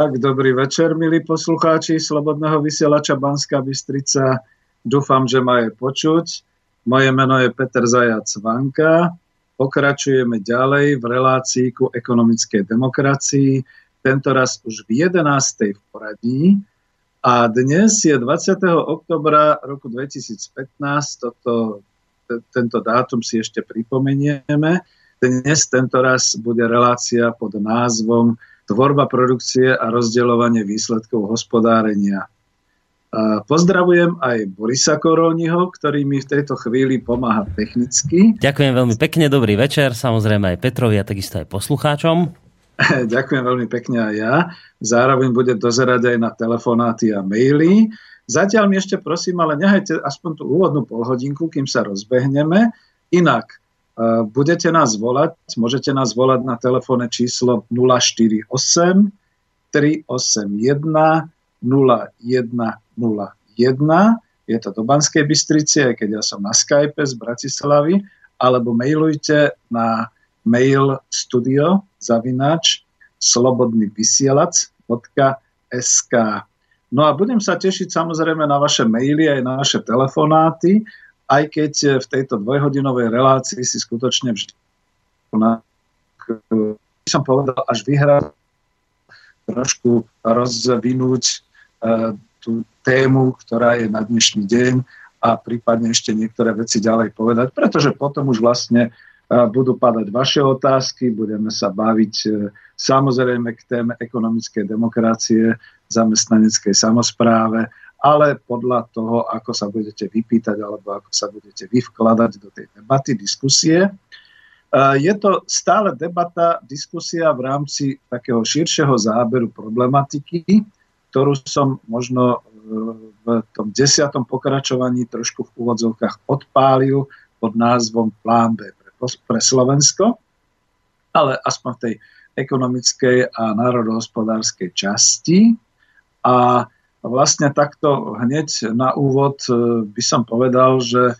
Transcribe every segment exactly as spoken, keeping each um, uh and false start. Tak, dobrý večer, milí poslucháči Slobodného vysielača Banská Bystrica. Dúfam, že ma je počuť. Moje meno je Peter Zajac-Vanka. Pokračujeme ďalej v relácii ku ekonomickej demokracii. Tentoraz už v jedenástej v poradí. A dnes je dvadsiateho októbra roku dvetisícpätnásť. Toto, t- tento dátum si ešte pripomenieme. Dnes tentoraz bude relácia pod názvom Tvorba produkcie a rozdeľovanie výsledkov hospodárenia. Pozdravujem aj Borisa Koroniho, ktorý mi v tejto chvíli pomáha technicky. Ďakujem veľmi pekne, dobrý večer, samozrejme aj Petrovi a takisto aj poslucháčom. Ďakujem veľmi pekne aj ja. Zároveň bude dozerať aj na telefonáty a maily. Zatiaľ mi ešte prosím, ale nehajte aspoň tú úvodnú polhodinku, kým sa rozbehneme. Inak, budete nás volať, môžete nás volať na telefónne číslo nula štyri osem tri osem jeden nula jeden nula jeden. Je to do Banskej Bystrici, aj keď ja som na Skype z Bratislavy, alebo mailujte na mail studio zavináč slobodný vysielač bodka es ká. No a budem sa tešiť samozrejme na vaše maily aj na vaše telefonáty, aj keď v tejto dvojhodinovej relácii si skutočne vždy som povedal, až vyhral trošku rozvinúť uh, tú tému, ktorá je na dnešný deň a prípadne ešte niektoré veci ďalej povedať, pretože potom už vlastne uh, budú padať vaše otázky, budeme sa baviť uh, samozrejme k téme ekonomickej demokracie, zamestnaneckej samozpráve, ale podľa toho, ako sa budete vypýtať alebo ako sa budete vyvkladať do tej debaty, diskusie. Je to stále debata, diskusia v rámci takého širšieho záberu problematiky, ktorú som možno v tom desiatom pokračovaní trošku v úvodzovkách odpálil pod názvom Plán B pre Slovensko, ale aspoň v tej ekonomickej a národohospodárskej časti. A vlastne takto hneď na úvod by som povedal, že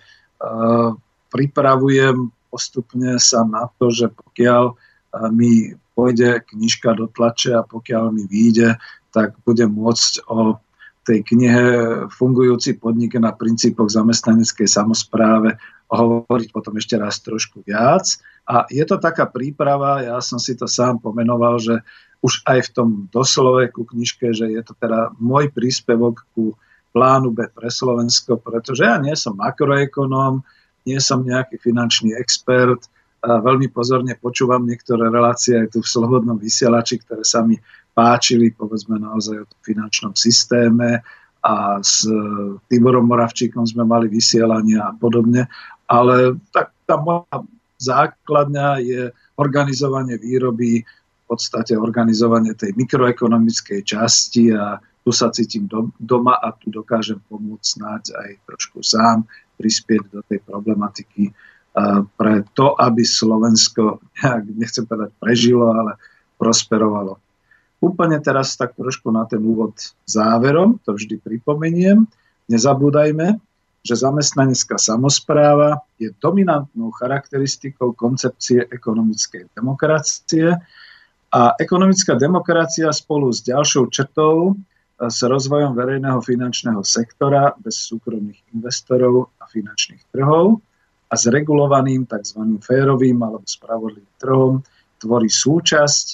pripravujem postupne sa na to, že pokiaľ mi pôjde knižka do tlače a pokiaľ mi vyjde, tak budem môcť o tej knihe Fungujúci podnik na princípoch zamestnaneckej samozpráve hovoriť potom ešte raz trošku viac. A je to taká príprava, ja som si to sám pomenoval, že už aj v tom doslove ku knižke, že je to teda môj príspevok ku plánu B pre Slovensko, pretože ja nie som makroekonóm, nie som nejaký finančný expert, a veľmi pozorne počúvam niektoré relácie aj tu v Slobodnom vysielači, ktoré sa mi páčili, povedzme naozaj o finančnom systéme a s Tiborom Moravčíkom sme mali vysielania a podobne, ale tak tá moja základňa je organizovanie výroby, v podstate organizovanie tej mikroekonomickej časti a tu sa cítim doma a tu dokážem pomôcť snáď aj trošku sám prispieť do tej problematiky pre to, aby Slovensko, nechcem povedať prežilo, ale prosperovalo. Úplne teraz tak trošku na ten úvod záverom, to vždy pripomeniem, nezabúdajme, že zamestnanecká samospráva je dominantnou charakteristikou koncepcie ekonomickej demokracie. A ekonomická demokracia spolu s ďalšou črtou s rozvojom verejného finančného sektora bez súkromných investorov a finančných trhov a s regulovaným tzv. Férovým alebo spravodlivým trhom tvorí súčasť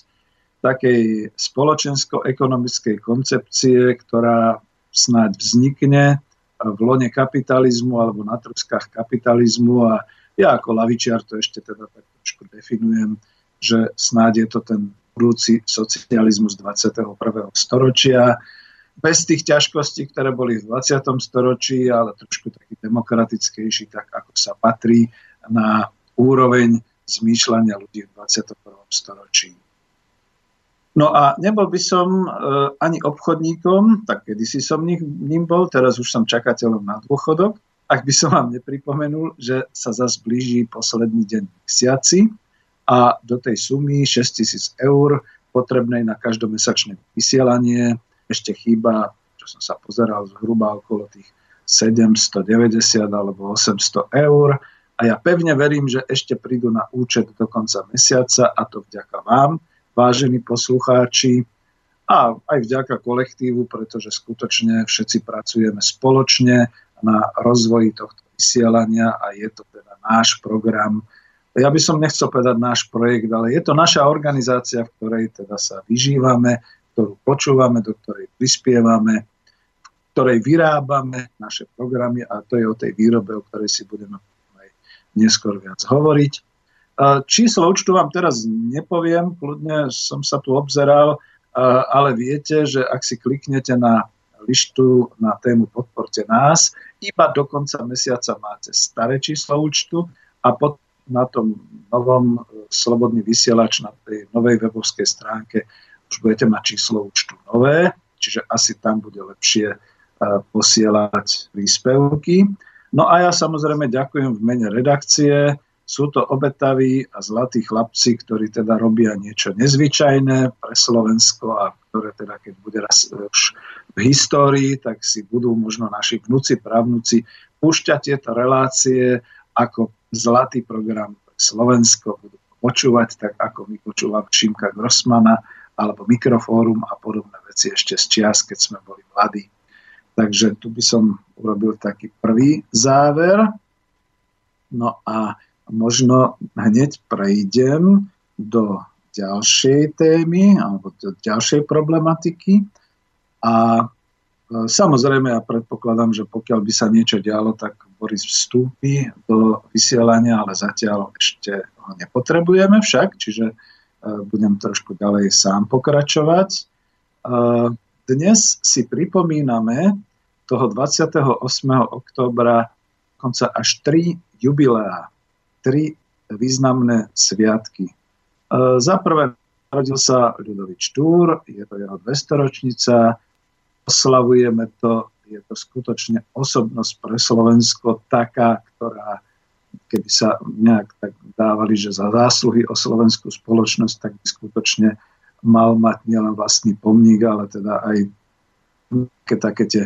takej spoločensko-ekonomickej koncepcie, ktorá snáď vznikne v lone kapitalizmu alebo na troskách kapitalizmu. A ja ako lavičiar to ešte teda tak trošku definujem, že snáď je to ten budúci socializmus dvadsiateho prvého storočia. Bez tých ťažkostí, ktoré boli v dvadsiatom storočí, ale trošku taký demokratickejší, tak ako sa patrí na úroveň zmýšľania ľudí v dvadsiatom prvom storočí. No a nebol by som e, ani obchodníkom, tak kedysi som ním bol, teraz už som čakateľom na dôchodok, ak by som vám nepripomenul, že sa zase blíži posledný deň mesiaci a do tej sumy šesťtisíc eur potrebnej na každomesačné vysielanie ešte chýba, čo som sa pozeral, zhruba okolo tých sedemstodeväťdesiat alebo osemsto eur. A ja pevne verím, že ešte prídu na účet do konca mesiaca, a to vďaka vám, vážení poslucháči, a aj vďaka kolektívu, pretože skutočne všetci pracujeme spoločne na rozvoji tohto vysielania a je to teda náš program. Ja by som nechcel povedať náš projekt, ale je to naša organizácia, v ktorej teda sa vyžívame, ktorú počúvame, do ktorej prispievame, v ktorej vyrábame naše programy, a to je o tej výrobe, o ktorej si budeme aj neskôr viac hovoriť. Číslo účtu vám teraz nepoviem, kľudne som sa tu obzeral, ale viete, že ak si kliknete na lištu na tému Podporte nás, iba do konca mesiaca máte staré číslo účtu a potom na tom novom Slobodný vysielač na tej novej webovskej stránke už budete mať číslo účtu nové, čiže asi tam bude lepšie uh, posielať príspevky. No a ja samozrejme ďakujem v mene redakcie. Sú to obetaví a zlatí chlapci, ktorí teda robia niečo nezvyčajné pre Slovensko a ktoré teda, keď bude raz už v histórii, tak si budú možno naši vnúci, právnuci púšťať tieto relácie ako zlatý program pre Slovensko. Budú počúvať tak, ako my počúvame Šimka Grossmana alebo Mikrofórum a podobné veci ešte z čias, keď sme boli mladí. Takže tu by som urobil taký prvý záver. No a možno hneď prejdem do ďalšej témy alebo do ďalšej problematiky. A e, samozrejme, ja predpokladám, že pokiaľ by sa niečo dialo, tak Boris vstúpi do vysielania, ale zatiaľ ešte ho nepotrebujeme však, čiže budem trošku ďalej sám pokračovať. Dnes si pripomíname toho dvadsiateho ôsmeho októbra dokonca až tri jubileá, tri významné sviatky. Za prvé narodil sa Ľudovít Štúr, je to jeho dvestoročnica, oslavujeme to, je to skutočne osobnosť pre Slovensko taká, ktorá keby sa nejak tak dávali, že za zásluhy o slovenskú spoločnosť, tak by skutočne mal mať nielen vlastný pomník, ale teda aj také tie,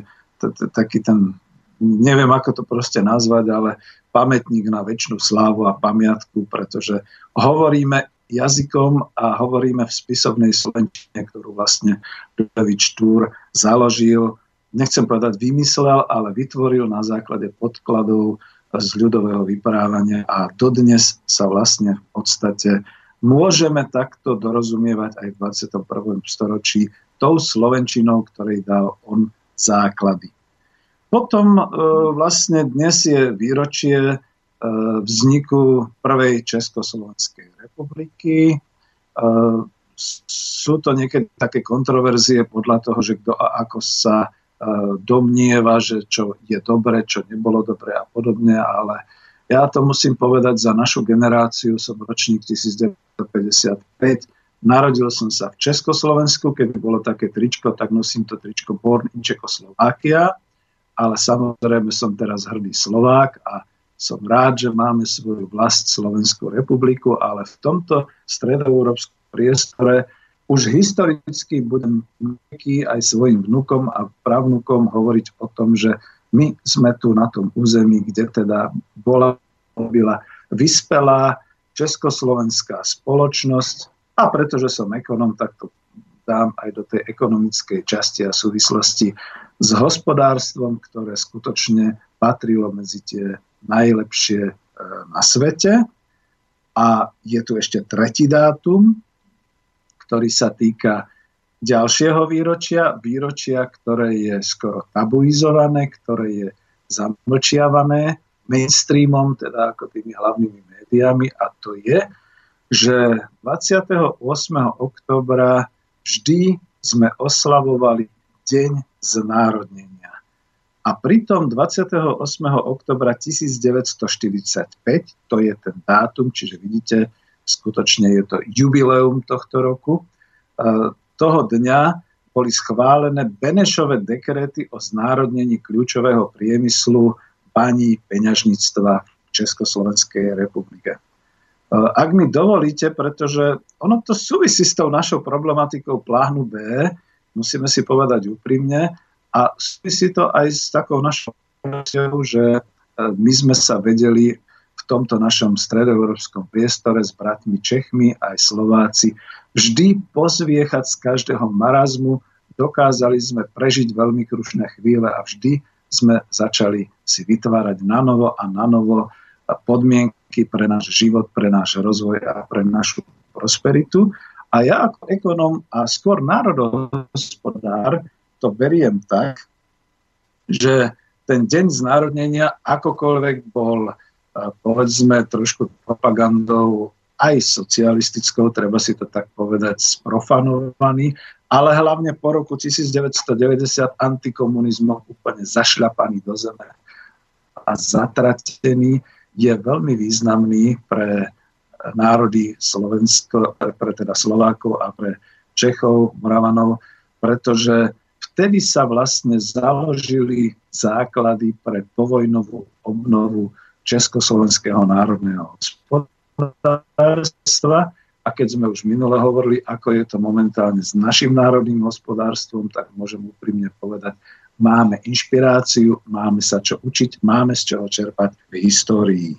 taký ten, neviem ako to proste nazvať, ale pamätník na večnú slávu a pamiatku, pretože hovoríme jazykom a hovoríme v spisovnej slovenčine, ktorú vlastne Ľudovít Štúr založil, nechcem povedať vymyslel, ale vytvoril na základe podkladov z ľudového vyprávania, a dodnes sa vlastne v podstate môžeme takto dorozumievať aj v dvadsiatom prvom storočí tou slovenčinou, ktorej dal on základy. Potom e, vlastne dnes je výročie e, vzniku prvej Československej republiky. E, sú to niekedy také kontroverzie podľa toho, že kto a ako sa domnieva, že čo je dobre, čo nebolo dobre a podobne, ale ja to musím povedať za našu generáciu, som ročník devätnásťstopäťdesiatpäť, narodil som sa v Československu, keď bolo také tričko, tak nosím to tričko Born in Czechoslovakia, ale samozrejme som teraz hrdý Slovák a som rád, že máme svoju vlast Slovenskú republiku, ale v tomto stredoeurópskom priestore už historicky budem veký aj svojim vnukom a pravnukom hovoriť o tom, že my sme tu na tom území, kde teda bola, bola vyspelá československá spoločnosť, a pretože som ekonom, tak to dám aj do tej ekonomickej časti a súvislosti s hospodárstvom, ktoré skutočne patrilo medzi tie najlepšie na svete. A je tu ešte tretí dátum, ktorý sa týka ďalšieho výročia, výročia, ktoré je skoro tabuizované, ktoré je zamlčiavané mainstreamom, teda ako tými hlavnými médiami, a to je že dvadsiateho ôsmeho októbra vždy sme oslavovali Deň znárodnenia. A pritom dvadsiateho ôsmeho októbra tisícdeväťstoštyridsaťpäť, to je ten dátum, čiže vidíte, skutočne je to jubileum tohto roku, toho dňa boli schválené Benešove dekréty o znárodnení kľúčového priemyslu, baní, peňažníctva v Československej republike. Ak mi dovolíte, pretože ono to súvisí s tou našou problematikou pláhnu B, musíme si povedať úprimne, a súvisí to aj s takou našou situáciou, že my sme sa vedeli v tomto našom stredoeurópskom priestore s bratmi Čechmi aj Slováci vždy pozviechať z každého marazmu, dokázali sme prežiť veľmi krušné chvíle a vždy sme začali si vytvárať na novo a na novo podmienky pre náš život, pre náš rozvoj a pre našu prosperitu. A ja ako ekonom a skôr národohospodár to beriem tak, že ten deň znárodnenia akokoľvek bol, povedzme, trošku propagandou aj socialistickou, treba si to tak povedať, sprofanovaný, ale hlavne po roku devätnásťstodeväťdesiat antikomunizmom úplne zašľapaný do zeme a zatratený, je veľmi významný pre národy Slovensko, pre teda Slovákov a pre Čechov, Moravanov, pretože vtedy sa vlastne založili základy pre povojnovú obnovu československého národného hospodárstva. A keď sme už minule hovorili, ako je to momentálne s našim národným hospodárstvom, tak môžem úprimne povedať, máme inšpiráciu, máme sa čo učiť, máme z čoho čerpať v histórii.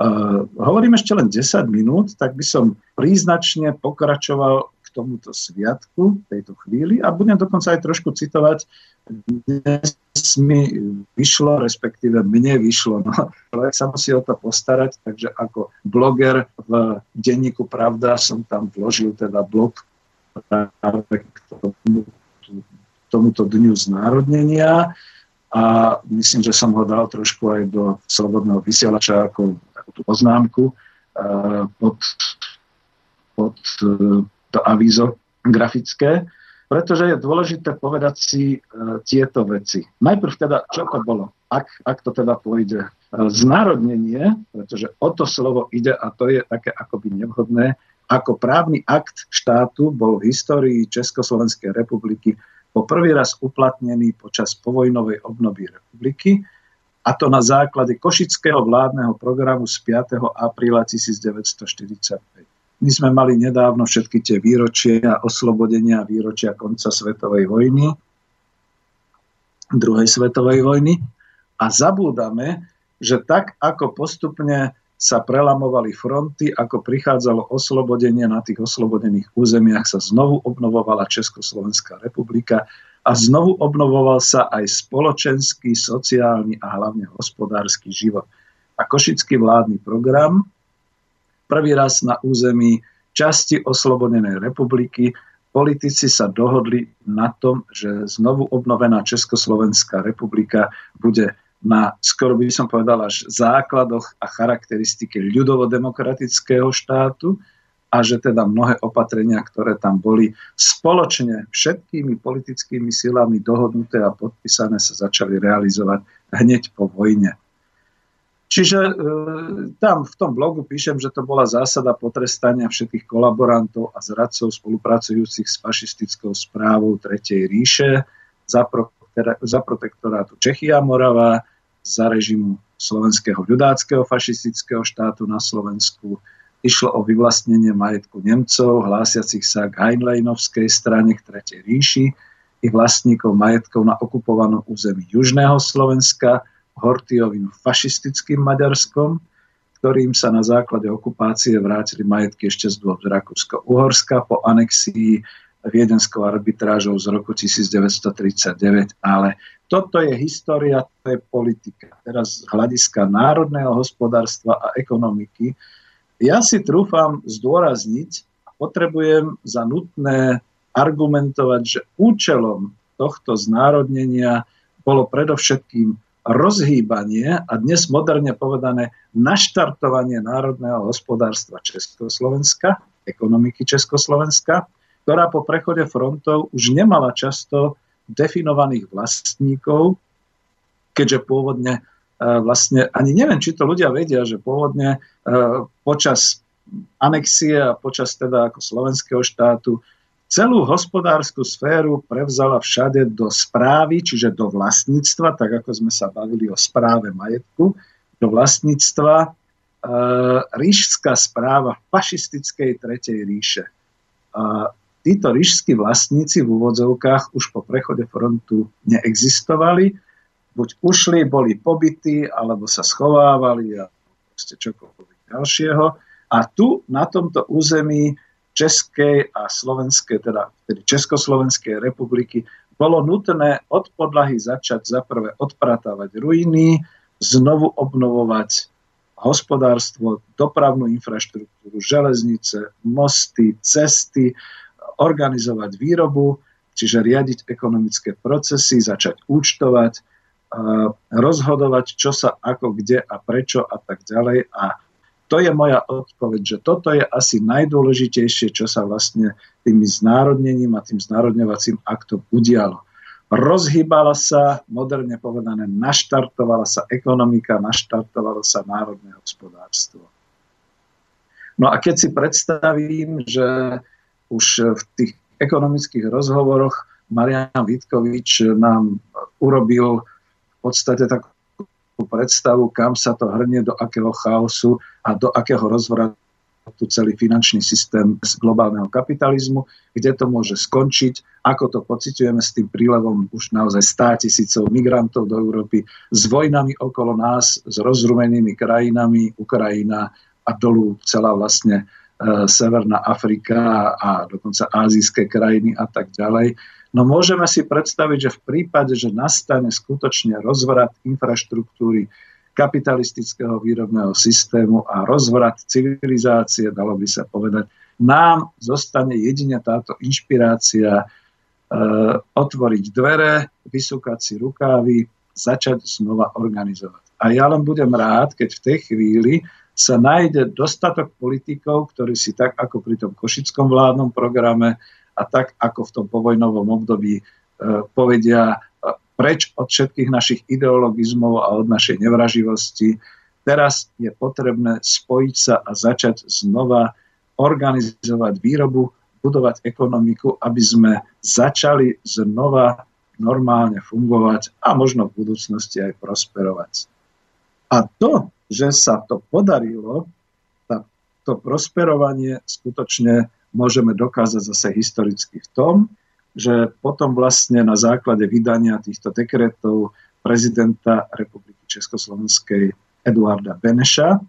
Uh, hovorím ešte len desať minút, tak by som príznačne pokračoval k tomuto sviatku, tejto chvíli, a budem dokonca aj trošku citovať. Dnes mi vyšlo, respektíve mne vyšlo, no, človek sa musí o to postarať, takže ako bloger v denníku Pravda som tam vložil teda blog práve k tomu, tomuto dňu znárodnenia, a myslím, že som ho dal trošku aj do Slobodného vysielača ako takúto poznámku uh, pod, pod uh, to avízo grafické, pretože je dôležité povedať si uh, tieto veci. Najprv teda, čo to bolo, ak, ak to teda pôjde. Uh, znárodnenie, pretože o to slovo ide a to je také akoby nevhodné, ako právny akt štátu bol v histórii Československej republiky po prvý raz uplatnený počas povojnovej obnovy republiky, a to na základe Košického vládneho programu z piateho apríla tisícdeväťstoštyridsaťpäť. My sme mali nedávno všetky tie výročia oslobodenia, výročia konca svetovej vojny, druhej svetovej vojny, a zabúdame, že tak ako postupne sa prelamovali fronty, ako prichádzalo oslobodenie, na tých oslobodených územiach sa znovu obnovovala Československá republika a znovu obnovoval sa aj spoločenský, sociálny a hlavne hospodársky život. A Košický vládny program prvý raz na území časti oslobodenej republiky politici sa dohodli na tom, že znovu obnovená Československá republika bude na, skoro by som povedal, až základoch a charakteristike ľudovodemokratického štátu, a že teda mnohé opatrenia, ktoré tam boli spoločne všetkými politickými silami dohodnuté a podpísané, sa začali realizovať hneď po vojne. Čiže e, tam v tom blogu píšem, že to bola zásada potrestania všetkých kolaborantov a zradcov spolupracujúcich s fašistickou správou Tretej ríše za pro za protektorátu Čechia Morava, za režimu slovenského ľudáckého fašistického štátu na Slovensku. Išlo o vyvlastnenie majetku Nemcov, hlásiacich sa k Henlejnovskej strane, k Tretej ríši, i vlastníkov majetkov na okupovanom území Južného Slovenska, Horthyovým fašistickým Maďarskom, ktorým sa na základe okupácie vrátili majetky ešte z dôb Rakúsko-Uhorska po anexii Viedenskou arbitrážou z roku devätnásťstotridsaťdeväť, ale toto je história, to je politika. Teraz z hľadiska národného hospodárstva a ekonomiky ja si trúfam zdôrazniť a potrebujem za nutné argumentovať, že účelom tohto znárodnenia bolo predovšetkým rozhýbanie a dnes moderne povedané naštartovanie národného hospodárstva Československa, ekonomiky Československa, ktorá po prechode frontov už nemala často definovaných vlastníkov, keďže pôvodne vlastne, ani neviem, či to ľudia vedia, že pôvodne počas anexie a počas teda ako slovenského štátu celú hospodársku sféru prevzala všade do správy, čiže do vlastníctva, tak ako sme sa bavili o správe majetku, do vlastníctva e, ríšská správa fašistickej Tretej ríše. A títo ríšskí vlastníci v úvodzovkách už po prechode frontu neexistovali, buď ušli, boli pobytí, alebo sa schovávali a proste čokoľvek ďalšieho. A tu, na tomto území Českej a Slovenskej, teda, teda Československej republiky, bolo nutné od podlahy začať zaprvé odpratávať ruiny, znovu obnovovať hospodárstvo, dopravnú infraštruktúru, železnice, mosty, cesty, organizovať výrobu, čiže riadiť ekonomické procesy, začať účtovať, rozhodovať, čo sa ako, kde a prečo a tak ďalej. A to je moja odpoveď, že toto je asi najdôležitejšie, čo sa vlastne tým znárodnením a tým znárodňovacím aktom udialo. Rozhýbala sa, moderne povedané, naštartovala sa ekonomika, naštartovalo sa národné hospodárstvo. No a keď si predstavím, že už v tých ekonomických rozhovoroch Marian Vítkovič nám urobil v podstate takú predstavu, kam sa to hrnie, do akého chaosu a do akého rozvratu celý finančný systém z globálneho kapitalizmu, kde to môže skončiť, ako to pociťujeme s tým prílevom už naozaj sto tisícov migrantov do Európy, s vojnami okolo nás, s rozrumenými krajinami, Ukrajina a dolu celá vlastne e, Severná Afrika a dokonca ázijské krajiny a tak ďalej. No môžeme si predstaviť, že v prípade, že nastane skutočne rozvrat infraštruktúry kapitalistického výrobného systému a rozvrat civilizácie, dalo by sa povedať, nám zostane jedine táto inšpirácia e, otvoriť dvere, vysúkať si rukávy, začať znova organizovať. A ja len budem rád, keď v tej chvíli sa nájde dostatok politikov, ktorí si tak ako pri tom Košickom vládnom programe a tak, ako v tom povojnovom období e, povedia e, preč od všetkých našich ideologizmov a od našej nevraživosti. Teraz je potrebné spojiť sa a začať znova organizovať výrobu, budovať ekonomiku, aby sme začali znova normálne fungovať a možno v budúcnosti aj prosperovať. A to, že sa to podarilo, tá, to prosperovanie skutočne môžeme dokázať zase historicky v tom, že potom vlastne na základe vydania týchto dekrétov prezidenta Republiky Československej Eduarda Beneša,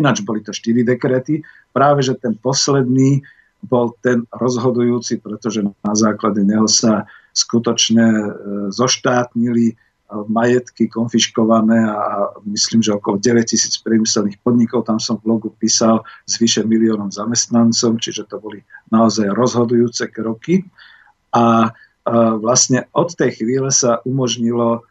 ináč boli to štyri dekréty, práve že ten posledný bol ten rozhodujúci, pretože na základe neho sa skutočne zoštátnili majetky konfiškované a myslím, že okolo deväťtisíc priemyselných podnikov, tam som v blogu písal, s vyše miliónom zamestnancom, čiže to boli naozaj rozhodujúce kroky. A vlastne od tej chvíle sa umožnilo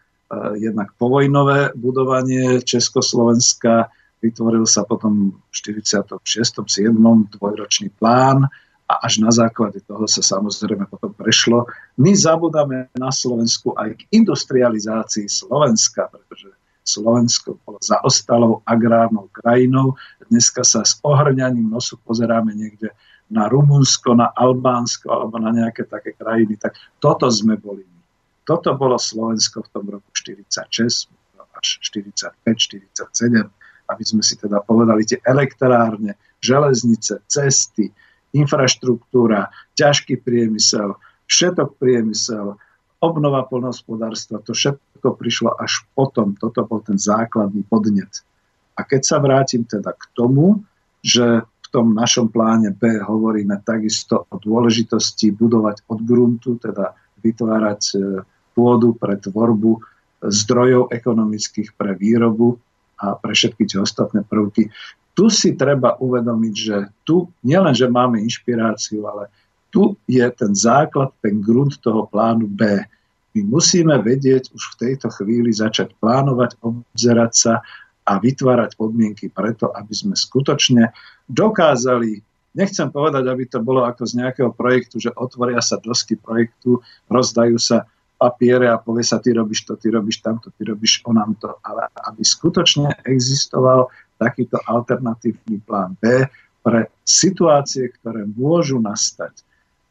jednak povojnové budovanie Československa, vytvoril sa potom v štyridsiatom šiestom siedmom dvojročný plán a až na základe toho sa samozrejme potom prešlo. My zabudáme na Slovensku aj k industrializácii Slovenska, pretože Slovensko bolo zaostalou agrárnou krajinou. Dneska sa s ohrňaním nosu pozeráme niekde na Rumunsko, na Albánsko alebo na nejaké také krajiny. Tak toto sme boli my. Toto bolo Slovensko v tom roku štyridsaťšesť až štyridsaťpäť štyridsaťsedem, aby sme si teda povedali tie elektrárne, železnice, cesty, infraštruktúra, ťažký priemysel, všetok priemysel, obnova poľnohospodárstva, to všetko prišlo až potom. Toto bol ten základný podnet. A keď sa vrátim teda k tomu, že v tom našom pláne B hovoríme takisto o dôležitosti budovať od gruntu, teda vytvárať pôdu pre tvorbu zdrojov ekonomických pre výrobu a pre všetky tie ostatné prvky. Tu si treba uvedomiť, že tu nielen, že máme inšpiráciu, ale tu je ten základ, ten grunt toho plánu B. My musíme vedieť už v tejto chvíli začať plánovať, obzerať sa a vytvárať podmienky preto, aby sme skutočne dokázali, nechcem povedať, aby to bolo ako z nejakého projektu, že otvoria sa dosky projektu, rozdajú sa papiere a povie sa, ty robíš to, ty robíš tamto, ty robíš onamto, ale aby skutočne existoval takýto alternatívny plán B pre situácie, ktoré môžu nastať.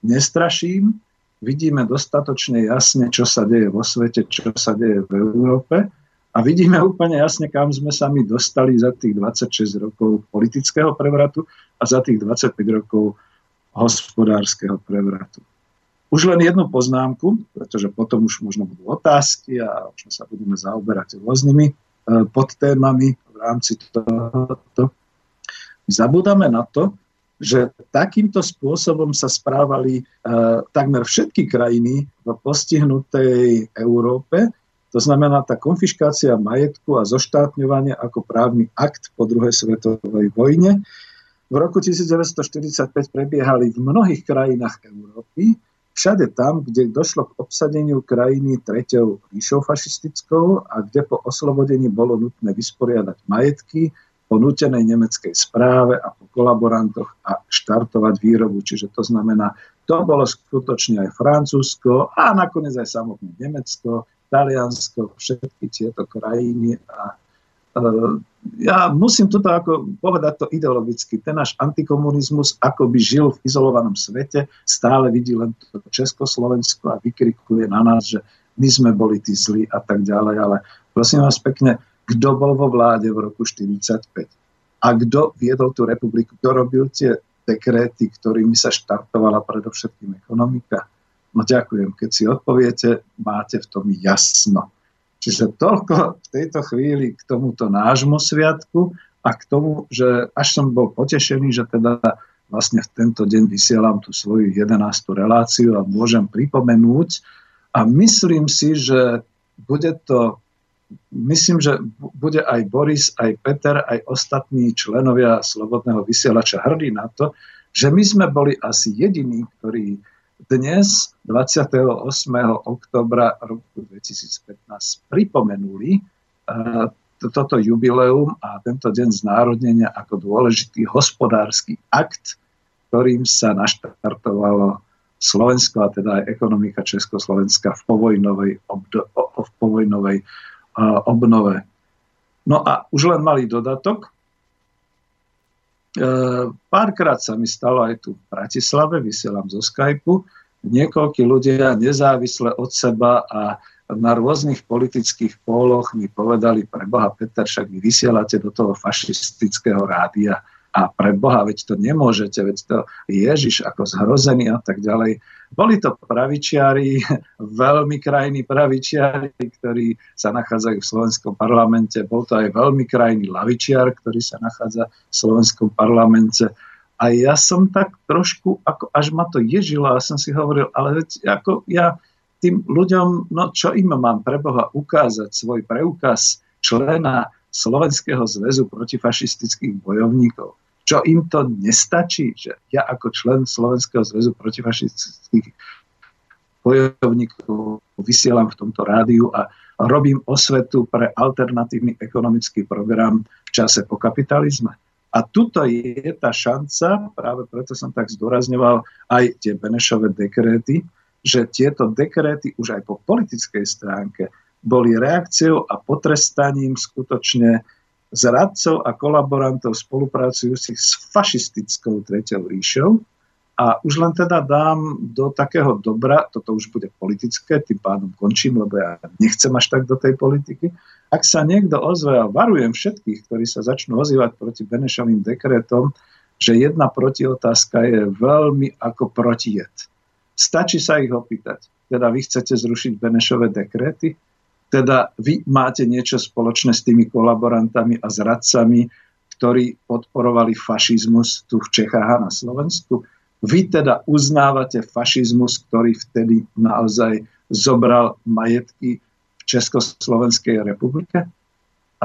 Nestraším, vidíme dostatočne jasne, čo sa deje vo svete, čo sa deje v Európe a vidíme úplne jasne, kam sme sa my dostali za tých dvadsaťšesť rokov politického prevratu a za tých dvadsaťpäť rokov hospodárskeho prevratu. Už len jednu poznámku, pretože potom už možno budú otázky a už sa budeme zaoberať rôznymi podtémami v rámci tohoto. Zabúdame na to, že takýmto spôsobom sa správali takmer všetky krajiny v postihnutej Európe. To znamená, tá konfiškácia majetku a zoštátňovanie ako právny akt po druhej svetovej vojne. V roku devätnásťstoštyridsaťpäť prebiehali v mnohých krajinách Európy, všade tam, kde došlo k obsadeniu krajiny Tretiou ríšou fašistickou a kde po oslobodení bolo nutné vysporiadať majetky po nútenej nemeckej správe a po kolaborantoch a štartovať výrobu. Čiže to znamená, to bolo skutočne aj Francúzsko a nakoniec aj samotné Nemecko, Taliansko, všetky tieto krajiny. A ja musím toto ako povedať to ideologicky. Ten náš antikomunizmus, ako by žil v izolovanom svete, stále vidí len to Československo a vykrikuje na nás, že my sme boli tí zlí a tak ďalej. Ale prosím vás pekne, kto bol vo vláde v roku devätnásťstoštyridsaťpäť? A kto viedol tú republiku? Kto robil tie dekréty, ktorými sa štartovala predovšetkým ekonomika? No ďakujem, keď si odpoviete, máte v tom jasno. Čiže toľko v tejto chvíli k tomuto nášmu sviatku a k tomu, že až som bol potešený, že teda vlastne v tento deň vysielam tú svoju jedenástu reláciu a môžem pripomenúť. A myslím si, že bude to, myslím, že bude aj Boris, aj Peter, aj ostatní členovia Slobodného vysielača hrdí na to, že my sme boli asi jediní, ktorí dnes, dvadsiateho ôsmeho októbra roku dvetisícpätnásť, pripomenuli toto jubileum a tento deň znárodnenia ako dôležitý hospodársky akt, ktorým sa naštartovalo Slovensko a teda aj ekonomika Československa v povojnovej, obdo- v povojnovej obnove. No a už len malý dodatok. Párkrát sa mi stalo aj tu v Bratislave, vysielam zo Skypeu, niekoľkí ľudia nezávisle od seba a na rôznych politických póloch mi povedali, pre Boha Peter, však vy vysielate do toho fašistického rádia a pre Boha, veď to nemôžete, veď to Ježiš ako zhrozený a tak ďalej. Boli to pravičiari, veľmi krajní pravičiari, ktorí sa nachádzajú v slovenskom parlamente. Bol to aj veľmi krajný lavičiar, ktorý sa nachádza v slovenskom parlamente. A ja som tak trošku, ako až ma to ježilo, a som si hovoril, ale veď ako ja tým ľuďom, no čo im mám pre Boha ukázať svoj preukaz člena Slovenského zväzu protifašistických bojovníkov. Čo im to nestačí, že ja ako člen Slovenského zväzu protifašistických bojovníkov vysielam v tomto rádiu a robím osvetu pre alternatívny ekonomický program v čase po kapitalizme. A tuto je tá šanca, práve preto som tak zdôrazňoval aj tie Benešove dekréty, že tieto dekréty už aj po politickej stránke boli reakciou a potrestaním skutočne zradcov a kolaborantov spolupracujúcich s fašistickou Treťou ríšou. A už len teda dám do takého dobra, toto už bude politické, tým pádom končím, lebo ja nechcem až tak do tej politiky. Ak sa niekto ozve, a varujem všetkých, ktorí sa začnú ozývať proti Benešovým dekrétom, že jedna protiotázka je veľmi ako protijed. Stačí sa ich opýtať. Teda vy chcete zrušiť Benešové dekréty? Teda vy máte niečo spoločné s tými kolaborantami a zradcami, ktorí podporovali fašizmus tu v Čechách a na Slovensku. Vy teda uznávate fašizmus, ktorý vtedy naozaj zobral majetky v Československej republike?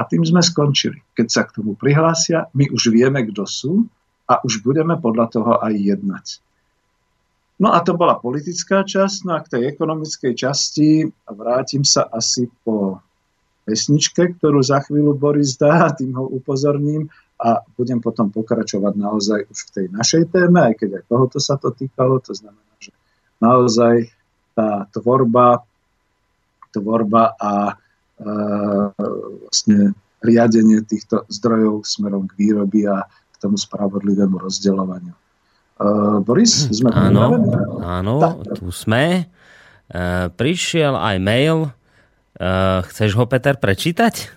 A tým sme skončili. Keď sa k tomu prihlásia, my už vieme, kto sú a už budeme podľa toho aj jednať. No a to bola politická časť. No a k tej ekonomickej časti vrátim sa asi po pesničke, ktorú za chvíľu Boris dá, tým ho upozorním a budem potom pokračovať naozaj už v tej našej téme, aj keď aj tohoto sa to týkalo. To znamená, že naozaj tá tvorba, tvorba a e, vlastne riadenie týchto zdrojov smerom k výrobi a k tomu spravodlivému rozdeľovaniu. Uh, Boris, sme áno, pripravení? Áno, tak. Tu sme. Uh, prišiel aj mail. Uh, chceš ho, Peter, prečítať?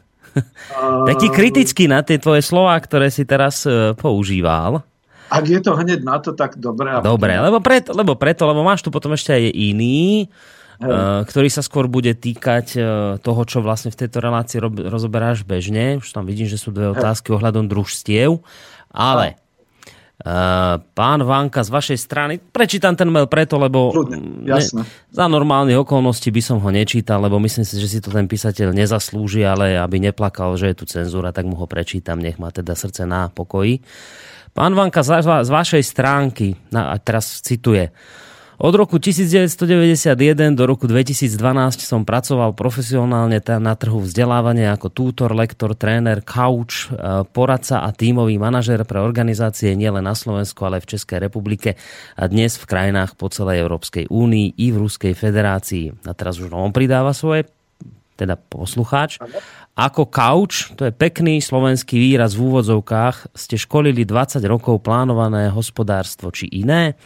Uh, Taký kritický na tie tvoje slová, ktoré si teraz uh, používal. Ak je to hneď na to, tak dobre. Dobre, lebo preto, lebo preto, lebo máš tu potom ešte aj iný, uh, ktorý sa skôr bude týkať uh, toho, čo vlastne v tejto relácii rob, rozoberáš bežne. Už tam vidím, že sú dve otázky ohľadom družstiev, ale... Uh, pán Vanka, z vašej strany prečítam ten mail preto, lebo Ľudne, jasne. Ne, za normálnych okolností by som ho nečítal, lebo myslím si, že si to ten písateľ nezaslúži, ale aby neplakal, že je tu cenzúra, tak mu ho prečítam, nech má teda srdce na pokoji. Pán Vanka, z, z vašej stránky, na, a teraz cituje: od roku devätnásťstodeväťdesiatjeden do roku dvetisícdvanásť som pracoval profesionálne na trhu vzdelávania ako tutor, lektor, tréner, coach, poradca a tímový manažér pre organizácie nielen na Slovensku, ale v Českej republike a dnes v krajinách po celej Európskej únii i v Ruskej federácii. A teraz už on pridáva svoje, teda poslucháč. Ako coach, to je pekný slovenský výraz v úvodzovkách, ste školili dvadsať rokov plánované hospodárstvo či iné.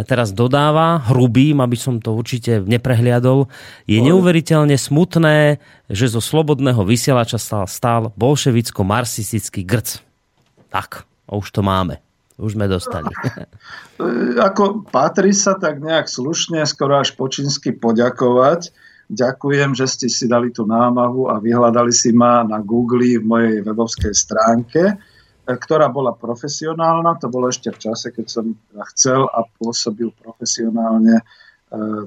A teraz dodáva, hrubým, aby som to určite neprehliadol, je neuveriteľne smutné, že zo slobodného vysielača stál, stál bolševicko-marxistický grc. Tak, už to máme. Už sme dostali. Ako patrí sa tak nejak slušne, skoro až po čínsky poďakovať. Ďakujem, že ste si dali tú námahu a vyhľadali si ma na Google v mojej webovskej stránke, ktorá bola profesionálna. To bolo ešte v čase, keď som chcel a pôsobil profesionálne.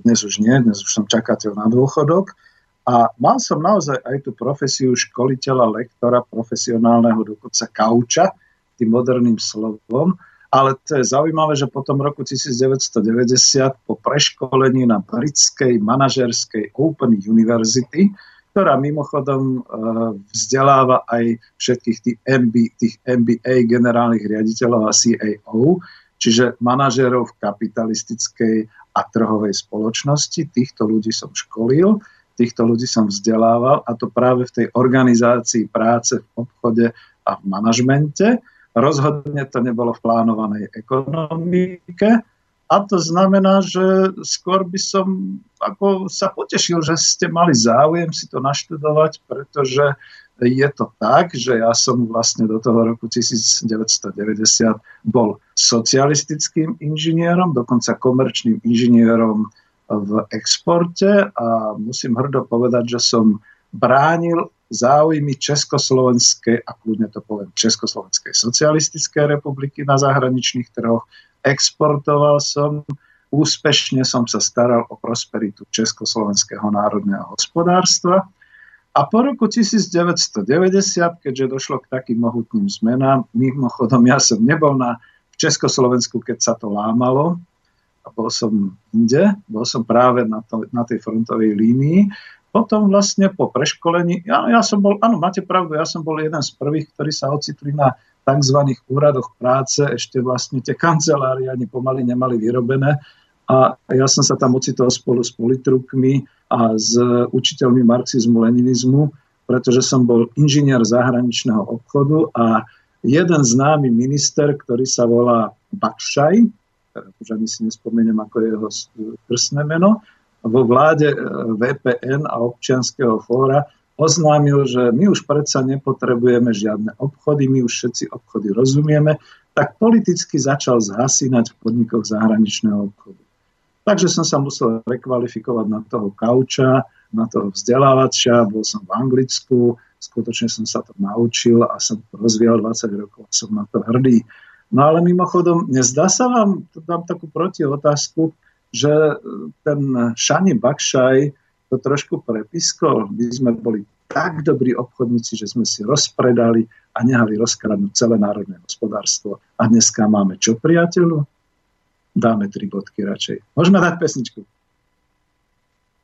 Dnes už nie, dnes už som čakateľ na dôchodok. A mal som naozaj aj tú profesiu školiteľa, lektora, profesionálneho, dokonca kauča, tým moderným slovom. Ale to je zaujímavé, že po tom roku devätnásťstodeväťdesiat po preškolení na britskej manažerskej Open University, ktorá mimochodom vzdeláva aj všetkých tých M B A, tých M B A generálnych riaditeľov a C A O, čiže manažérov v kapitalistickej a trhovej spoločnosti. Týchto ľudí som školil, týchto ľudí som vzdelával, a to práve v tej organizácii práce v obchode a v manažmente. Rozhodne to nebolo v plánovanej ekonomike. A to znamená, že skôr by som ako sa potešil, že ste mali záujem si to naštudovať, pretože je to tak, že ja som vlastne do toho roku devätnásťstodeväťdesiat bol socialistickým inžinierom, dokonca komerčným inžinierom v exporte, a musím hrdo povedať, že som bránil záujmy Československej, a kľudne to poviem, Československej socialistickej republiky na zahraničných trhoch. Exportoval som, úspešne som sa staral o prosperitu československého národného hospodárstva. A po roku devätnásťstodeväťdesiat, keďže došlo k takým mohutným zmenám, mimochodom ja som nebol na, v Československu, keď sa to lámalo, a bol som inde, bol som práve na, to, na tej frontovej línii. Potom vlastne po preškolení, ja, ja som bol, áno, máte pravdu, ja som bol jeden z prvých, ktorí sa ocitli na takzvaných úradoch práce, ešte vlastne tie kancelárie ani pomaly nemali vyrobené, a ja som sa tam ocitol spolu s politrukmi a s učiteľmi marxizmu-leninizmu, pretože som bol inžinier zahraničného obchodu a jeden známy minister, ktorý sa volá Bakšaj, už ani si nespomeniem ako jeho krstné meno, vo vláde V P N a občianskeho fóra oznámil, že my už predsa nepotrebujeme žiadne obchody, my už všetci obchody rozumieme, tak politicky začal zhasínať v podnikoch zahraničného obchodu. Takže som sa musel rekvalifikovať na toho kauča, na toho vzdelávača, bol som v Anglicku, skutočne som sa to naučil a som to rozvíjal dvadsať rokov, som na to hrdý. No ale mimochodom, nezdá sa vám, tu dám takú protiotázku, že ten Šani Bakšaj to trošku prepiskol. My sme boli tak dobrí obchodníci, že sme si rozpredali a nehali rozkradnúť celé národné hospodárstvo. A dneska máme čo, priateľu? dáme tri bodky radšej. Môžeme dať pesničku.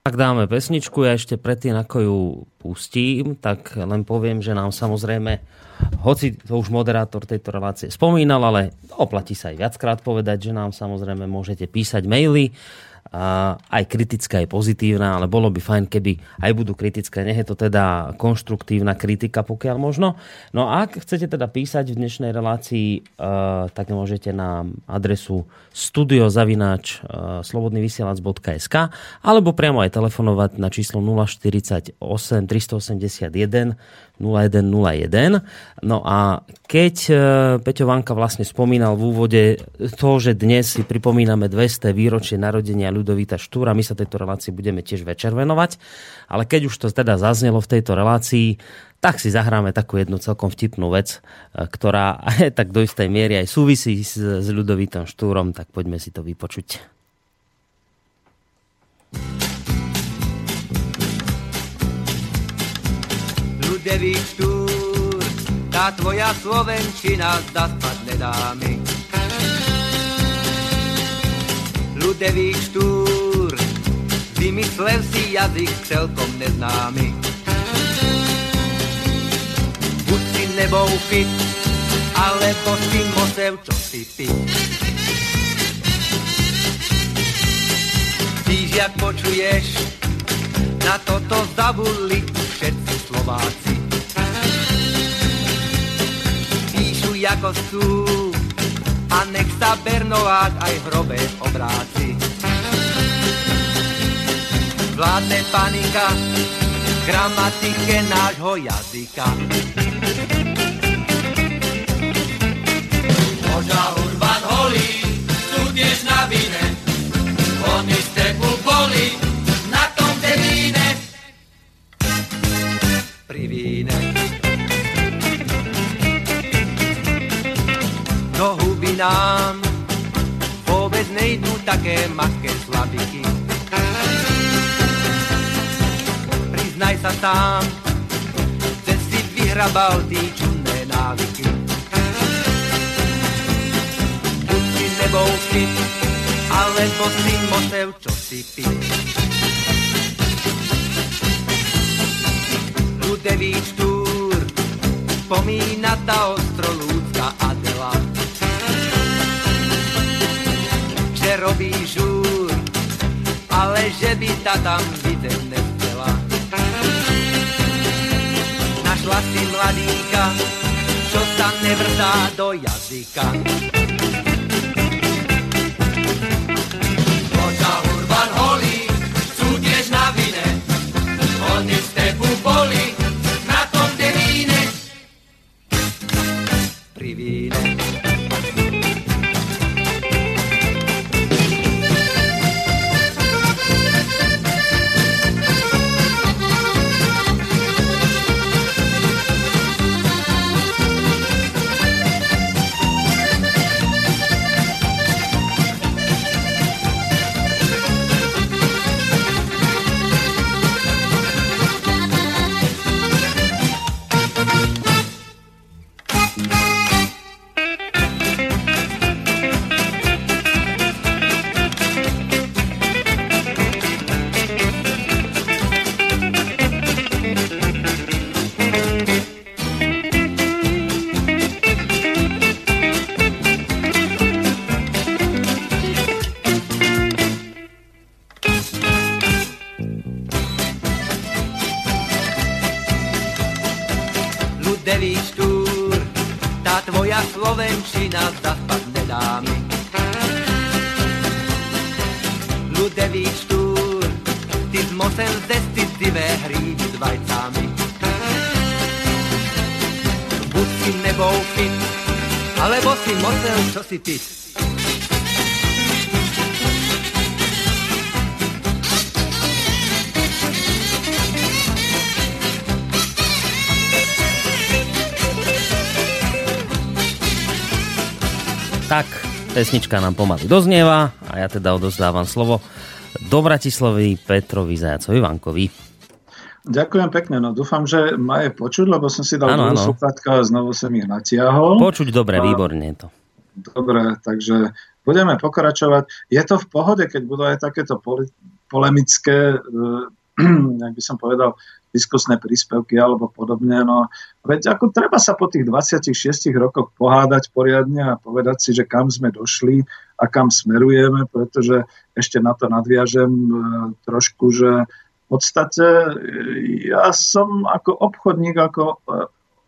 Tak dáme pesničku, ja ešte predtým, ako ju pustím, tak len poviem, že nám samozrejme, hoci to už moderátor tejto relácie spomínal, ale oplatí sa aj viackrát povedať, že nám samozrejme môžete písať maily, aj kritická, aj pozitívna, ale bolo by fajn, keby aj budú kritické, nech je to teda konštruktívna kritika, pokiaľ možno. No a ak chcete teda písať v dnešnej relácii, tak môžete na adresu studio zavináč slobodný vysielač bodka es ká alebo priamo aj telefonovať na číslo nula štyridsaťosem tristoosemdesiatjeden nula jeden nula jeden. No a keď Peťo Vanka vlastne spomínal v úvode to, že dnes si pripomíname dvesté výročie narodenia Ľudovíta Štúra, my sa tejto relácii budeme tiež večer venovať, ale keď už to teda zaznelo v tejto relácii, tak si zahráme takú jednu celkom vtipnú vec, ktorá tak do istej miery aj súvisí s, s Ľudovítom Štúrom, tak poďme si to vypočuť. Ľudovít Štúr, tá tvoja slovenčina zda spadne dámy. Ľudovít Štúr, vymyslel si jazyk celkom neznámy. Buď si nebou fit, alebo si mosev čo si piť. Víš, jak počuješ, na toto zabudli všetci Slováci. Píšu ako sú a nech sa Bernovák aj v hrobe obráci. Vládne panika v gramatike nášho jazyka. Možda Urban holí, súdiež na vine, oni z teku boli na tom devíne. Privíne. Do huby nám vôbec nejdú také maké slabiky. Priznaj sa sám, že si vyhrabal tí čudné návyky. Buď si nebol fit, alebo si mosev, čo si pít. Ľudovít Štúr, spomína tá ostrolúdska Adela. Že robí žúr, ale že by ta tam videl nechcela. Našla si mladíka, čo sa nevrtá do jazyka. Poča Urban holí, súdež na vine, oni z tebu boli. Tak, pesnička nám pomaly doznieva a ja teda odozdávam slovo do Bratislavy Petrovi Zajacovi Vankovi. Ďakujem pekne, no dúfam, že ma je počuť, lebo som si dal dole sluchátka a znovu som ich natiahol. Počuť dobre, a... výborne to. Dobre, takže budeme pokračovať. Je to v pohode, keď budú aj takéto polemické, jak by som povedal, diskusné príspevky alebo podobne. No, veď ako treba sa po tých dvadsiatich šiestich rokoch pohádať poriadne a povedať si, že kam sme došli a kam smerujeme, pretože ešte na to nadviažem trošku, že v podstate ja som ako obchodník, ako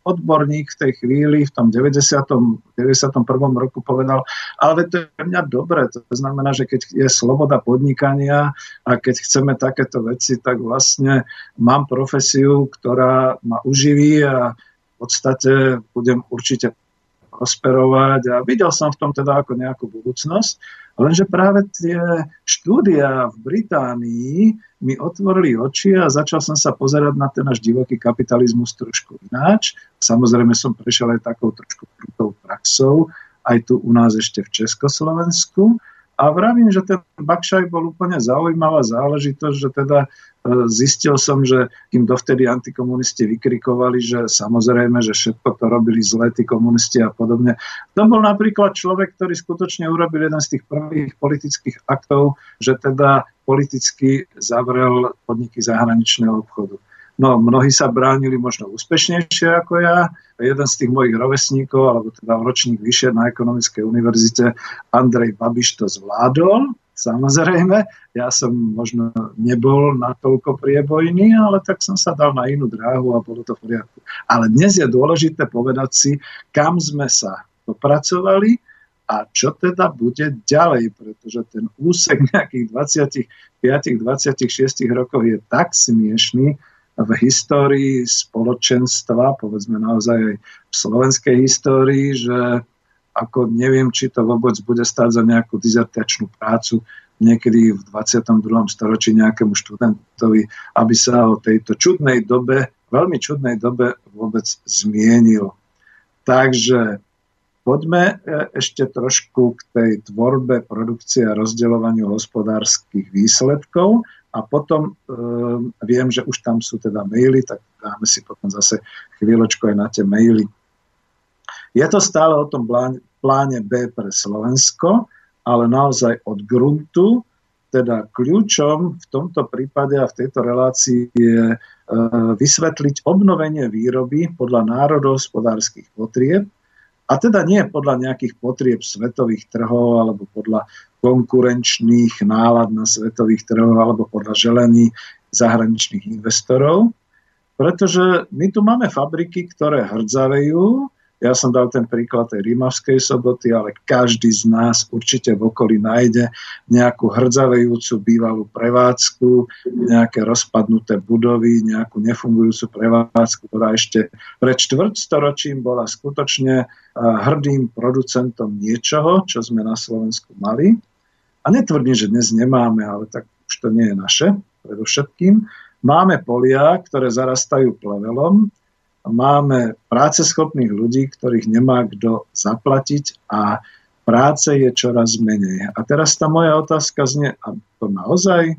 odborník v tej chvíli, v tom deväťdesiatom, deväťdesiatom prvom roku povedal, ale to je pre mňa dobre, to znamená, že keď je sloboda podnikania a keď chceme takéto veci, tak vlastne mám profesiu, ktorá ma uživí a v podstate budem určite prosperovať a videl som v tom teda ako nejakú budúcnosť, lenže práve tie štúdia v Británii mi otvorili oči a začal som sa pozerať na ten náš divoký kapitalizmus trošku ináč. Samozrejme som prešiel aj takou trošku krutou praxou, aj tu u nás ešte v Československu. A vravím, že ten Bakšaj bol úplne zaujímavá záležitosť, že teda zistil som, že kým dovtedy antikomunisti vykrikovali, že samozrejme, že všetko to robili zlé tí komunisti a podobne. To bol napríklad človek, ktorý skutočne urobil jeden z tých prvých politických aktov, že teda politicky zavrel podniky zahraničného obchodu. No, mnohí sa bránili možno úspešnejšie ako ja. Jeden z tých mojich rovesníkov, alebo teda ročník vyššie na Ekonomickej univerzite, Andrej Babiš to zvládol, samozrejme. Ja som možno nebol natoľko priebojný, ale tak som sa dal na inú dráhu a bolo to v poriadku. Ale dnes je dôležité povedať si, kam sme sa dopracovali a čo teda bude ďalej, pretože ten úsek nejakých dvadsaťpäť dvadsaťšesť rokov je tak smiešný, v histórii spoločenstva, povedzme naozaj aj v slovenskej histórii, že ako neviem, či to vôbec bude stáť za nejakú dizertačnú prácu niekedy v dvadsiatom druhom storočí nejakému študentovi, aby sa o tejto čudnej dobe, veľmi čudnej dobe vôbec zmienil. Takže poďme ešte trošku k tej tvorbe, produkcie a rozdeľovaniu hospodárskych výsledkov. A potom e, viem, že už tam sú teda maily, tak dáme si potom zase chvíľočku aj na tie maily. Je to stále o tom pláne, pláne B pre Slovensko, ale naozaj od gruntu, teda kľúčom v tomto prípade a v tejto relácii je e, vysvetliť obnovenie výroby podľa národohospodárskych potrieb, a teda nie podľa nejakých potrieb svetových trhov alebo podľa konkurenčných nálad na svetových trhoch alebo podľa želaní zahraničných investorov. Pretože my tu máme fabriky, ktoré hrdzavejú. Ja som dal ten príklad tej Rimavskej Soboty, ale každý z nás určite v okolí nájde nejakú hrdzavejúcu bývalú prevádzku, nejaké rozpadnuté budovy, nejakú nefungujúcu prevádzku, ktorá ešte pred štvrťstoročím bola skutočne hrdým producentom niečoho, čo sme na Slovensku mali. A netvrdím, že dnes nemáme, ale tak už to nie je naše, predovšetkým. Máme polia, ktoré zarastajú plevelom, máme práceschopných ľudí, ktorých nemá kto zaplatiť a práce je čoraz menej. A teraz tá moja otázka znie, a to naozaj?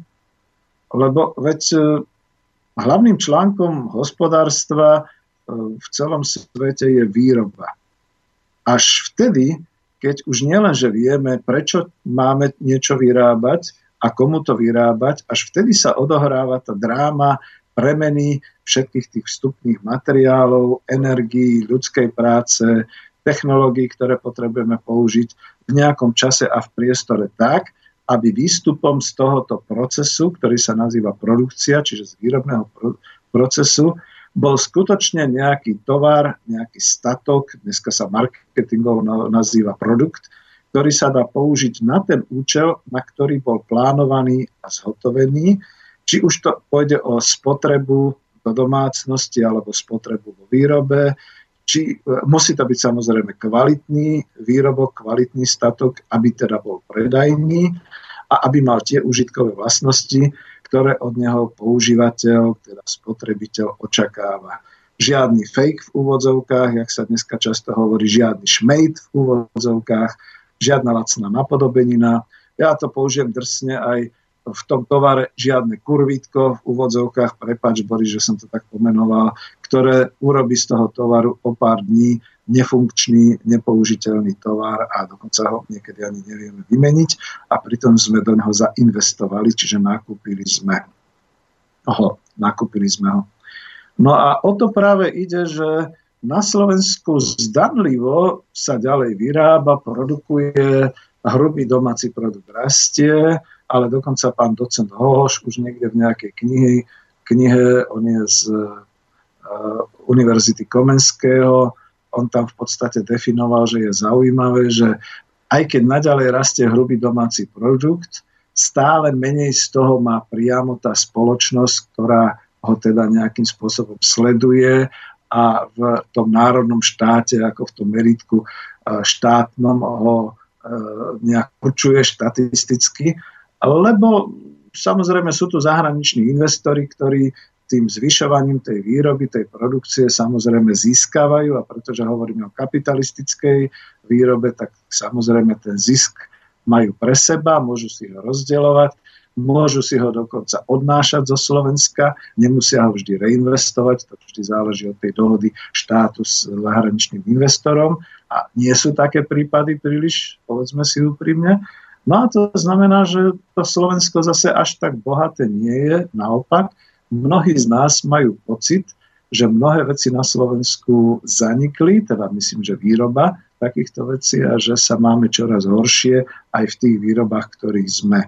Lebo veď hlavným článkom hospodárstva v celom svete je výroba. Až vtedy, keď už nielenže vieme, prečo máme niečo vyrábať a komu to vyrábať, až vtedy sa odohráva tá dráma premeny všetkých tých vstupných materiálov, energií, ľudskej práce, technológií, ktoré potrebujeme použiť v nejakom čase a v priestore tak, aby výstupom z tohoto procesu, ktorý sa nazýva produkcia, čiže z výrobného procesu, bol skutočne nejaký tovar, nejaký statok, dneska sa marketingovo nazýva produkt, ktorý sa dá použiť na ten účel, na ktorý bol plánovaný a zhotovený, či už to pôjde o spotrebu do domácnosti alebo spotrebu vo výrobe, či musí to byť samozrejme kvalitný výrobok, kvalitný statok, aby teda bol predajný a aby mal tie užitkové vlastnosti, ktoré od neho používateľ, teda spotrebiteľ očakáva. Žiadny fake v úvodzovkách, jak sa dneska často hovorí, žiadny šmejt v úvodzovkách, žiadna lacná napodobenina. Ja to použijem drsne aj v tom tovare žiadne kurvítko v úvodzovkách, prepáč Boris, že som to tak pomenoval, ktoré urobí z toho tovaru o pár dní nefunkčný, nepoužiteľný tovar a dokonca ho niekedy ani nevieme vymeniť a pritom sme do neho zainvestovali, čiže nakúpili sme ho. Nakúpili sme ho. No a o to práve ide, že na Slovensku zdanlivo sa ďalej vyrába, produkuje, hrubý domáci produkt rastie, ale dokonca pán docent Hohoš už niekde v nejakej knihe, knihe on je z uh, Univerzity Komenského, on tam v podstate definoval, že je zaujímavé, že aj keď naďalej rastie hrubý domáci produkt, stále menej z toho má priamo tá spoločnosť, ktorá ho teda nejakým spôsobom sleduje a v tom národnom štáte, ako v tom meritku štátnom, ho nejak určuje štatisticky. Lebo samozrejme sú tu zahraniční investori, ktorí tým zvyšovaním tej výroby, tej produkcie samozrejme získavajú a pretože hovoríme o kapitalistickej výrobe, tak samozrejme ten zisk majú pre seba, môžu si ho rozdielovať, môžu si ho dokonca odnášať zo Slovenska, nemusia ho vždy reinvestovať, to vždy záleží od tej dohody štátu s zahraničným investorom a nie sú také prípady príliš, povedzme si úprimne. No a to znamená, že to Slovensko zase až tak bohaté nie je, naopak, mnohí z nás majú pocit, že mnohé veci na Slovensku zanikli, teda myslím, že výroba takýchto vecí a že sa máme čoraz horšie aj v tých výrobách, ktorých sme.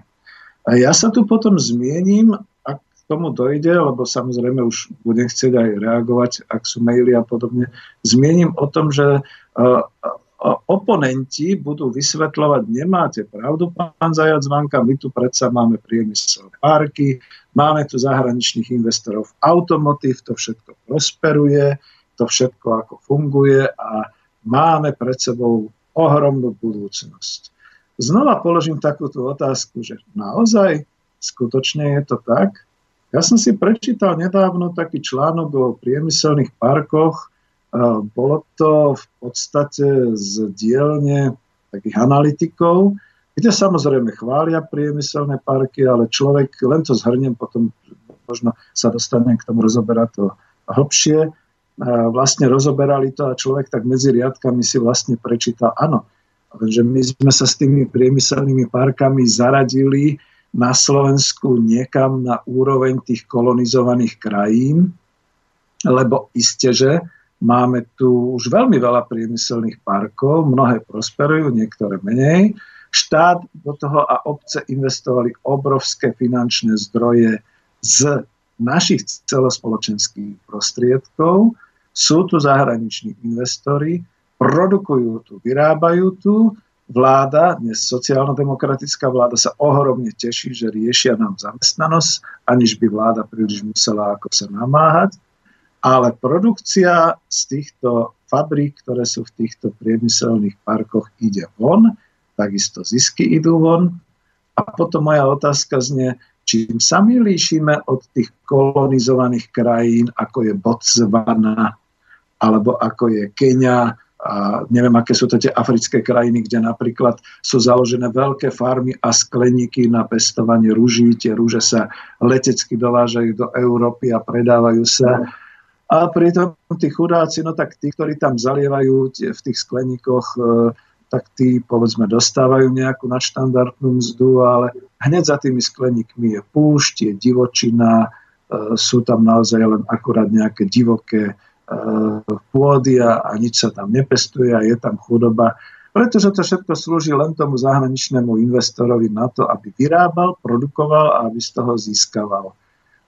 A ja sa tu potom zmiením, ak k tomu dojde, lebo samozrejme už budem chcieť aj reagovať, ak sú maily a podobne, zmiením o tom, že uh, oponenti budú vysvetľovať, nemáte pravdu, pán Zajac-Vanka, my tu predsa máme priemyselné parky, máme tu zahraničných investorov v automotív, to všetko prosperuje, to všetko ako funguje a máme pred sebou ohromnú budúcnosť. Znova položím takúto otázku, že naozaj skutočne je to tak? Ja som si prečítal nedávno taký článok o priemyselných parkoch. Bolo to v podstate z dielne takých analytikov, kde samozrejme chvália priemyselné parky, ale človek, len to zhrniem, potom možno sa dostanem k tomu rozoberať to hlbšie. Vlastne rozoberali to a človek tak medzi riadkami si vlastne prečítal, áno, že my sme sa s tými priemyselnými parkami zaradili na Slovensku niekam na úroveň tých kolonizovaných krajín, lebo isteže máme tu už veľmi veľa priemyselných parkov, mnohé prosperujú, niektoré menej. Štát do toho a obce investovali obrovské finančné zdroje z našich celospoločenských prostriedkov. Sú tu zahraniční investori, produkujú tu, vyrábajú tu. Vláda, dnes sociálno-demokratická vláda sa ohromne teší, že riešia nám zamestnanosť, aniž by vláda príliš musela ako sa namáhať. Ale produkcia z týchto fabrík, ktoré sú v týchto priemyselných parkoch, ide von, takisto zisky idú von. A potom moja otázka znie, čím sa my líšime od tých kolonizovaných krajín, ako je Botswana, alebo ako je Keňa, a neviem, aké sú to tie africké krajiny, kde napríklad sú založené veľké farmy a skleníky na pestovanie ruží. Tie ruže sa letecky dovážajú do Európy a predávajú sa. A pritom tí chudáci, no tak tí, ktorí tam zalievajú v tých skleníkoch, tak tí, povedzme, dostávajú nejakú nadštandardnú mzdu, ale hneď za tými skleníkmi je púšť, je divočina, sú tam naozaj len akurát nejaké divoké pôdy a nič sa tam nepestuje a je tam chudoba. Pretože to všetko slúži len tomu zahraničnému investorovi na to, aby vyrábal, produkoval a aby z toho získaval.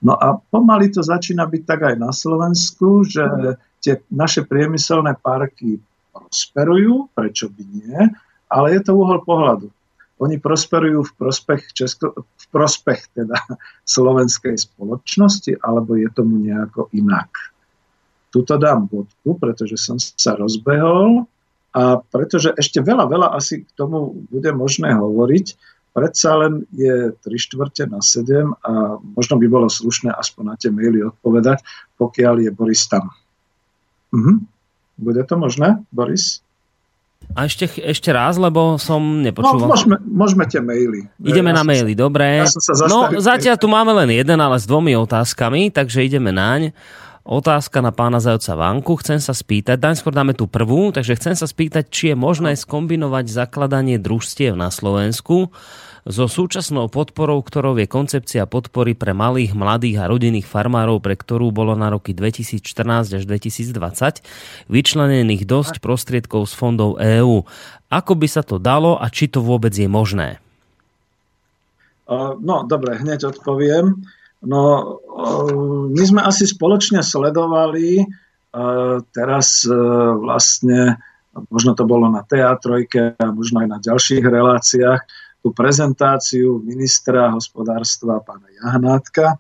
No a pomaly to začína byť tak aj na Slovensku, že tie naše priemyselné parky prosperujú, prečo by nie, ale je to uhol pohľadu. Oni prosperujú v prospech, Česko, v prospech teda slovenskej spoločnosti, alebo je tomu nejako inak. Tuto dám bodku, pretože som sa rozbehol a pretože ešte veľa, veľa asi k tomu bude možné hovoriť. Predsa len je tri štvrte na sedem a možno by bolo slušné aspoň na tie maily odpovedať, pokiaľ je Boris tam. Mhm. Bude to možné, Boris? A ešte, ešte raz, lebo som nepočúval. No, môžeme, môžeme tie maily. Ideme ja na maily, sa, dobre. Ja no, zatiaľ tu máme len jeden, ale s dvomi otázkami, takže ideme naň. Otázka na pána Zajaca-Vanku. Chcem sa spýtať, daň skôr dáme tú prvú, takže chcem sa spýtať, či je možné skombinovať zakladanie družstiev na Slovensku so súčasnou podporou, ktorou je koncepcia podpory pre malých, mladých a rodinných farmárov, pre ktorú bolo na roky dvetisícštrnásť až dvetisícdvadsať vyčlenených dosť prostriedkov z fondov EÚ. Ako by sa to dalo a či to vôbec je možné? No, dobre, hneď odpoviem. No, my sme asi spoločne sledovali teraz vlastne, možno to bolo na té á tri a možno aj na ďalších reláciách, tú prezentáciu ministra hospodárstva pána Jahnátka,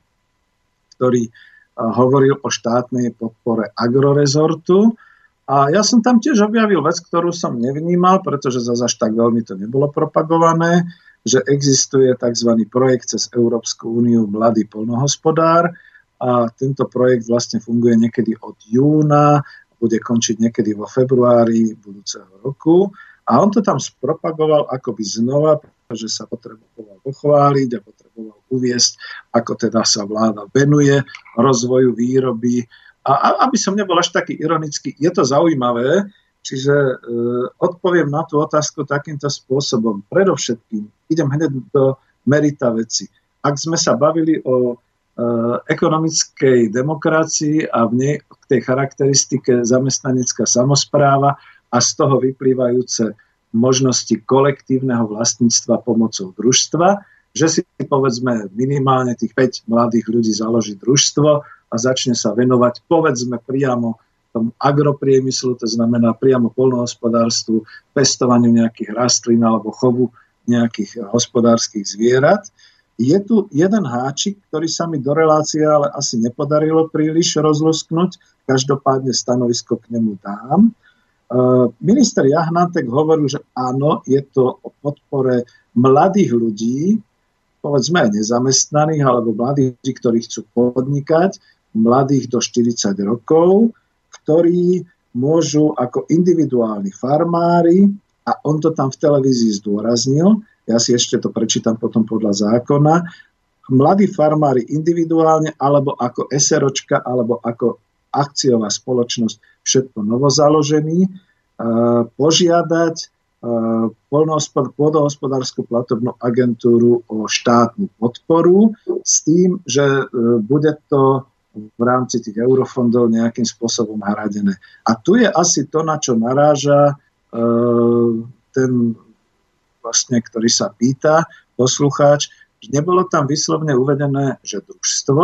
ktorý hovoril o štátnej podpore agrorezortu. A ja som tam tiež objavil vec, ktorú som nevnímal, pretože zase až tak veľmi to nebolo propagované, že existuje tzv. Projekt cez Európsku úniu Mladý poľnohospodár a tento projekt vlastne funguje niekedy od júna, bude končiť niekedy vo februári budúceho roku a on to tam spropagoval akoby znova, pretože sa potreboval pochváliť a potreboval uviesť, ako teda sa vláda venuje rozvoju výroby a aby som nebol až taký ironický, je to zaujímavé. Čiže e, odpoviem na tú otázku takýmto spôsobom. Predovšetkým idem hneď do merita veci. Ak sme sa bavili o e, ekonomickej demokracii a v nej k tej charakteristike zamestnanecká samospráva a z toho vyplývajúce možnosti kolektívneho vlastníctva pomocou družstva, že si povedzme minimálne tých päť mladých ľudí založí družstvo a začne sa venovať povedzme priamo tomu agropriemyslu, to znamená priamo poľnohospodárstvu, pestovaniu nejakých rastlín alebo chovu nejakých hospodárskych zvierat. Je tu jeden háčik, ktorý sa mi do relácie ale asi nepodarilo príliš rozlusknúť, každopádne stanovisko k nemu dám. Minister Jahnátek hovoril, že áno, je to o podpore mladých ľudí, povedzme nezamestnaných alebo mladých ľudí, ktorí chcú podnikať, mladých do štyridsať rokov, ktorí môžu ako individuálni farmári, a on to tam v televízii zdôraznil, ja si ešte to prečítam potom podľa zákona, mladí farmári individuálne, alebo ako SROčka, alebo ako akciová spoločnosť, všetko novozaložení, požiadať Pôdohospodárskú platobnú agentúru o štátnu podporu s tým, že bude to v rámci tých eurofondov nejakým spôsobom hradené. A tu je asi to, na čo naráža e, ten, vlastne, ktorý sa pýta, poslucháč, že nebolo tam vyslovne uvedené, že družstvo,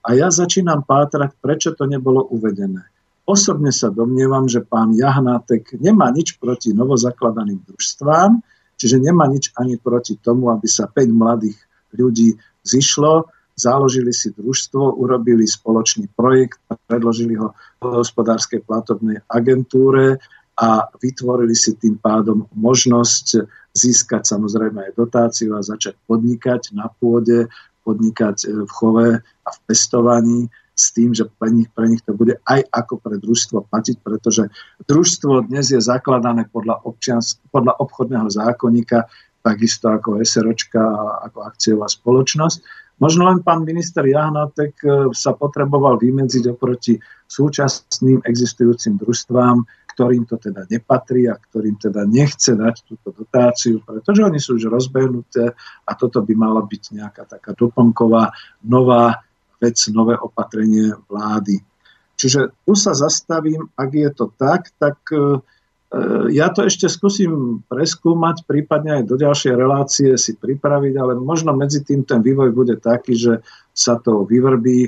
a ja začínam pátrať, prečo to nebolo uvedené. Osobne sa domnievam, že pán Jahnátek nemá nič proti novozakladaným družstvám, čiže nemá nič ani proti tomu, aby sa päť mladých ľudí zišlo, založili si družstvo, urobili spoločný projekt, predložili ho hospodárskej platobnej agentúre a vytvorili si tým pádom možnosť získať samozrejme aj dotáciu a začať podnikať na pôde, podnikať v chove a v pestovaní s tým, že pre nich, pre nich to bude aj ako pre družstvo platiť, pretože družstvo dnes je zakladané podľa, občiansk- podľa obchodného zákonníka, takisto ako SROčka, ako akciová spoločnosť. Možno len pán minister Jahnátek sa potreboval vymedziť oproti súčasným existujúcim družstvám, ktorým to teda nepatrí a ktorým teda nechce dať túto dotáciu, pretože oni sú už rozbehnuté a toto by mala byť nejaká taká doplnková nová vec, nové opatrenie vlády. Čiže tu sa zastavím, ak je to tak, tak ja to ešte skúsim preskúmať, prípadne aj do ďalšej relácie si pripraviť, ale možno medzi tým ten vývoj bude taký, že sa to vyvrbí,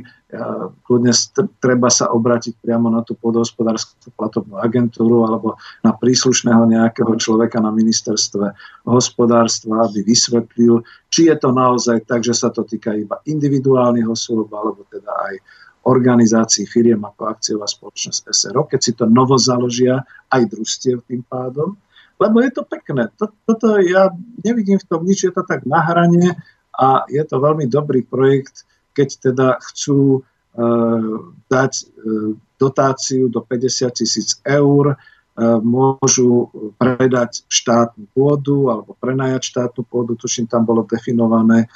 kľudne treba sa obrátiť priamo na tú Pôdohospodársku platobnú agentúru alebo na príslušného nejakého človeka na ministerstve hospodárstva, aby vysvetlil, či je to naozaj tak, že sa to týka iba individuálnych osôb alebo teda aj organizácií firiem ako akciová spoločnosť es er o, keď si to novo založia aj družstiev tým pádom. Lebo je to pekné. Toto ja nevidím v tom nič, je to tak na hrane a je to veľmi dobrý projekt, keď teda chcú e, dať e, dotáciu do päťdesiat tisíc eur, e, môžu predať štátnu pôdu alebo prenajať štátnu pôdu, tuším tam bolo definované,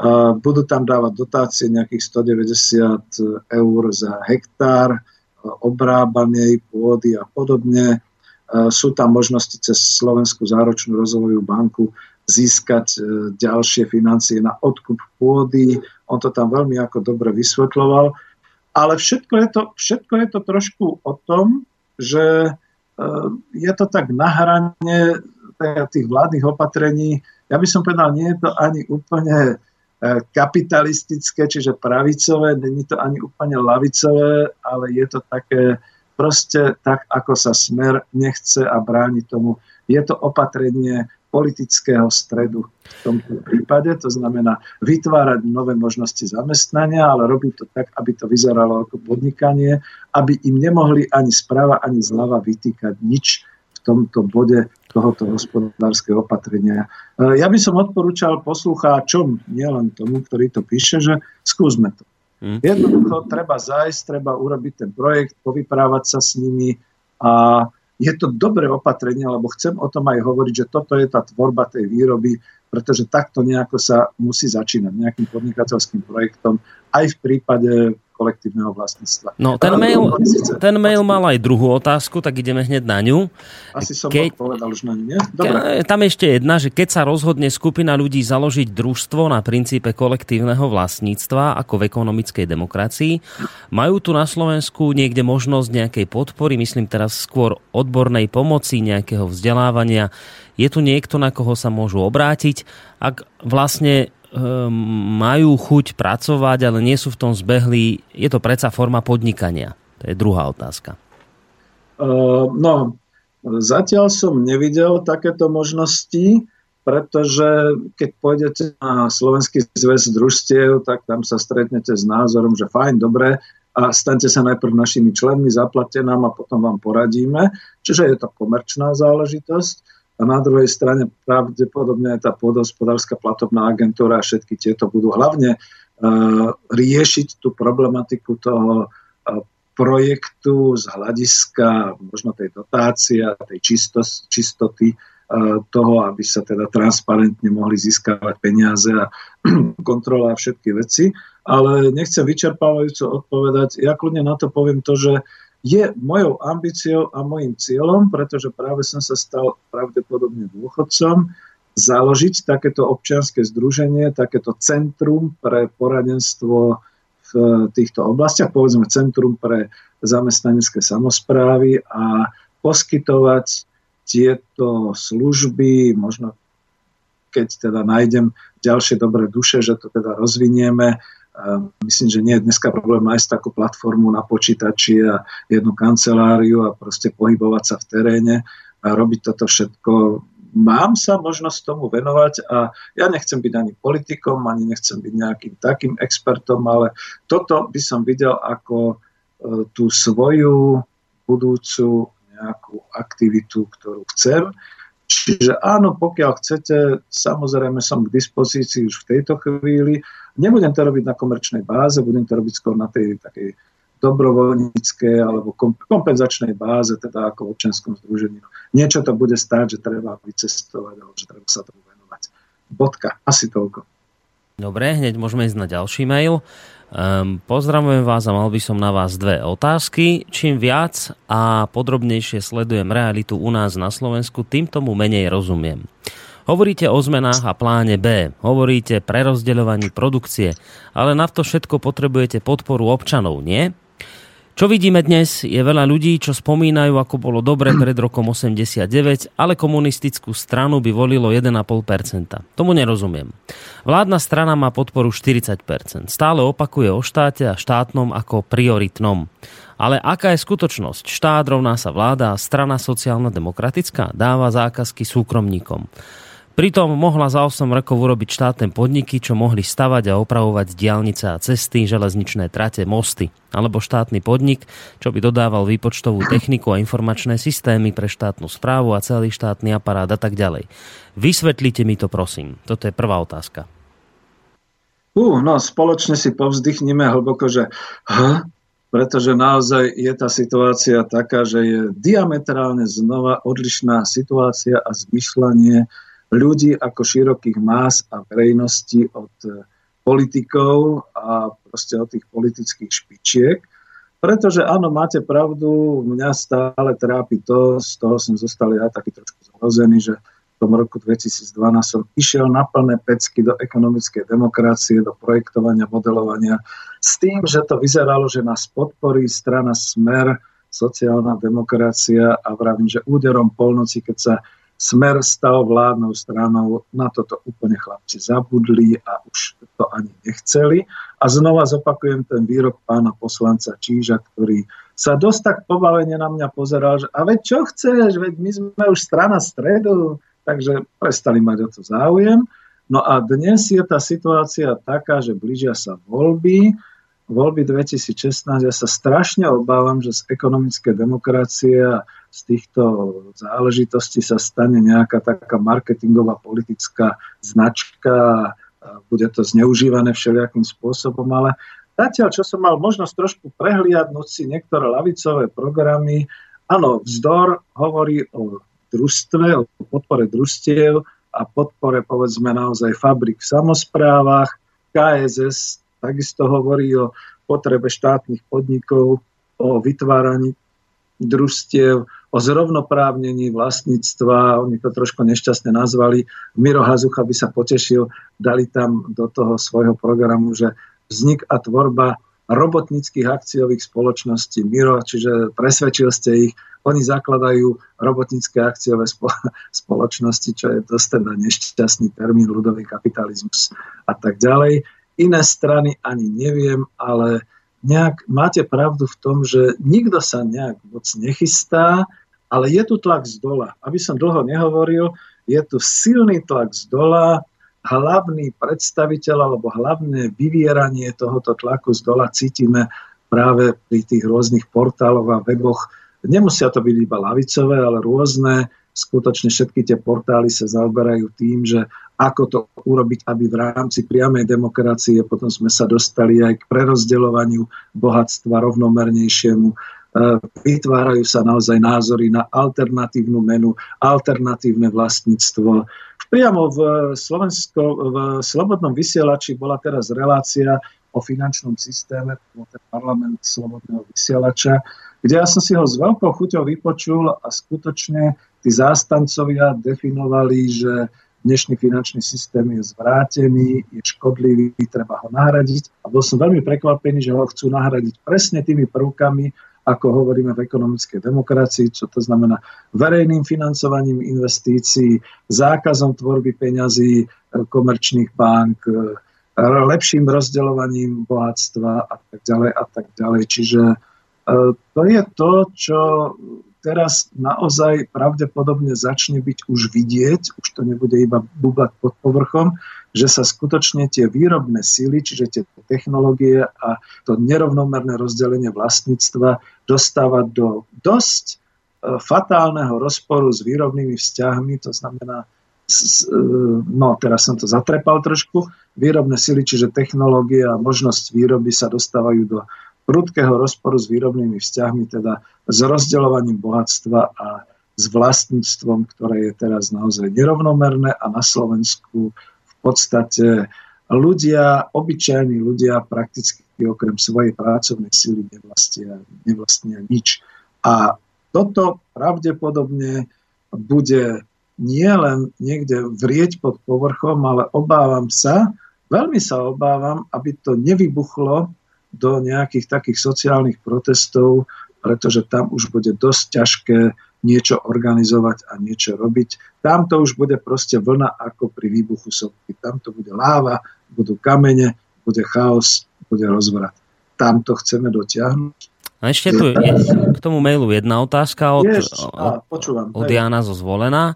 Uh, budú tam dávať dotácie nejakých stodeväťdesiat eur za hektár, obrábanej pôdy a podobne. Sú tam možnosti cez Slovenskú záročnú rozvojovú banku získať ďalšie financie na odkup pôdy. On to tam veľmi ako dobre vysvetľoval. Ale všetko je to, všetko je to trošku o tom, že je to tak na hrane tých vládnych opatrení. Ja by som povedal, nie je to ani úplne kapitalistické, čiže pravicové, není to ani úplne ľavicové, ale je to také proste tak, ako sa Smer nechce a bráni tomu. Je to opatrenie politického stredu v tomto prípade, to znamená vytvárať nové možnosti zamestnania, ale robí to tak, aby to vyzeralo ako podnikanie, aby im nemohli ani sprava, ani zľava vytýkať nič v tomto bode tohoto hospodárskeho opatrenia. Ja by som odporúčal poslucháčom, nielen tomu, ktorý to píše, že skúsme to. Jednoducho treba zájsť, treba urobiť ten projekt, povyprávať sa s nimi a je to dobré opatrenie, lebo chcem o tom aj hovoriť, že toto je tá tvorba tej výroby, pretože takto nejako sa musí začínať nejakým podnikateľským projektom aj v prípade kolektívneho vlastníctva. No, ten mail, ten mail mal aj druhú otázku, tak ideme hneď na ňu. Asi som Ke... povedal už na ňu, nie? Dobre. Tam ešte jedna, že keď sa rozhodne skupina ľudí založiť družstvo na princípe kolektívneho vlastníctva, ako v ekonomickej demokracii, majú tu na Slovensku niekde možnosť nejakej podpory, myslím teraz skôr odbornej pomoci, nejakého vzdelávania. Je tu niekto, na koho sa môžu obrátiť, ak vlastne majú chuť pracovať, ale nie sú v tom zbehlí. Je to predsa forma podnikania? To je druhá otázka. Uh, no, zatiaľ som nevidel takéto možnosti, pretože keď pôjdete na Slovenský zväz družstiev, tak tam sa stretnete s názorom, že fajn, dobre, a staňte sa najprv našimi členmi, zaplatte nám a potom vám poradíme. Čiže je to komerčná záležitosť. A na druhej strane pravdepodobne aj tá Pôdohospodárska platobná agentúra a všetky tieto budú hlavne uh, riešiť tú problematiku toho uh, projektu z hľadiska možno tej dotácie a tej čistos, čistoty uh, toho, aby sa teda transparentne mohli získavať peniaze a kontrola a všetky veci. Ale nechcem vyčerpávajúco odpovedať. Ja kľudne na to poviem to, že je mojou ambíciou a mojím cieľom, pretože práve som sa stal pravdepodobne dôchodcom, založiť takéto občianske združenie, takéto centrum pre poradenstvo v týchto oblastiach, povedzme centrum pre zamestnanecké samosprávy a poskytovať tieto služby, možno keď teda nájdem ďalšie dobré duše, že to teda rozvinieme. Myslím, že nie je dneska problém nájsť takú platformu na počítači a jednu kanceláriu a proste pohybovať sa v teréne a robiť toto všetko. Mám sa možnosť tomu venovať a ja nechcem byť ani politikom, ani nechcem byť nejakým takým expertom, ale toto by som videl ako tú svoju budúcu nejakú aktivitu, ktorú chcem. Čiže áno, pokiaľ chcete, samozrejme som k dispozícii už v tejto chvíli. Nebudem to robiť na komerčnej báze, budem to robiť skôr na tej takej dobrovoľníckej alebo kompenzačnej báze, teda ako v občianskom združení. Niečo to bude stáť, že treba vycestovať, alebo že treba sa tomu venovať. Bodka, asi toľko. Dobre, hneď môžeme ísť na ďalší mail. Um, pozdravujem vás a mal by som na vás dve otázky. Čím viac a podrobnejšie sledujem realitu u nás na Slovensku, tým tomu menej rozumiem. Hovoríte o zmenách a pláne B, hovoríte o prerozdeľovaní produkcie, ale na to všetko potrebujete podporu občanov, nie? Čo vidíme dnes, je veľa ľudí, čo spomínajú, ako bolo dobre pred rokom osemdesiatdeväť, ale komunistickú stranu by volilo jeden a pol percenta. Tomu nerozumiem. Vládna strana má podporu štyridsať percent. Stále opakuje o štáte a štátnom ako prioritnom. Ale aká je skutočnosť? Štát rovná sa vláda a strana sociálno-demokratická dáva zákazky súkromníkom. Pritom mohla za osem rokov urobiť štátne podniky, čo mohli stavať a opravovať diaľnice a cesty, železničné trate, mosty. Alebo štátny podnik, čo by dodával výpočtovú techniku a informačné systémy pre štátnu správu a celý štátny aparát a tak ďalej. Vysvetlite mi to, prosím. Toto je prvá otázka. Uh, no, spoločne si povzdychneme hlboko, že ha? Pretože naozaj je tá situácia taká, že je diametrálne znova odlišná situácia a zmyšľanie ľudí ako širokých más a verejnosti od politikov a proste od tých politických špičiek. Pretože áno, máte pravdu, mňa stále trápi to, z toho som zostal ja taký trošku zhrozený, že v tom roku dvetisícdvanásť som išiel na plné pecky do ekonomickej demokracie, do projektovania, modelovania, s tým, že to vyzeralo, že nás podporí strana Smer, sociálna demokracia a vravím, že úderom polnoci, keď sa Smer stal vládnou stranou, na toto úplne chlapci zabudli a už to ani nechceli. A znova zopakujem ten výrok pána poslanca Číža, ktorý sa dosť tak pobavene na mňa pozeral, že a veď čo chceš, veď my sme už strana stredu, takže prestali mať o to záujem. No a dnes je tá situácia taká, že blížia sa voľby. Voľby dvetisícšestnásť, ja sa strašne obávam, že z ekonomické demokracie a z týchto záležitostí sa stane nejaká taká marketingová politická značka a bude to zneužívané všelijakým spôsobom, ale zatiaľ, čo som mal možnosť trošku prehliadnúť si niektoré ľavicové programy, áno, Vzdor hovorí o družstve, o podpore družstiev a podpore, povedzme, naozaj fabrik v samozprávach. ká es es takisto hovorí o potrebe štátnych podnikov, o vytváraní družstiev, o zrovnoprávnení vlastníctva, oni to trošku nešťastne nazvali. Miro Hazucha by sa potešil, dali tam do toho svojho programu, že vznik a tvorba robotníckych akciových spoločností. Miro, čiže presvedčil ste ich, oni zakladajú robotnícke akciové spoločnosti, čo je dosť teda nešťastný termín, ľudový kapitalizmus a tak ďalej. Iné strany ani neviem, ale nejak máte pravdu v tom, že nikto sa nejak moc nechystá, ale je tu tlak z dola. Aby som dlho nehovoril, je tu silný tlak z dola. Hlavný predstaviteľ alebo hlavné vyvieranie tohoto tlaku z dola cítime práve pri tých rôznych portáloch a weboch. Nemusia to byť iba ľavicové, ale rôzne. Skutočne všetky tie portály sa zaoberajú tým, že ako to urobiť, aby v rámci priamej demokracie potom sme sa dostali aj k prerozdeľovaniu bohatstva rovnomernejšiemu. Vytvárajú sa naozaj názory na alternatívnu menu, alternatívne vlastníctvo. Priamo v, Slovensko, v Slobodnom vysielači bola teraz relácia o finančnom systéme, bol ten parlament Slobodného vysielača, kde ja som si ho s veľkou chuťou vypočul a skutočne tí zástancovia definovali, že dnešný finančný systém je zvrátený, je škodlivý, treba ho nahradiť. A bol som veľmi prekvapený, že ho chcú nahradiť presne tými prvkami, ako hovoríme v ekonomickej demokracii, čo to znamená verejným financovaním investícií, zákazom tvorby peňazí komerčných bank, lepším rozdeľovaním bohatstva a tak ďalej a tak ďalej. Čiže to je to, čo teraz naozaj pravdepodobne začne byť už vidieť, už to nebude iba bublať pod povrchom, že sa skutočne tie výrobné síly, čiže tie technológie a to nerovnomerné rozdelenie vlastníctva dostáva do dosť fatálneho rozporu s výrobnými vzťahmi, to znamená, no teraz som to zatrepal trošku, výrobné síly, čiže technológie a možnosť výroby sa dostávajú do prudkého rozporu s výrobnými vzťahmi, teda s rozdeľovaním bohatstva a s vlastníctvom, ktoré je teraz naozaj nerovnomerné a na Slovensku v podstate ľudia, obyčajní ľudia prakticky okrem svojej pracovnej síly nevlastnia, nevlastnia nič. A toto pravdepodobne bude nielen niekde vrieť pod povrchom, ale obávam sa, veľmi sa obávam, aby to nevybuchlo do nejakých takých sociálnych protestov, pretože tam už bude dosť ťažké niečo organizovať a niečo robiť. Tam to už bude proste vlna ako pri výbuchu sopky. Tam to bude láva, budú kamene, bude chaos, bude rozvrat. Tam to chceme dotiahnuť. A ešte tu je k tomu mailu jedna otázka od, od, od Jana zo Zvolena.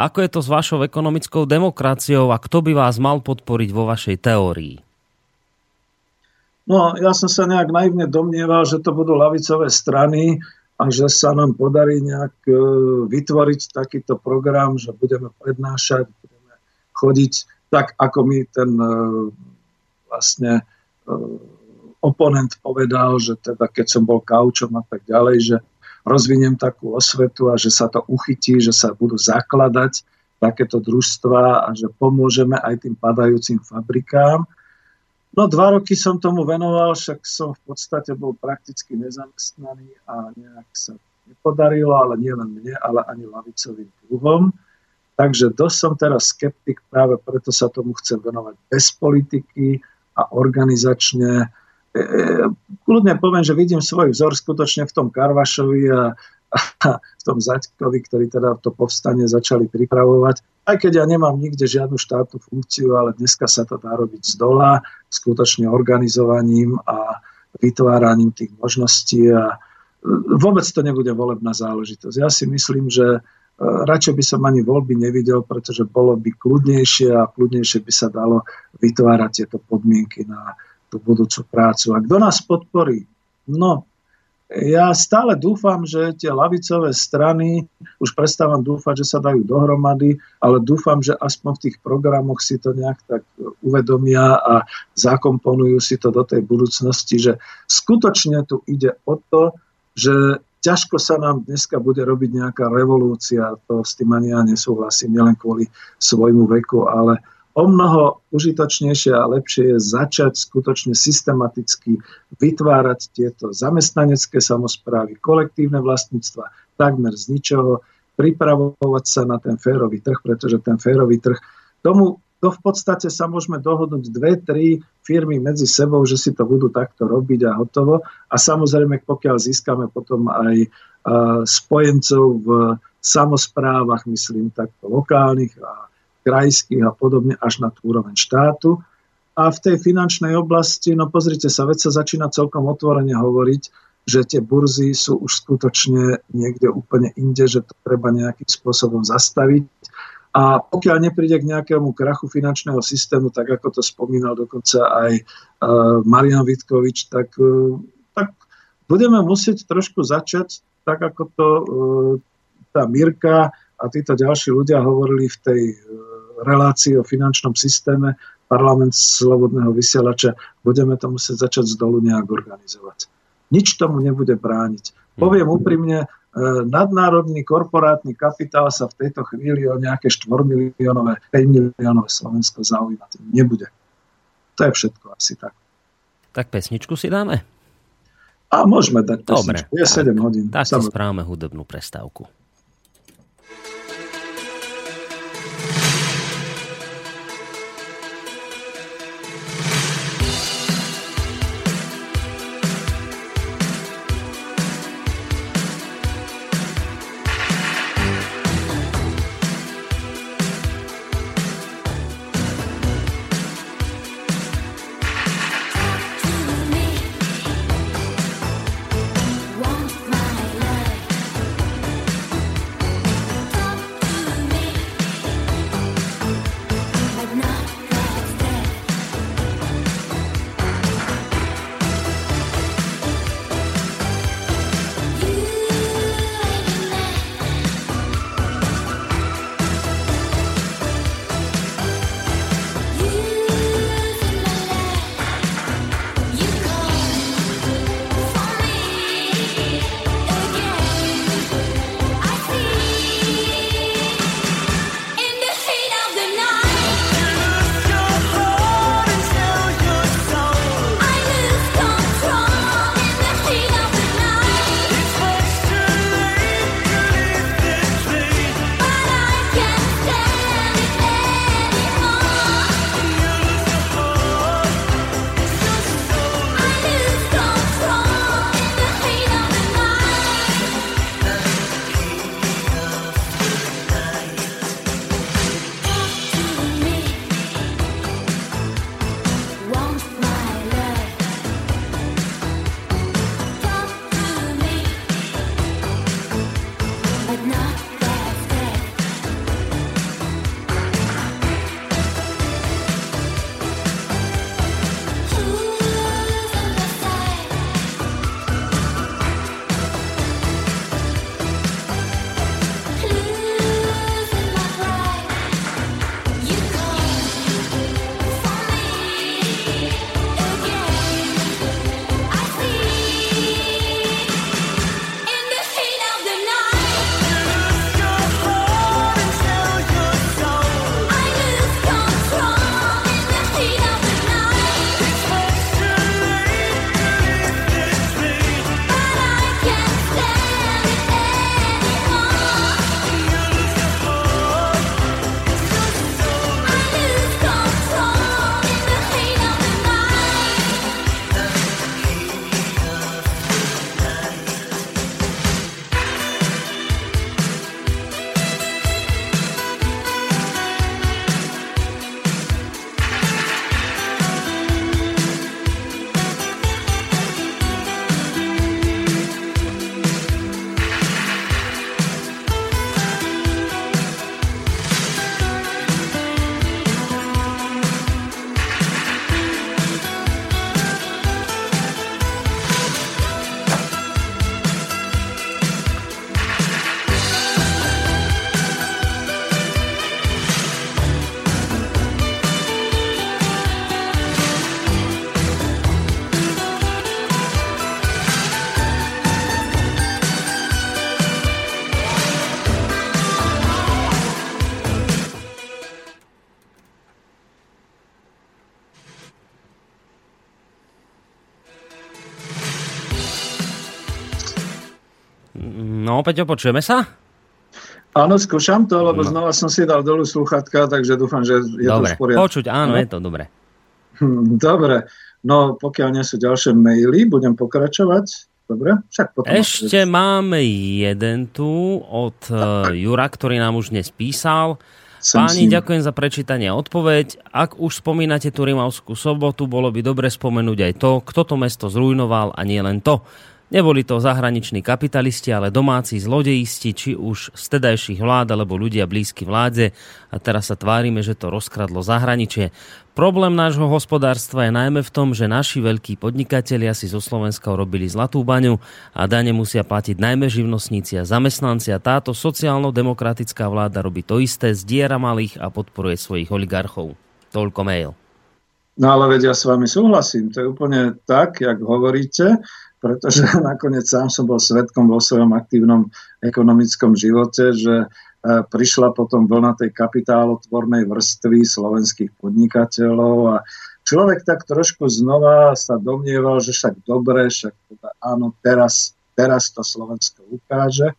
Ako je to s vašou ekonomickou demokraciou a kto by vás mal podporiť vo vašej teórii? No, ja som sa nejak naivne domnieval, že to budú ľavicové strany a že sa nám podarí nejak e, vytvoriť takýto program, že budeme prednášať, budeme chodiť tak, ako mi ten e, vlastne e, oponent povedal, že teda keď som bol kaučom a tak ďalej, že rozviniem takú osvetu a že sa to uchytí, že sa budú zakladať takéto družstva a že pomôžeme aj tým padajúcim fabrikám. No dva roky som tomu venoval, však som v podstate bol prakticky nezamestnaný a nejak sa nepodarilo, ale nie len mne, ale ani ľavicovým kruhom. Takže dosť som teraz skeptik, práve preto sa tomu chcem venovať bez politiky a organizačne. E, e, kľudne poviem, že vidím svoj vzor skutočne v tom Karvašovi a, a v tom Zaďkovi, ktorí teda to povstanie začali pripravovať. Aj keď ja nemám nikde žiadnu štátnu funkciu, ale dneska sa to dá robiť z dola, skutočne organizovaním a vytváraním tých možností. A vôbec to nebude volebná záležitosť. Ja si myslím, že radšej by som ani voľby nevidel, pretože bolo by kľudnejšie a kľudnejšie by sa dalo vytvárať tieto podmienky na tú budúcu prácu. A kto nás podporí? No, ja stále dúfam, že tie ľavicové strany, už prestávam dúfať, že sa dajú dohromady, ale dúfam, že aspoň v tých programoch si to nejak tak uvedomia a zakomponujú si to do tej budúcnosti, že skutočne tu ide o to, že ťažko sa nám dneska bude robiť nejaká revolúcia, to s tým ani ja nesúhlasím, nielen kvôli svojmu veku, ale o mnoho užitočnejšie a lepšie je začať skutočne systematicky vytvárať tieto zamestnanecké samosprávy, kolektívne vlastníctva takmer z ničoho, pripravovať sa na ten férový trh, pretože ten férový trh, tomu to v podstate sa môžeme dohodnúť dve, tri firmy medzi sebou, že si to budú takto robiť a hotovo. A samozrejme, pokiaľ získame potom aj spojencov v samosprávach, myslím takto lokálnych a krajských a podobne, až na tú úroveň štátu. A v tej finančnej oblasti, no pozrite sa, veď sa začína celkom otvorene hovoriť, že tie burzy sú už skutočne niekde úplne inde, že to treba nejakým spôsobom zastaviť. A pokiaľ nepríde k nejakému krachu finančného systému, tak ako to spomínal dokonca aj uh, Marian Vítkovič, tak, uh, tak budeme musieť trošku začať, tak ako to uh, tá Mirka a títo ďalší ľudia hovorili v tej relácii o finančnom systéme, parlament Slobodného vysielača, budeme to musieť začať z dolu nejak organizovať. Nič tomu nebude brániť. Poviem úprimne, nadnárodný korporátny kapitál sa v tejto chvíli o nejaké štvormiliónové, päťmiliónové Slovensko zaujímať nebude. To je všetko asi tak. Tak pesničku si dáme? A môžeme dať pesničku. Dobre, je tak, sedem hodín. Tak si správame hudobnú prestávku. No, Peťo, počujeme sa? Áno, skúšam to, lebo no. znova som si dal dolu slúchatka, takže dúfam, že je dobre. To v poriadku. Počuť, áno, no. je to dobre. Dobre, no pokiaľ nie sú ďalšie maily, budem pokračovať. Dobre, však potom... Ešte máme jeden tu od tak. Jura, ktorý nám už dnes písal. Páni, ďakujem za prečítanie a odpoveď. Ak už spomínate tú Rimavskú Sobotu, bolo by dobre spomenúť aj to, kto to mesto zrujnoval a nie len to. Neboli to zahraniční kapitalisti, ale domáci zlodejisti, či už z tedajších vlád, alebo ľudia blízky vládze. A teraz sa tvárime, že to rozkradlo zahraničie. Problém nášho hospodárstva je najmä v tom, že naši veľkí podnikatelia si zo Slovenska urobili zlatú baňu a dane musia platiť najmä živnostníci a zamestnanci. A táto sociálno-demokratická vláda robí to isté, zdiera malých a podporuje svojich oligarchov. Toľko mail. No ale veď ja s vami súhlasím. To je úplne tak, jak hovoríte, pretože nakoniec sám som bol svedkom vo svojom aktívnom ekonomickom živote, že prišla potom vlna tej kapitálotvornej vrstvy slovenských podnikateľov a človek tak trošku znova sa domnieval, že však dobre, však teda áno, teraz, teraz to Slovensko ukáže.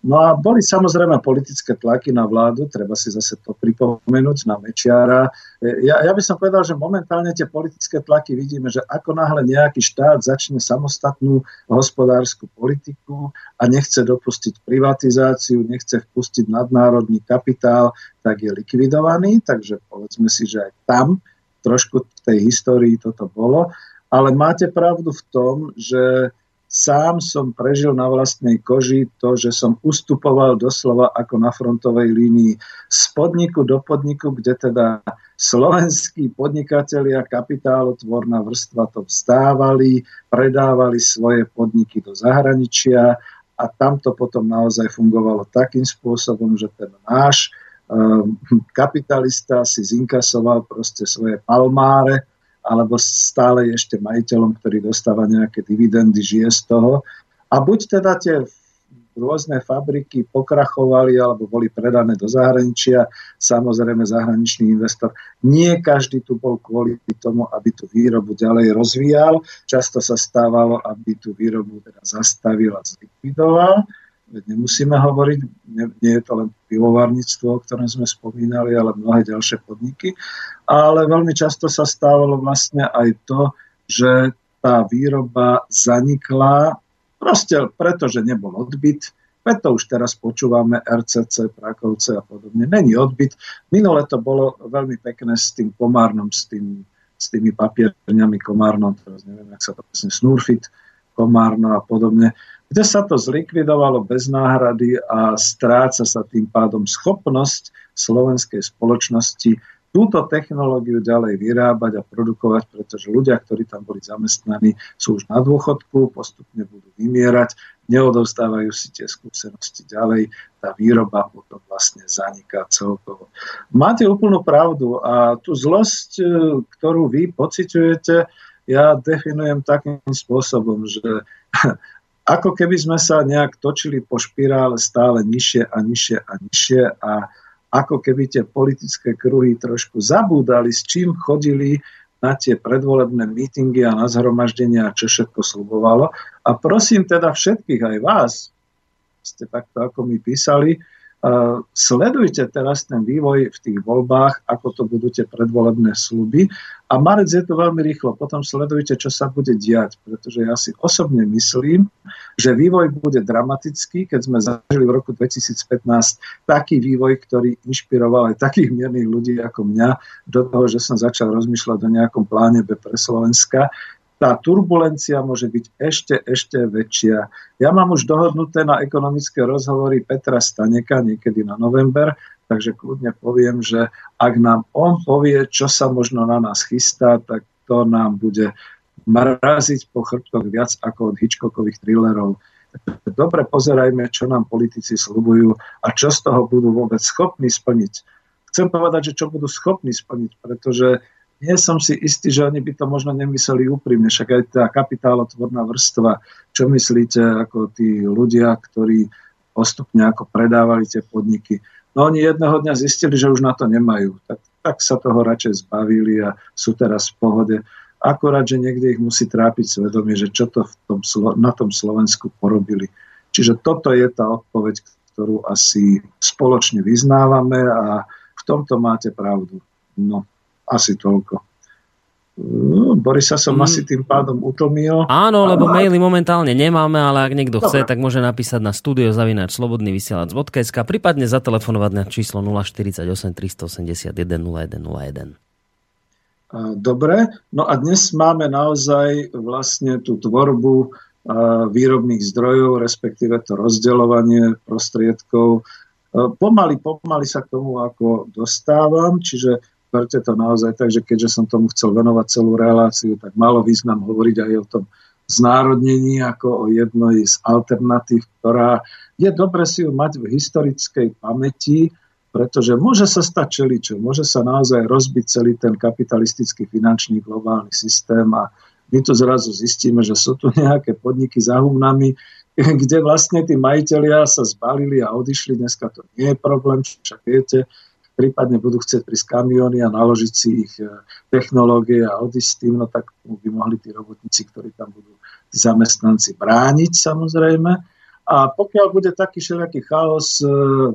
No a boli samozrejme politické tlaky na vládu, treba si zase to pripomenúť, na Mečiara. Ja, ja by som povedal, že momentálne tie politické tlaky vidíme, že ako náhle nejaký štát začne samostatnú hospodársku politiku a nechce dopustiť privatizáciu, nechce vpustiť nadnárodný kapitál, tak je likvidovaný, takže povedzme si, že aj tam trošku v tej histórii toto bolo. Ale máte pravdu v tom, že sám som prežil na vlastnej koži to, že som ustupoval doslova ako na frontovej línii z podniku do podniku, kde teda slovenskí podnikatelia, kapitálotvorná vrstva to vzdávali, predávali svoje podniky do zahraničia a tam to potom naozaj fungovalo takým spôsobom, že ten náš um, kapitalista si zinkasoval proste svoje palmáre, alebo stále ešte majiteľom, ktorý dostáva nejaké dividendy, žije z toho. A buď teda tie rôzne fabriky pokrachovali, alebo boli predané do zahraničia, samozrejme zahraničný investor. Nie každý tu bol kvôli tomu, aby tú výrobu ďalej rozvíjal. Často sa stávalo, aby tú výrobu teda zastavil a zlikvidoval. Nemusíme hovoriť, nie, nie je to len pivovarníctvo, o ktorom sme spomínali, ale mnohé ďalšie podniky. Ale veľmi často sa stávalo vlastne aj to, že tá výroba zanikla proste preto, že nebol odbyt. Preto už teraz počúvame er cé cé, Prakovce a podobne. Není odbyt. Minule to bolo veľmi pekné s tým Komárnom, s, tým, s tými papierňami Komárnom, teraz neviem, jak sa to presne, Snurfit, Komárno a podobne, kde sa to zlikvidovalo bez náhrady a stráca sa tým pádom schopnosť slovenskej spoločnosti túto technológiu ďalej vyrábať a produkovať, pretože ľudia, ktorí tam boli zamestnaní, sú už na dôchodku, postupne budú vymierať, neodovzdávajú si tie skúsenosti ďalej, tá výroba potom vlastne zaniká celkovo. Máte úplnú pravdu a tú zlosť, ktorú vy pociťujete, ja definujem takým spôsobom, že ako keby sme sa nejak točili po špirále stále nižšie a nižšie a nižšie a ako keby tie politické kruhy trošku zabúdali, s čím chodili na tie predvolebné mítingy a na zhromaždenia, čo všetko slubovalo. A prosím teda všetkých, aj vás, ste takto ako mi písali, Uh, sledujte teraz ten vývoj v tých voľbách, ako to budú tie predvolebné sľuby a marec je to veľmi rýchlo, potom sledujte, čo sa bude diať, pretože ja si osobne myslím, že vývoj bude dramatický, keď sme zažili v roku dvetisícpätnásť taký vývoj, ktorý inšpiroval aj takých miernych ľudí ako mňa do toho, že som začal rozmýšľať o nejakom pláne B pre Slovenska. Tá turbulencia môže byť ešte, ešte väčšia. Ja mám už dohodnuté na ekonomické rozhovory Petra Staneka niekedy na november, takže kľudne poviem, že ak nám on povie, čo sa možno na nás chystá, tak to nám bude mraziť po chrbtoch viac ako od Hitchcockových thrillerov. Dobre pozerajme, čo nám politici sľubujú a čo z toho budú vôbec schopní splniť. Chcem povedať, že čo budú schopní splniť, pretože nie som si istý, že oni by to možno nemysleli úprimne, však aj tá kapitálotvorná vrstva, čo myslíte ako tí ľudia, ktorí postupne ako predávali tie podniky. No oni jedného dňa zistili, že už na to nemajú, tak, tak sa toho radšej zbavili a sú teraz v pohode. Akorát, že niekde ich musí trápiť svedomie, že čo to v tom, na tom Slovensku porobili. Čiže toto je tá odpoveď, ktorú asi spoločne vyznávame a v tomto máte pravdu. No, asi toľko. Borisa som mm. asi tým pádom utlmil. Áno, lebo ale... maily momentálne nemáme, ale ak niekto chce, dobre, tak môže napísať na studio zavináč slobodný vysielač bodka es ká, prípadne zatelefonovať na číslo nula štyridsaťosem tristoosemdesiatjeden nula jeden nula jeden. Dobre, no a dnes máme naozaj vlastne tú tvorbu výrobných zdrojov, respektíve to rozdeľovanie prostriedkov. Pomaly, pomaly sa k tomu ako dostávam, čiže berte to naozaj tak, že keďže som tomu chcel venovať celú reláciu, tak malo význam hovoriť aj o tom znárodnení ako o jednej z alternatív, ktorá je dobre si ju mať v historickej pamäti, pretože môže sa stať čeličo, môže sa naozaj rozbiť celý ten kapitalistický finančný globálny systém a my tu zrazu zistíme, že sú tu nejaké podniky za humnami, kde vlastne tí majitelia sa zbalili a odišli. Dneska to nie je problém, však viete, prípadne budú chcieť prísť kamióny a naložiť si ich technológie a odísť s tým, no tak by mohli tí robotníci, ktorí tam budú, tí zamestnanci, brániť samozrejme. A pokiaľ bude taký široký chaos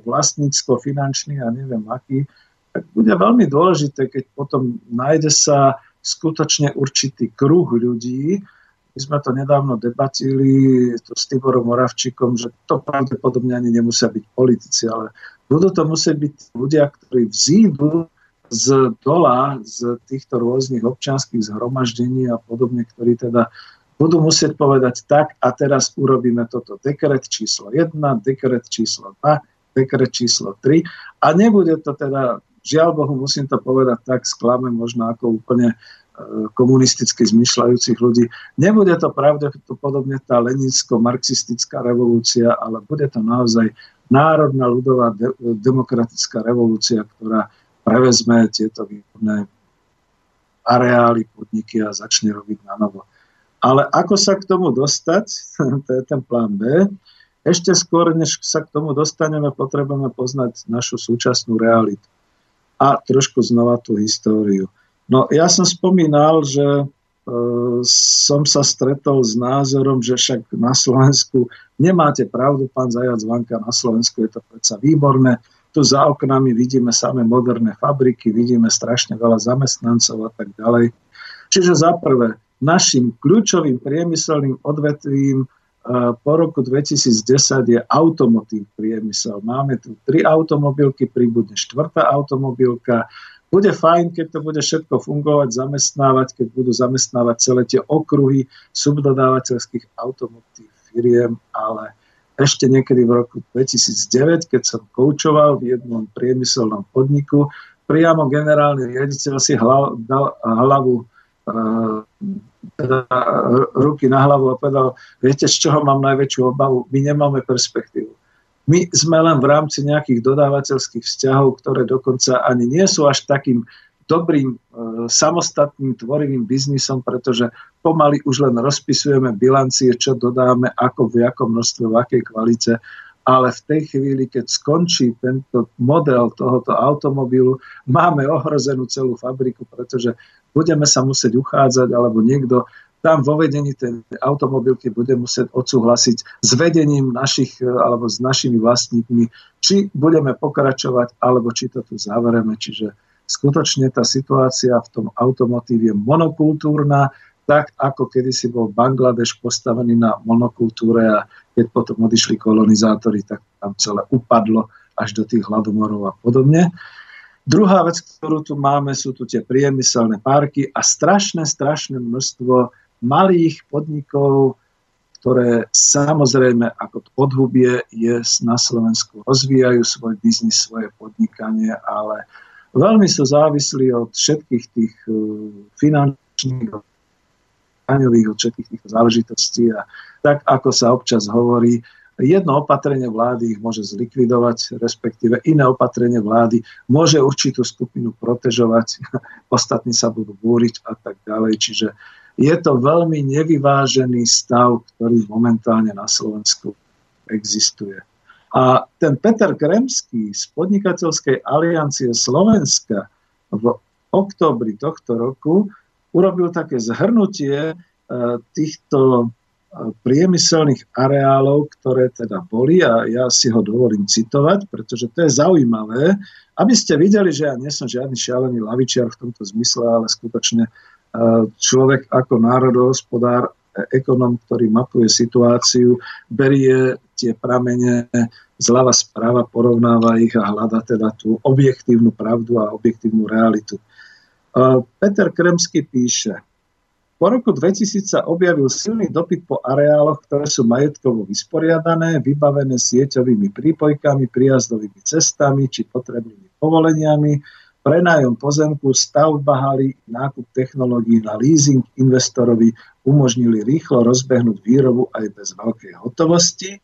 vlastnícko-finančný a neviem aký, tak bude veľmi dôležité, keď potom nájde sa skutočne určitý kruh ľudí. My sme to nedávno debatili to s Tiborom Moravčíkom, že to pravdepodobne ani nemusia byť politici, ale budú to musieť byť ľudia, ktorí vzídu z dola, z týchto rôznych občianskych zhromaždení a podobne, ktorí teda budú musieť povedať tak a teraz urobíme toto. Dekret číslo jeden, dekret číslo dva, dekret číslo tri a nebude to teda, žiaľ Bohu, musím to povedať tak, sklamem možno ako úplne komunisticky zmyšľajúcich ľudí. Nebude to pravdepodobne tá leninsko-marxistická revolúcia, ale bude to naozaj národná ľudová de- demokratická revolúcia, ktorá prevezme tieto výborné areály, podniky a začne robiť na novo. Ale ako sa k tomu dostať, to je ten plán B, ešte skôr, než sa k tomu dostaneme, potrebujeme poznať našu súčasnú realitu a trošku znova tú históriu. No ja som spomínal, že e, som sa stretol s názorom, že však na Slovensku nemáte pravdu, pán Zajac-Vanka, na Slovensku je to predsa výborné. Tu za oknami vidíme samé moderné fabriky, vidíme strašne veľa zamestnancov a tak ďalej. Čiže za prvé, našim kľúčovým priemyselným odvetvím e, po roku dvetisícdesať je automotív priemysel. Máme tu tri automobilky, príbudne štvrtá automobilka. Bude fajn, keď to bude všetko fungovať, zamestnávať, keď budú zamestnávať celé tie okruhy subdodávateľských automotív firiem, ale ešte niekedy v roku dvetisícdeväť, keď som koučoval v jednom priemyselnom podniku, priamo generálny riaditeľ si hlav, dal hlavu, e, teda ruky na hlavu a povedal, viete, z čoho mám najväčšiu obavu? My nemáme perspektívu. My sme len v rámci nejakých dodávateľských vzťahov, ktoré dokonca ani nie sú až takým dobrým, e, samostatným, tvorivým biznisom, pretože pomaly už len rozpisujeme bilancie, čo dodáme, ako, v jakom množstve, v akej kvalite. Ale v tej chvíli, keď skončí tento model tohoto automobilu, máme ohrozenú celú fabriku, pretože budeme sa musieť uchádzať, alebo niekto tam vo vedení tej automobilky bude musieť odsúhlasiť s vedením našich alebo s našimi vlastníkmi, či budeme pokračovať, alebo či to tu zavereme. Čiže skutočne tá situácia v tom automotíve je monokultúrna, tak ako kedysi bol Bangladeš postavený na monokultúre a keď potom odišli kolonizátori, tak tam celé upadlo až do tých hladomorov a podobne. Druhá vec, ktorú tu máme, sú tu tie priemyselné parky a strašné, strašné množstvo malých podnikov, ktoré samozrejme ako podhubie je na Slovensku, rozvíjajú svoj biznis, svoje podnikanie, ale veľmi sú závislí od všetkých tých finančných, daňových, od všetkých tých záležitostí a tak, ako sa občas hovorí, jedno opatrenie vlády ich môže zlikvidovať, respektíve iné opatrenie vlády môže určitú skupinu protežovať, ostatní sa budú búriť a tak ďalej. Čiže je to veľmi nevyvážený stav, ktorý momentálne na Slovensku existuje. A ten Peter Kremský z Podnikateľskej aliancie Slovenska v októbri tohto roku urobil také zhrnutie týchto priemyselných areálov, ktoré teda boli, a ja si ho dovolím citovať, pretože to je zaujímavé, aby ste videli, že ja nie som žiadny šialený lavičiar v tomto zmysle, ale skutočne človek ako národohospodár, ekonom, ktorý mapuje situáciu, berie tie pramene zľava správa, porovnáva ich a hľada teda tú objektívnu pravdu a objektívnu realitu. Peter Kremský píše: po roku dvetisíc sa objavil silný dopyt po areáloch, ktoré sú majetkovo vysporiadané, vybavené sieťovými prípojkami, prijazdovými cestami či potrebnými povoleniami, prenájom pozemku, stavba haly, nákup technológií na leasing investorovi umožnili rýchlo rozbehnúť výrobu aj bez veľkej hotovosti.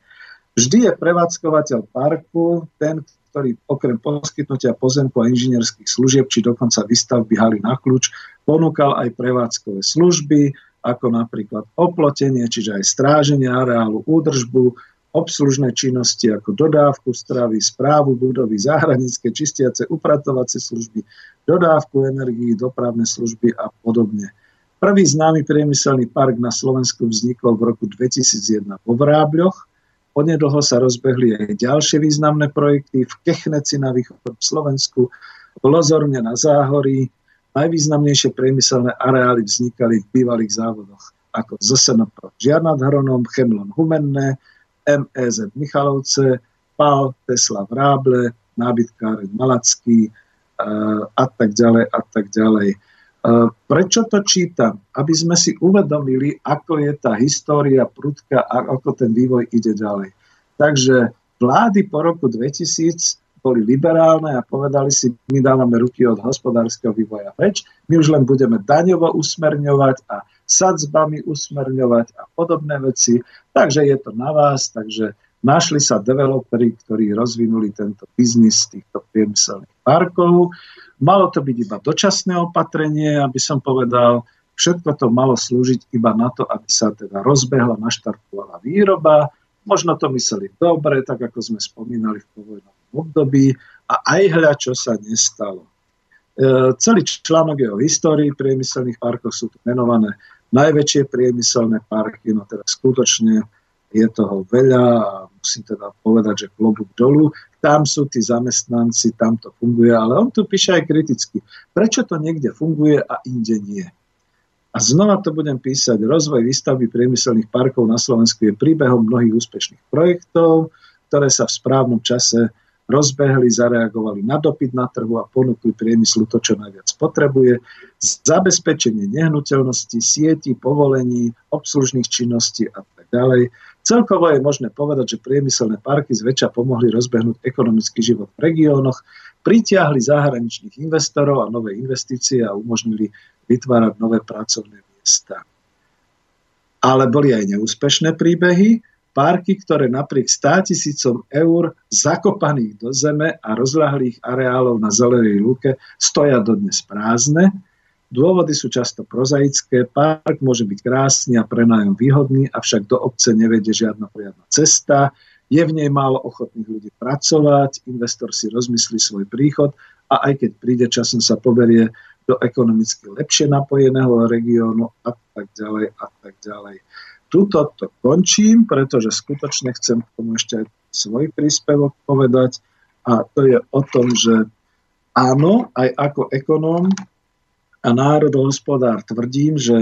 Vždy je prevádzkovateľ parku ten, ktorý okrem poskytnutia pozemku a inžinierských služieb či dokonca výstavby haly na kľúč ponúkal aj prevádzkové služby, ako napríklad oplotenie, čiže aj stráženie areálu, údržbu, obslužné činnosti ako dodávku stravy, správu budovy, záhradnícke, čistiace, upratovacie služby, dodávku energií, dopravné služby a podobne. Prvý známy priemyselný park na Slovensku vznikol v roku dvetisíc jeden vo Vrábľoch. Onedlho sa rozbehli aj ďalšie významné projekty v Kechneci na východnom Slovensku, v Lozorne na Záhorí. Najvýznamnejšie priemyselné areály vznikali v bývalých závodoch ako zet es en pé Žiar nad Hronom, Chemlon Humenné, em é zet Michalovce, pé á el Tesla Vráble, nábytkáreň Malacký a tak ďalej a tak ďalej. Prečo to čítam? Aby sme si uvedomili, ako je tá história prudká a ako ten vývoj ide ďalej. Takže vlády po roku dvetisíc boli liberálne a povedali si, my dávame ruky od hospodárskeho vývoja preč, my už len budeme daňovo usmerňovať a sadzbami usmerňovať a podobné veci. Takže je to na vás, takže našli sa developeri, ktorí rozvinuli tento biznis týchto priemyselných parkov. Malo to byť iba dočasné opatrenie, aby som povedal, všetko to malo slúžiť iba na to, aby sa teda rozbehla, naštartovala výroba. Možno to mysleli dobre, tak ako sme spomínali v povojnom období, a aj hľa, čo sa nestalo. E, celý článok je o histórii priemyselných parkov, sú tu menované najväčšie priemyselné parky, no teda skutočne je toho veľa a musím teda povedať, že klobúk dolu. Tam sú tí zamestnanci, tam to funguje, ale on tu píše aj kriticky. Prečo to niekde funguje a inde nie? A znova to budem písať. Rozvoj výstavby priemyselných parkov na Slovensku je príbehom mnohých úspešných projektov, ktoré sa v správnom čase rozbehli, zareagovali na dopyt na trhu a ponúkli priemyslu to, čo najviac potrebuje. Zabezpečenie nehnuteľnosti, sieti, povolení, obslužných činností a tak ďalej. Celkovo je možné povedať, že priemyselné parky zväčša pomohli rozbehnúť ekonomický život v regiónoch, pritiahli zahraničných investorov a nové investície a umožnili vytvárať nové pracovné miesta. Ale boli aj neúspešné príbehy. Parky, ktoré napriek státisícom eur zakopaných do zeme a rozľahlých areálov na zelenej lúke stoja dodnes prázdne. Dôvody sú často prozaické. Park môže byť krásny a prenájom výhodný, avšak do obce nevedie žiadna poriadna cesta. Je v nej málo ochotných ľudí pracovať, investor si rozmyslí svoj príchod a aj keď príde, časom sa poberie do ekonomicky lepšie napojeného regiónu a tak ďalej a tak ďalej. Tuto to končím, pretože skutočne chcem k tomu ešte aj svoj príspevok povedať a to je o tom, že áno, aj ako ekonóm a národohospodár tvrdím, že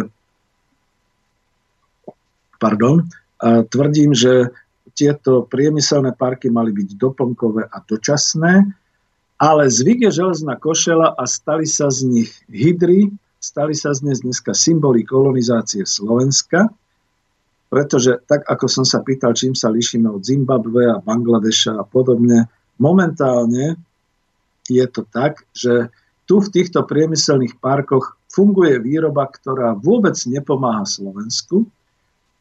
pardon, a tvrdím, že tieto priemyselné parky mali byť doplnkové a dočasné, ale zvyk je železná košela a stali sa z nich hydry, stali sa z nich dneska symboly kolonizácie Slovenska, pretože tak, ako som sa pýtal, čím sa líšime od Zimbabwe a Bangladeša a podobne, momentálne je to tak, že tu v týchto priemyselných parkoch funguje výroba, ktorá vôbec nepomáha Slovensku,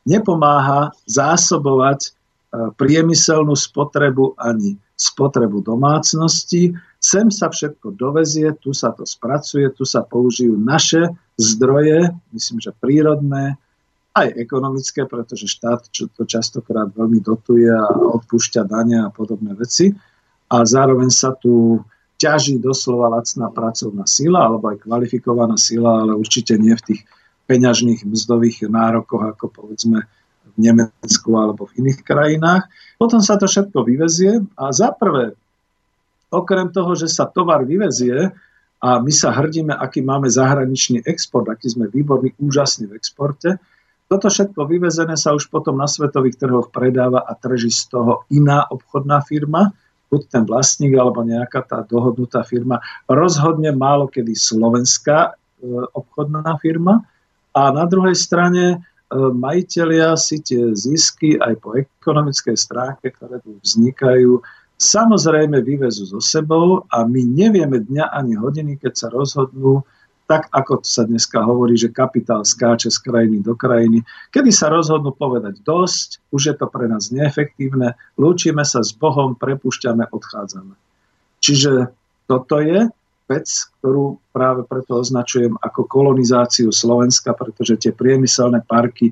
nepomáha zásobovať priemyselnú spotrebu ani spotrebu domácnosti. Sem sa všetko dovezie, tu sa to spracuje, tu sa použijú naše zdroje, myslím, že prírodné, aj ekonomické, pretože štát to častokrát veľmi dotuje a odpúšťa dane a podobné veci. A zároveň sa tu ťaží doslova lacná pracovná sila alebo aj kvalifikovaná sila, ale určite nie v tých peňažných mzdových nárokoch, ako povedzme v v Nemecku alebo v iných krajinách. Potom sa to všetko vyvezie a za prvé, okrem toho, že sa tovar vyvezie a my sa hrdíme, aký máme zahraničný export, aký sme výborní, úžasní v exporte, toto všetko vyvezené sa už potom na svetových trhoch predáva a trží z toho iná obchodná firma, buď ten vlastník alebo nejaká tá dohodnutá firma, rozhodne málo kedy slovenská e, obchodná firma. A na druhej strane e, majitelia si tie zisky aj po ekonomickej stránke, ktoré tu vznikajú, samozrejme vyvezú so sebou a my nevieme dňa ani hodiny, keď sa rozhodnú, tak ako sa dneska hovorí, že kapitál skáče z krajiny do krajiny. Kedy sa rozhodnú povedať dosť, už je to pre nás neefektívne, lúčime sa s Bohom, prepúšťame, odchádzame. Čiže toto je vec, ktorú práve preto označujem ako kolonizáciu Slovenska, pretože tie priemyselné parky,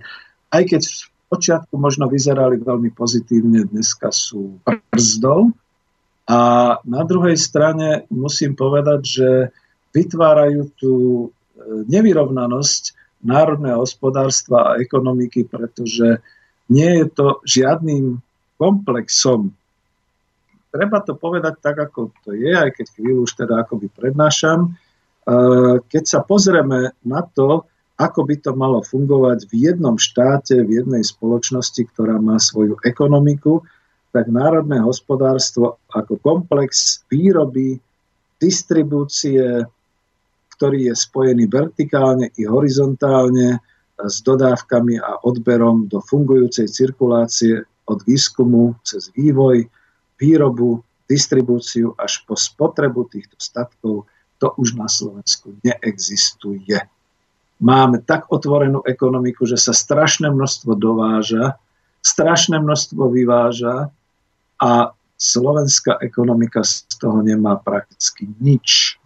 aj keď v počiatku možno vyzerali veľmi pozitívne, dneska sú brzdou. A na druhej strane musím povedať, že vytvárajú tú nevyrovnanosť národného hospodárstva a ekonomiky, pretože nie je to žiadnym komplexom. Treba to povedať tak, ako to je, aj keď chvíľu už teda akoby prednášam. Keď sa pozrieme na to, ako by to malo fungovať v jednom štáte, v jednej spoločnosti, ktorá má svoju ekonomiku, tak národné hospodárstvo ako komplex výroby, distribúcie, ktorý je spojený vertikálne i horizontálne s dodávkami a odberom do fungujúcej cirkulácie od výskumu cez vývoj, výrobu, distribúciu až po spotrebu týchto statkov, to už na Slovensku neexistuje. Máme tak otvorenú ekonomiku, že sa strašné množstvo dováža, strašné množstvo vyváža a slovenská ekonomika z toho nemá prakticky nič.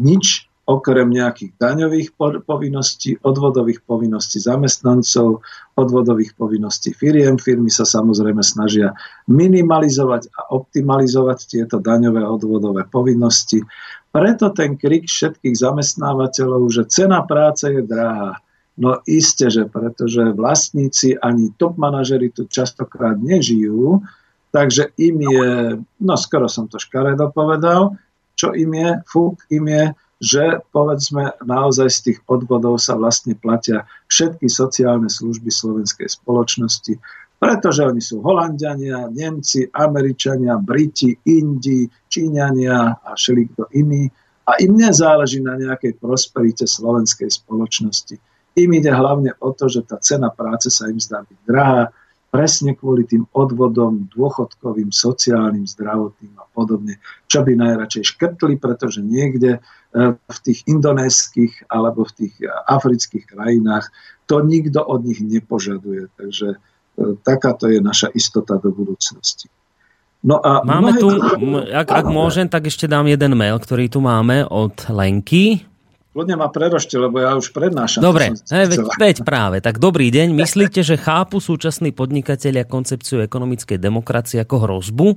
Nič okrem nejakých daňových povinností, odvodových povinností zamestnancov, odvodových povinností firiem. Firmy sa samozrejme snažia minimalizovať a optimalizovať tieto daňové odvodové povinnosti. Preto ten krik všetkých zamestnávateľov, že cena práce je drahá. No iste, že pretože vlastníci ani top manažeri tu častokrát nežijú, takže im je, no skoro som to škaredo povedal, čo im je, fúk im je, že povedzme naozaj z tých odvodov sa vlastne platia všetky sociálne služby slovenskej spoločnosti, pretože oni sú Holanďania, Nemci, Američania, Briti, Indii, Číňania a všelikto iní a im nezáleží na nejakej prosperite slovenskej spoločnosti. Im ide hlavne o to, že tá cena práce sa im zdá byť drahá, presne kvôli tým odvodom, dôchodkovým, sociálnym, zdravotným a podobne, čo by najradšej škrtli, pretože niekde v tých indonéskych alebo v tých afrických krajinách to nikto od nich nepožaduje. Takže takáto je naša istota do budúcnosti. No a máme mnohé... tu, ak, ak môžem, tak ešte dám jeden mail, ktorý tu máme od Lenky. Ľudne ma prerošte, lebo ja už prednášam. Dobre, veď, veď práve. Tak dobrý deň. Myslíte, že chápu súčasní podnikatelia koncepciu ekonomickej demokracie ako hrozbu,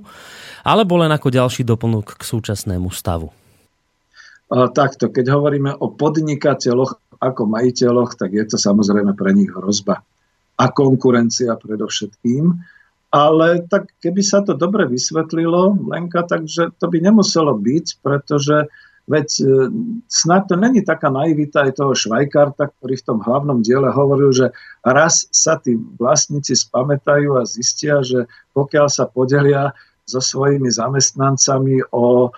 alebo len ako ďalší doplnok k súčasnému stavu? Takto, keď hovoríme o podnikateľoch ako majiteľoch, tak je to samozrejme pre nich hrozba a konkurencia predovšetkým. Ale tak keby sa to dobre vysvetlilo, Lenka, takže to by nemuselo byť, pretože veď snad to není taká naivita aj toho Švajkarta, ktorý v tom hlavnom diele hovoril, že raz sa tí vlastníci spamätajú a zistia, že pokiaľ sa podelia so svojimi zamestnancami o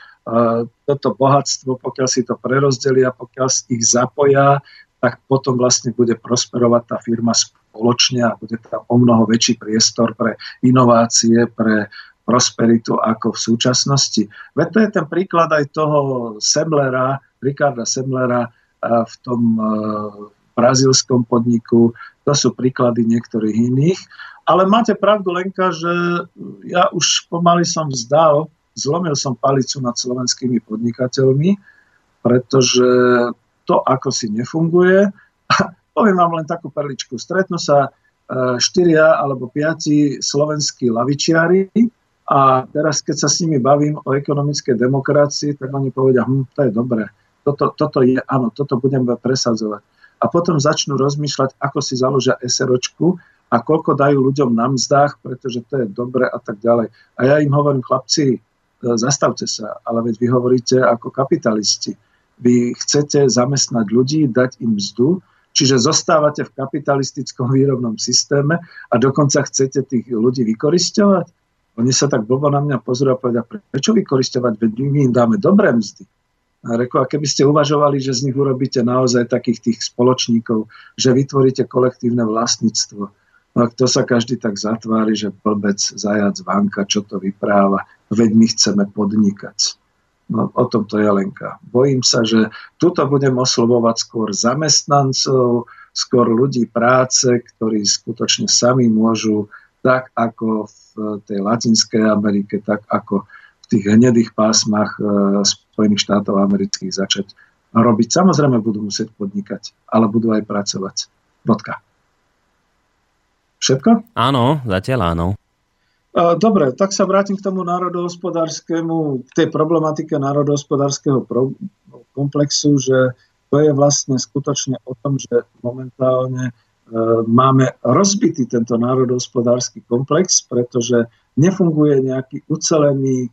toto bohatstvo, pokiaľ si to prerozdelia, pokiaľ ich zapoja, tak potom vlastne bude prosperovať tá firma spoločne a bude tam o mnoho väčší priestor pre inovácie, pre prosperitu ako v súčasnosti. Veď to je ten príklad aj toho Semlera, Ricarda Semlera v tom brazílskom podniku. To sú príklady niektorých iných. Ale máte pravdu, Lenka, že ja už pomaly som vzdal zlomil som palicu nad slovenskými podnikateľmi, pretože to ako si nefunguje. Poviem vám len takú perličku. Stretnú sa štyria alebo piati slovenskí lavičiari a teraz, keď sa s nimi bavím o ekonomickej demokracii, tak oni povedia, hm, to je dobré, toto, toto je, áno, toto budeme presadzovať. A potom začnú rozmýšľať, ako si založia SROčku a koľko dajú ľuďom na mzdách, pretože to je dobre a tak ďalej. A ja im hovorím, chlapci, zastavte sa, ale veď vy hovoríte ako kapitalisti. Vy chcete zamestnať ľudí, dať im mzdu, čiže zostávate v kapitalistickom výrobnom systéme a dokonca chcete tých ľudí vykorisťovať? Oni sa tak blbo na mňa pozrú a povedia, prečo vykorisťovať? Veď my im dáme dobré mzdy. A reku, a keby ste uvažovali, že z nich urobíte naozaj takých tých spoločníkov, že vytvoríte kolektívne vlastníctvo. No a to sa každý tak zatvári, že blbec, zajac, vanka, čo to vypráva, veď my chceme podnikať. No, o tom to je, Lenka. Bojím sa, že tuto budem oslovovať skôr zamestnancov, skôr ľudí práce, ktorí skutočne sami môžu, tak ako v tej Latinskej Amerike, tak ako v tých hnedých pásmach Spojených štátov amerických začať robiť. Samozrejme budú musieť podnikať, ale budú aj pracovať. Bodka. Všetko? Áno, zatiaľ áno. Dobre, tak sa vrátim k tomu národohospodárskému, k tej problematike národohospodárskeho komplexu, že to je vlastne skutočne o tom, že momentálne e, máme rozbitý tento národohospodársky komplex, pretože nefunguje nejaký ucelený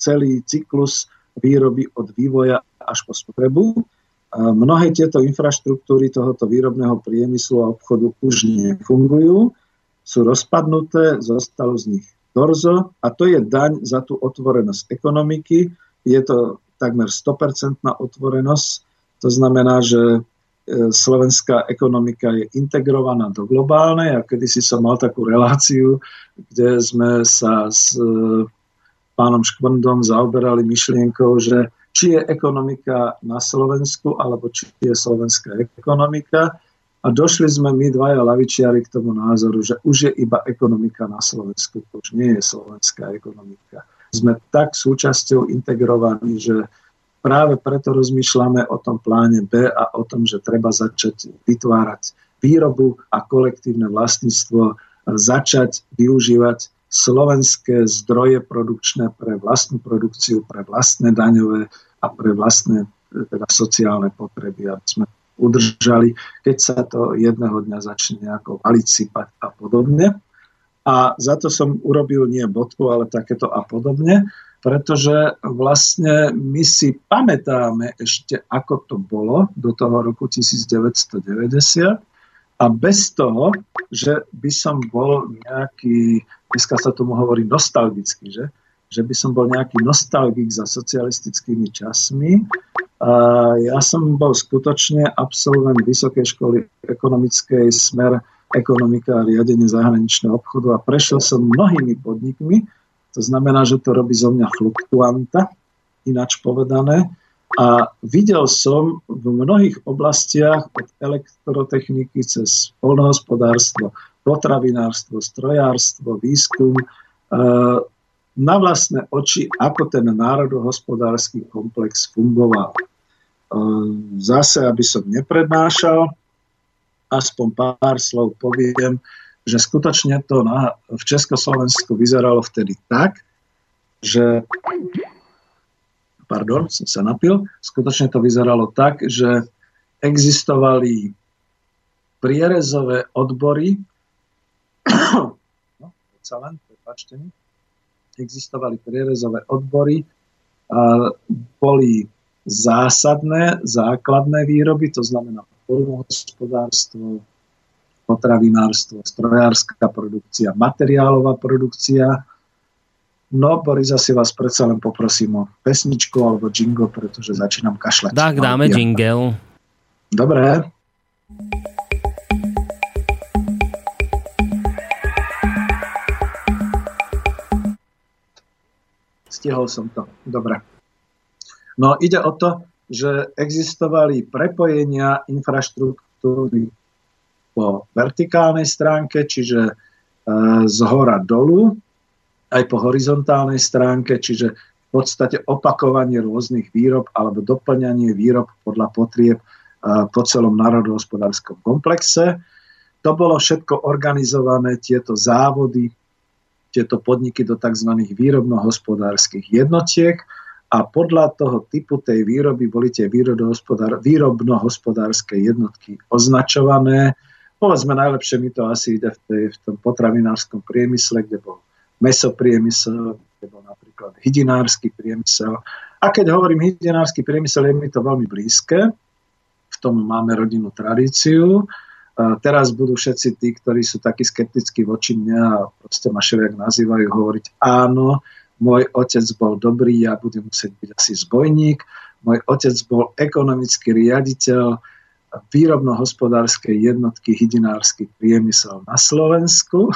celý cyklus výroby od vývoja až po spotrebu. A mnohé tieto infraštruktúry tohoto výrobného priemyslu a obchodu už nefungujú. Sú rozpadnuté, zostalo z nich torzo a to je daň za tú otvorenosť ekonomiky. Je to takmer sto percent otvorenosť, to znamená, že slovenská ekonomika je integrovaná do globálnej a kedysi som mal takú reláciu, kde sme sa s pánom Škvrndom zaoberali myšlienkou, že či je ekonomika na Slovensku alebo či je slovenská ekonomika. A došli sme my dvaja lavičiari k tomu názoru, že už je iba ekonomika na Slovensku, to už nie je slovenská ekonomika. Sme tak súčasťou integrovaní, že práve preto rozmýšľame o tom pláne B a o tom, že treba začať vytvárať výrobu a kolektívne vlastníctvo, začať využívať slovenské zdroje produkčné pre vlastnú produkciu, pre vlastné daňové a pre vlastné teda sociálne potreby, aby sme udržali, keď sa to jedného dňa začne nejako valiť, sypať a podobne. A za to som urobil nie bodku, ale takéto a podobne, pretože vlastne my si pamätáme ešte, ako to bolo do toho roku devätnásťstodeväťdesiat a bez toho, že by som bol nejaký, dneska sa tomu hovorí nostalgický, že? že by som bol nejaký nostalgik za socialistickými časmi. Ja som bol skutočne absolvent Vysokej školy ekonomickej Smer, ekonomika a riadenie zahraničného obchodu a prešiel som mnohými podnikmi. To znamená, že to robí zo mňa fluktuanta, ináč povedané. A videl som v mnohých oblastiach od elektrotechniky cez poľnohospodárstvo, potravinárstvo, strojárstvo, výskum, na vlastné oči, ako ten národohospodársky komplex fungoval. Zase, aby som neprednášal, aspoň pár slov poviem, že skutočne to na, v Československu vyzeralo vtedy tak, že... Pardon, som sa napil. Skutočne to vyzeralo tak, že existovali prierezové odbory. No, predsa len, prepáčte mi. Existovali prierezové odbory, a boli zásadné, základné výroby, to znamená poľnohospodárstvo, potravinárstvo, strojárska produkcia, materiálová produkcia. No, Boris, asi vás predsa len poprosím o pesničku alebo džingo, pretože začínam kašľať. Tak dáme džingel. Dobre. Stihol som to. Dobre. No ide o to, že existovali prepojenia infraštruktúry po vertikálnej stránke, čiže e, z hora dolu, aj po horizontálnej stránke, čiže v podstate opakovanie rôznych výrob alebo doplňanie výrob podľa potrieb e, po celom národohospodárskom komplexe. To bolo všetko organizované, tieto závody, tieto podniky do tzv. Výrobno-hospodárskych jednotiek a podľa toho typu tej výroby boli tie výrobno-hospodárske jednotky označované Povedzme, najlepšie mi to asi ide v, tej, v tom potravinárskom priemysle, kde bol mesopriemysel, kde bol napríklad hydinársky priemysel. A keď hovorím hydinársky priemysel, je mi to veľmi blízke. V tom máme rodinnú tradíciu. Teraz budú všetci tí, ktorí sú takí skeptickí voči mňa a proste ma všelijak nazývajú, hovoriť áno, môj otec bol dobrý, ja budem musieť byť asi zbojník. Môj otec bol ekonomický riaditeľ výrobno-hospodárskej jednotky hydinársky priemysel na Slovensku.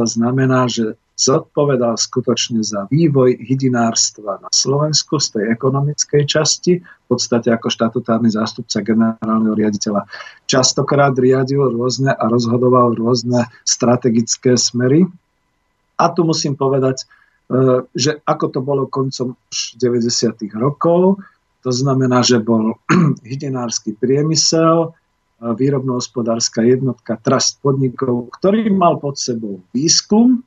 To znamená, že zodpovedal skutočne za vývoj hydinárstva na Slovensku z tej ekonomickej časti, v podstate ako štatutárny zástupca generálneho riaditeľa. Častokrát riadil rôzne a rozhodoval rôzne strategické smery. A tu musím povedať, že ako to bolo koncom deväťdesiatych rokov, to znamená, že bol hydinársky priemysel, výrobno-hospodárska jednotka, trust podnikov, ktorý mal pod sebou výskum,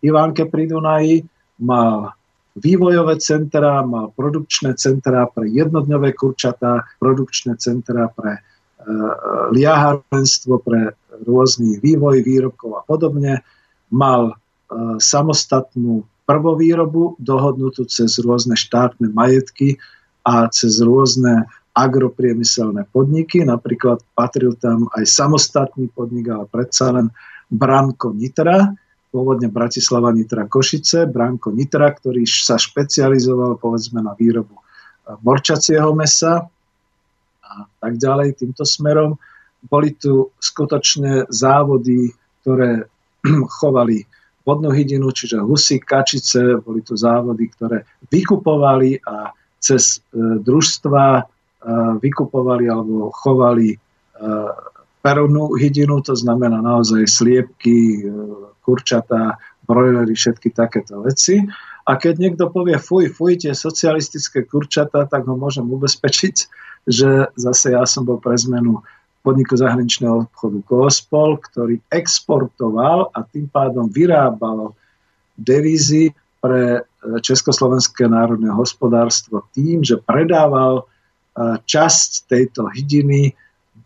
Ivánke pri Dunaji, mal vývojové centra, mal produkčné centra pre jednodňové kurčatá, produkčné centra pre e, liahárenstvo, pre rôzny vývoj výrobkov a podobne. Mal e, samostatnú prvovýrobu, dohodnutú cez rôzne štátne majetky a cez rôzne agropriemyselné podniky. Napríklad patril tam aj samostatný podnik, ale predsa len Branko Nitra, pôvodne Bratislava, Nitra, Košice, Branko Nitra, ktorý sa špecializoval, povedzme, na výrobu morčacieho mäsa a tak ďalej týmto smerom. Boli tu skutočne závody, ktoré chovali vodnú hydinu, čiže husy, kačice, boli tu závody, ktoré vykupovali a cez družstva vykupovali alebo chovali perovnú hydinu, to znamená naozaj sliepky, kurčatá, brojlery, všetky takéto veci. A keď niekto povie fuj, fuj, tie socialistické kurčatá, tak ho môžem ubezpečiť, že zase ja som bol pre zmenu podniku zahraničného obchodu Kospol, ktorý exportoval a tým pádom vyrábal devízy pre Československé národné hospodárstvo tým, že predával časť tejto hydiny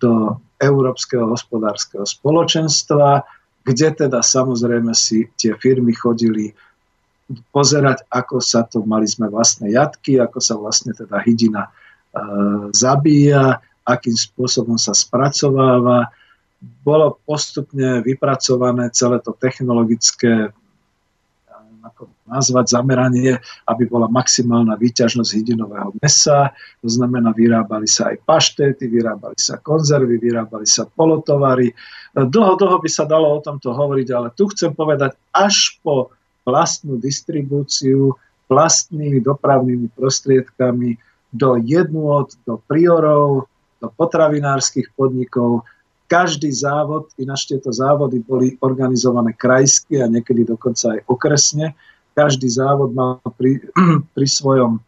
do Európskeho hospodárskeho spoločenstva, kde teda samozrejme si tie firmy chodili pozerať, ako sa to, mali sme vlastné jatky, ako sa vlastne teda hydina e, zabíja, akým spôsobom sa spracováva. Bolo postupne vypracované celé to technologické, ako nazvať, zameranie, aby bola maximálna výťažnosť hydinového mäsa. To znamená, vyrábali sa aj paštéty, vyrábali sa konzervy, vyrábali sa polotovary. Dlho, dlho by sa dalo o tomto hovoriť, ale tu chcem povedať, až po vlastnú distribúciu vlastnými dopravnými prostriedkami do jednot, do priorov, do potravinárskych podnikov. Každý závod, ináč tieto závody boli organizované krajsky a niekedy dokonca aj okresne. Každý závod mal pri, pri svojom,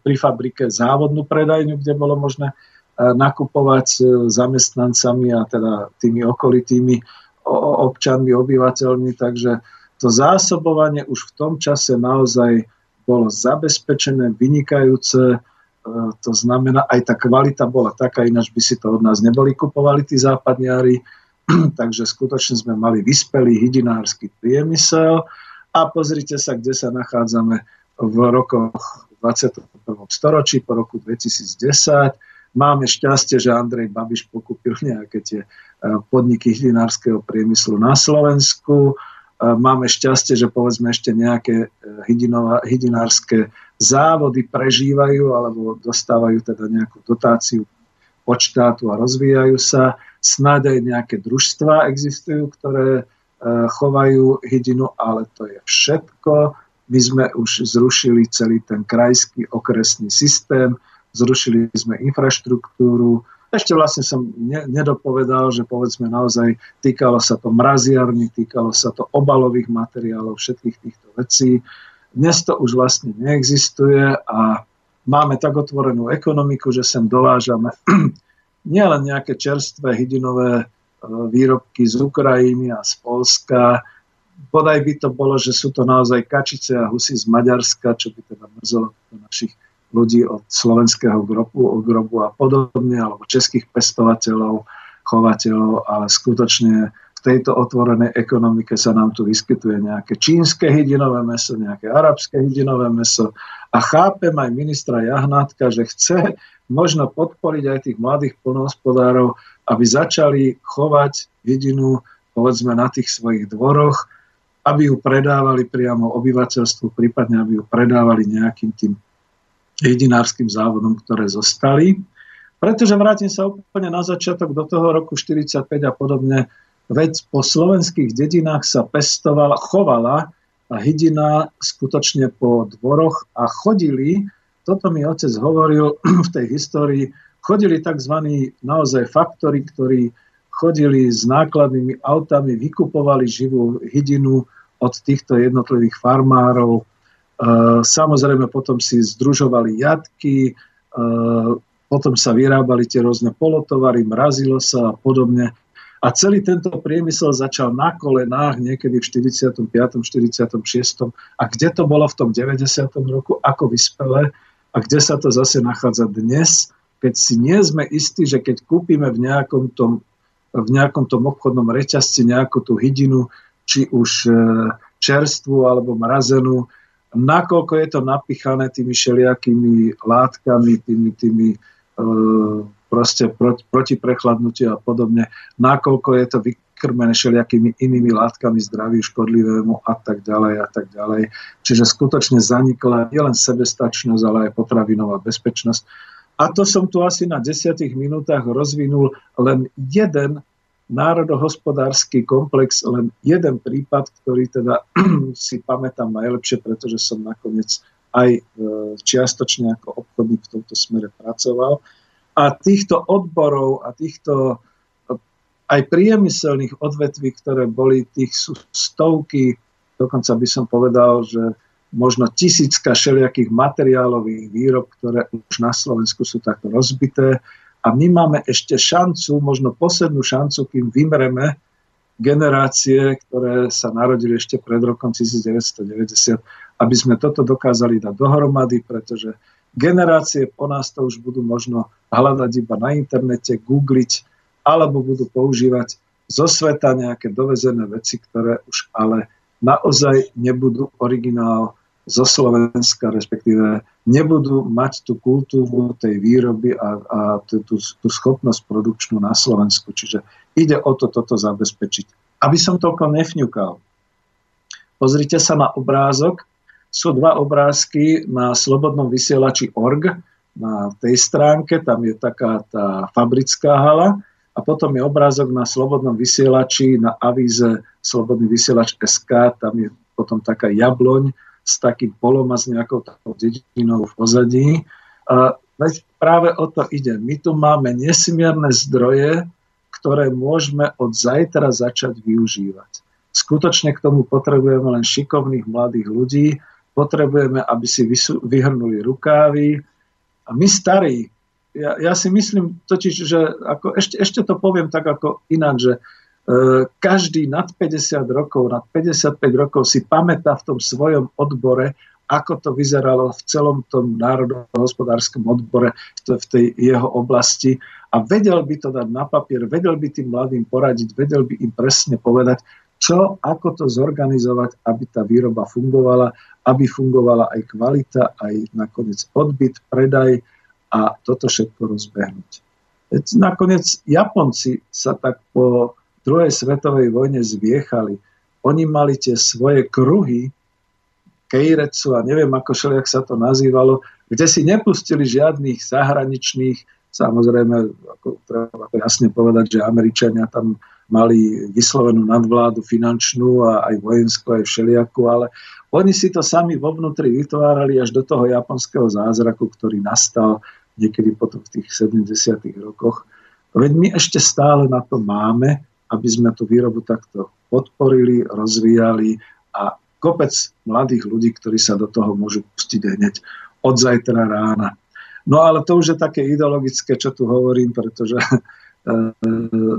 pri fabrike závodnú predajňu, kde bolo možné nakupovať zamestnancami a teda tými okolitými občanmi, obyvateľmi. Takže to zásobovanie už v tom čase naozaj bolo zabezpečené, vynikajúce. To znamená, aj tá kvalita bola taká, ináč by si to od nás neboli kupovali tí západniari. Takže skutočne sme mali vyspelý hydinársky priemysel a pozrite sa, kde sa nachádzame v rokoch dvadsiatom prvom storočí, po roku dvetisícdesať. Máme šťastie, že Andrej Babiš pokúpil nejaké tie podniky hydinárskeho priemyslu na Slovensku. Máme šťastie, že povedzme ešte nejaké hydinova, hydinárske závody prežívajú alebo dostávajú teda nejakú dotáciu od štátu a rozvíjajú sa. Snáď aj nejaké družstvá existujú, ktoré chovajú hydinu, ale to je všetko. My sme už zrušili celý ten krajský okresný systém, zrušili sme infraštruktúru. Ešte vlastne som ne, nedopovedal, že povedzme naozaj týkalo sa to mraziarní, týkalo sa to obalových materiálov, všetkých týchto vecí. Dnes to už vlastne neexistuje a máme tak otvorenú ekonomiku, že sem dovážame nielen nejaké čerstvé hydinové výrobky z Ukrajiny a z Polska. Bodaj by to bolo, že sú to naozaj kačice a husy z Maďarska, čo by teda mrzelo do našich ľudí od slovenského grobu, grobu a podobne, alebo českých pestovateľov. chovateľov, ale skutočne v tejto otvorenej ekonomike sa nám tu vyskytuje nejaké čínske hydinové mäso, nejaké arabské hydinové mäso a chápem aj ministra Jahnátka, že chce možno podporiť aj tých mladých poľnohospodárov, aby začali chovať hydinu, povedzme, na tých svojich dvoroch, aby ju predávali priamo obyvateľstvu, prípadne aby ju predávali nejakým tým hydinárskym závodom, ktoré zostali. Pretože vrátim sa úplne na začiatok do toho roku štyridsaťpäť a podobne. Veď po slovenských dedinách sa pestovala, chovala a hydina skutočne po dvoroch a chodili, toto mi otec hovoril v tej histórii, chodili tzv. Naozaj faktori, ktorí chodili s nákladnými autami, vykupovali živú hydinu od týchto jednotlivých farmárov. E, samozrejme potom si združovali jatky, e, potom sa vyrábali tie rôzne polotovary, mrazilo sa a podobne. A celý tento priemysel začal na kolenách niekedy v štyridsiatom piatom, štyridsiatom šiestom A kde to bolo v tom deväťdesiatom roku, ako vyspelé a kde sa to zase nachádza dnes, keď si nie sme istí, že keď kúpime v nejakom tom v nejakom tom obchodnom reťazci nejakú tú hydinu, či už čerstvú alebo mrazenú, nakoľko je to napichané tými všelijakými látkami, tými, tými e, proste proti, protiprechladnutia a podobne, nakoľko je to vykrmené všelijakými inými látkami zdraví, škodlivému a tak ďalej a tak ďalej. Čiže skutočne zanikla nielen sebestačnosť, ale aj potravinová bezpečnosť. A to som tu asi na desiatich minútach rozvinul len jeden národohospodársky komplex, len jeden prípad, ktorý teda si pamätám najlepšie, pretože som nakoniec aj čiastočne ako obchodník v tomto smere pracoval. A týchto odborov a týchto aj priemyselných odvetví, ktoré boli, tých sú stovky, dokonca by som povedal, že možno tisícka všelijakých materiálových výrob, ktoré už na Slovensku sú takto rozbité. A my máme ešte šancu, možno poslednú šancu, kým vymreme generácie, ktoré sa narodili ešte pred rokom devätnásťstodeväťdesiat, aby sme toto dokázali dať dohromady, pretože generácie po nás to už budú možno hľadať iba na internete, googliť, alebo budú používať zo sveta nejaké dovezené veci, ktoré už ale naozaj nebudú originál zo Slovenska, respektíve nebudú mať tú kultúru tej výroby a, a tú, tú, tú schopnosť produkčnú na Slovensku. Čiže ide o to, toto zabezpečiť. Aby som toľko nefňukal, pozrite sa na obrázok. Sú dva obrázky na Slobodnom vysielači org. Na tej stránke, tam je taká tá fabrická hala a potom je obrázok na Slobodnom vysielači na avíze Slobodný vysielač es ká, tam je potom taká jabloň s takým polom a s nejakou takou dedinou v pozadí. A práve o to ide. My tu máme nesmierne zdroje, ktoré môžeme od zajtra začať využívať. Skutočne k tomu potrebujeme len šikovných mladých ľudí, potrebujeme, aby si vyhrnuli rukávy. A my starí, ja, ja si myslím totiž, že ako, ešte, ešte to poviem tak ako ináč, že každý nad päťdesiat rokov, nad päťdesiatpäť rokov si pamätá v tom svojom odbore, ako to vyzeralo v celom tom národohospodárskom odbore v tej jeho oblasti a vedel by to dať na papier, vedel by tým mladým poradiť, vedel by im presne povedať, čo, ako to zorganizovať, aby tá výroba fungovala, aby fungovala aj kvalita, aj nakoniec odbyt, predaj a toto všetko rozbehnúť. Nakoniec Japonci sa tak po druhej svetovej vojne zviechali. Oni mali tie svoje kruhy, keiretsu a neviem ako všelijak sa to nazývalo, kde si nepustili žiadnych zahraničných, samozrejme, ako treba jasne povedať, že Američania tam mali vyslovenú nadvládu finančnú a aj vojenskú, aj všelijakú, ale oni si to sami vo vnútri vytvárali až do toho japonského zázraku, ktorý nastal niekedy potom v tých sedemdesiatych rokoch. Veď my ešte stále na to máme, aby sme tú výrobu takto podporili, rozvíjali a kopec mladých ľudí, ktorí sa do toho môžu pustiť hneď od zajtra rána. No ale to už je také ideologické, čo tu hovorím, pretože e,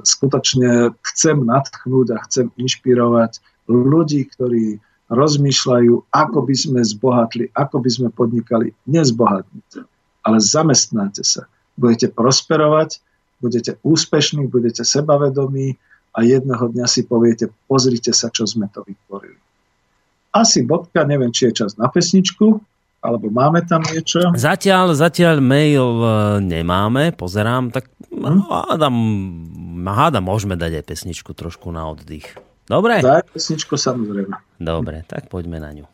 skutočne chcem nadchnúť a chcem inšpirovať ľudí, ktorí rozmýšľajú, ako by sme zbohatli, ako by sme podnikali. Nezbohatnite, ale zamestnáte sa. Budete prosperovať, budete úspešní, budete sebavedomí a jednoho dňa si poviete, pozrite sa, čo sme to vytvorili. Asi bodka, neviem, či je čas na pesničku, alebo máme tam niečo? Zatiaľ, zatiaľ mail nemáme, pozerám, tak hm? hádam, hádam, môžeme dať aj pesničku trošku na oddych. Dobre? Daj pesničku, samozrejme. Dobre, tak poďme na ňu.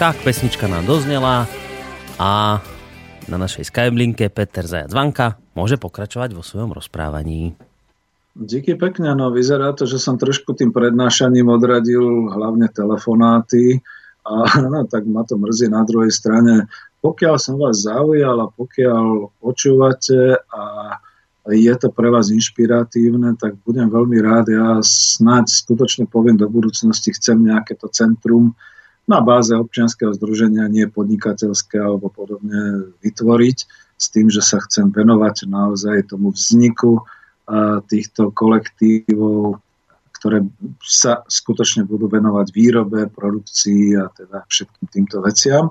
Tak, pesnička nám doznela a na našej Skype linke Peter Zajac-Vanka môže pokračovať vo svojom rozprávaní. Díky pekne, no vyzerá to, že som trošku tým prednášaním odradil hlavne telefonáty a no, tak ma to mrzí na druhej strane. Pokiaľ som vás zaujal a pokiaľ počúvate a je to pre vás inšpiratívne, tak budem veľmi rád. Ja snáď skutočne poviem do budúcnosti, chcem nejaké to centrum na báze občianskeho združenia, nie podnikateľské alebo podobne vytvoriť s tým, že sa chcem venovať naozaj tomu vzniku týchto kolektívov, ktoré sa skutočne budú venovať výrobe, produkcii a teda všetkým týmto veciam.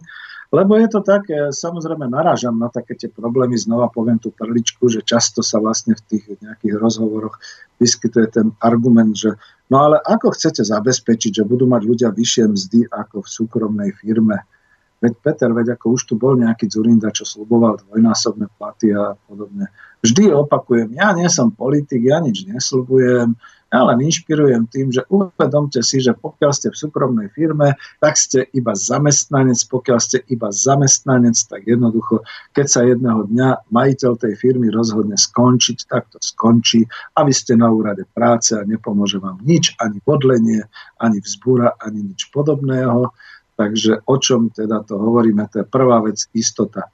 Lebo je to tak, samozrejme narážam na také tie problémy, znova poviem tú perličku, že často sa vlastne v tých nejakých rozhovoroch vyskytuje ten argument, že no ale ako chcete zabezpečiť, že budú mať ľudia vyššie mzdy ako v súkromnej firme? Veď Peter, veď ako už tu bol nejaký Dzurinda, čo sľuboval dvojnásobné platy a podobne. Vždy opakujem, ja nie som politik, ja nič nesľubujem, ja len inšpirujem tým, že uvedomte si, že pokiaľ ste v súkromnej firme, tak ste iba zamestnanec, pokiaľ ste iba zamestnanec, tak jednoducho, keď sa jedného dňa majiteľ tej firmy rozhodne skončiť, tak to skončí a vy ste na úrade práce a nepomôže vám nič, ani bodlenie, ani vzbúra, ani nič podobného. Takže o čom teda to hovoríme, to je prvá vec, istota.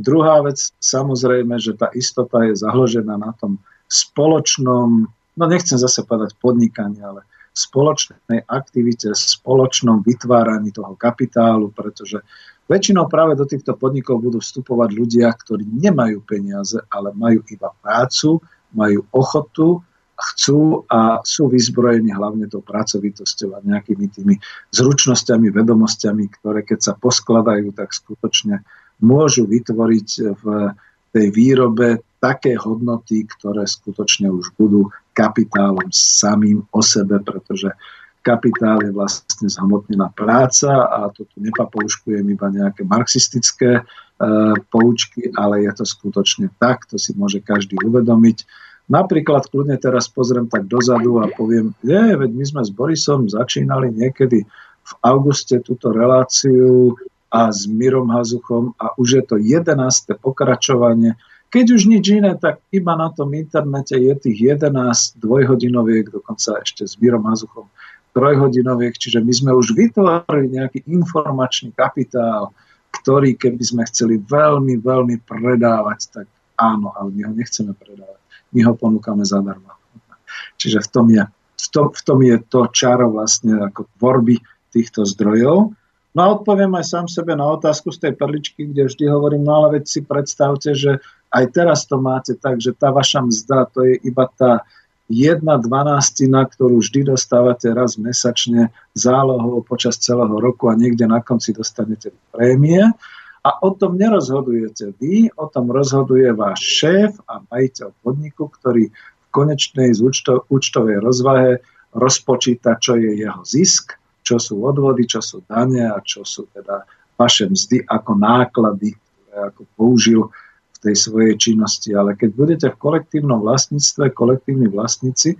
Druhá vec, samozrejme, že tá istota je založená na tom spoločnom, no nechcem zase povedať podnikanie, ale spoločnej aktivite, spoločnom vytváraní toho kapitálu, pretože väčšinou práve do týchto podnikov budú vstupovať ľudia, ktorí nemajú peniaze, ale majú iba prácu, majú ochotu, chcú a sú vyzbrojení hlavne tou pracovitosťou a nejakými tými zručnosťami, vedomosťami, ktoré keď sa poskladajú, tak skutočne môžu vytvoriť v tej výrobe také hodnoty, ktoré skutočne už budú kapitálom samým o sebe, pretože kapitál je vlastne zhmotnená práca a to tu nepapouškujem iba nejaké marxistické e, poučky, ale je to skutočne tak, to si môže každý uvedomiť. Napríklad kľudne teraz pozriem tak dozadu a poviem, je, veď my sme s Borisom začínali niekedy v auguste túto reláciu a s Mirom Hazuchom a už je to jedenáste pokračovanie. Keď už nič iné, tak iba na tom internete je tých jedenásť dvojhodinoviek, dokonca ešte s Mirom Hazuchom trojhodinoviek, čiže my sme už vytvorili nejaký informačný kapitál, ktorý keby sme chceli veľmi, veľmi predávať, tak áno, ale my ho nechceme predávať. My ho ponúkame zadarmo. Čiže v tom je, v tom, v tom je to čaro vlastne ako tvorby týchto zdrojov. No a odpoviem aj sám sebe na otázku z tej perličky, kde vždy hovorím, no ale veď si predstavte, že aj teraz to máte tak, že tá vaša mzda, to je iba tá jedna dvanástina, ktorú vždy dostávate raz mesačne zálohou počas celého roku a niekde na konci dostanete prémie. A o tom nerozhodujete vy, o tom rozhoduje váš šéf a majiteľ podniku, ktorý v konečnej účto, účtovej rozvahe rozpočíta, čo je jeho zisk, čo sú odvody, čo sú dane a čo sú teda vaše mzdy ako náklady, ktoré ako použil v tej svojej činnosti. Ale keď budete v kolektívnom vlastníctve, kolektívni vlastníci,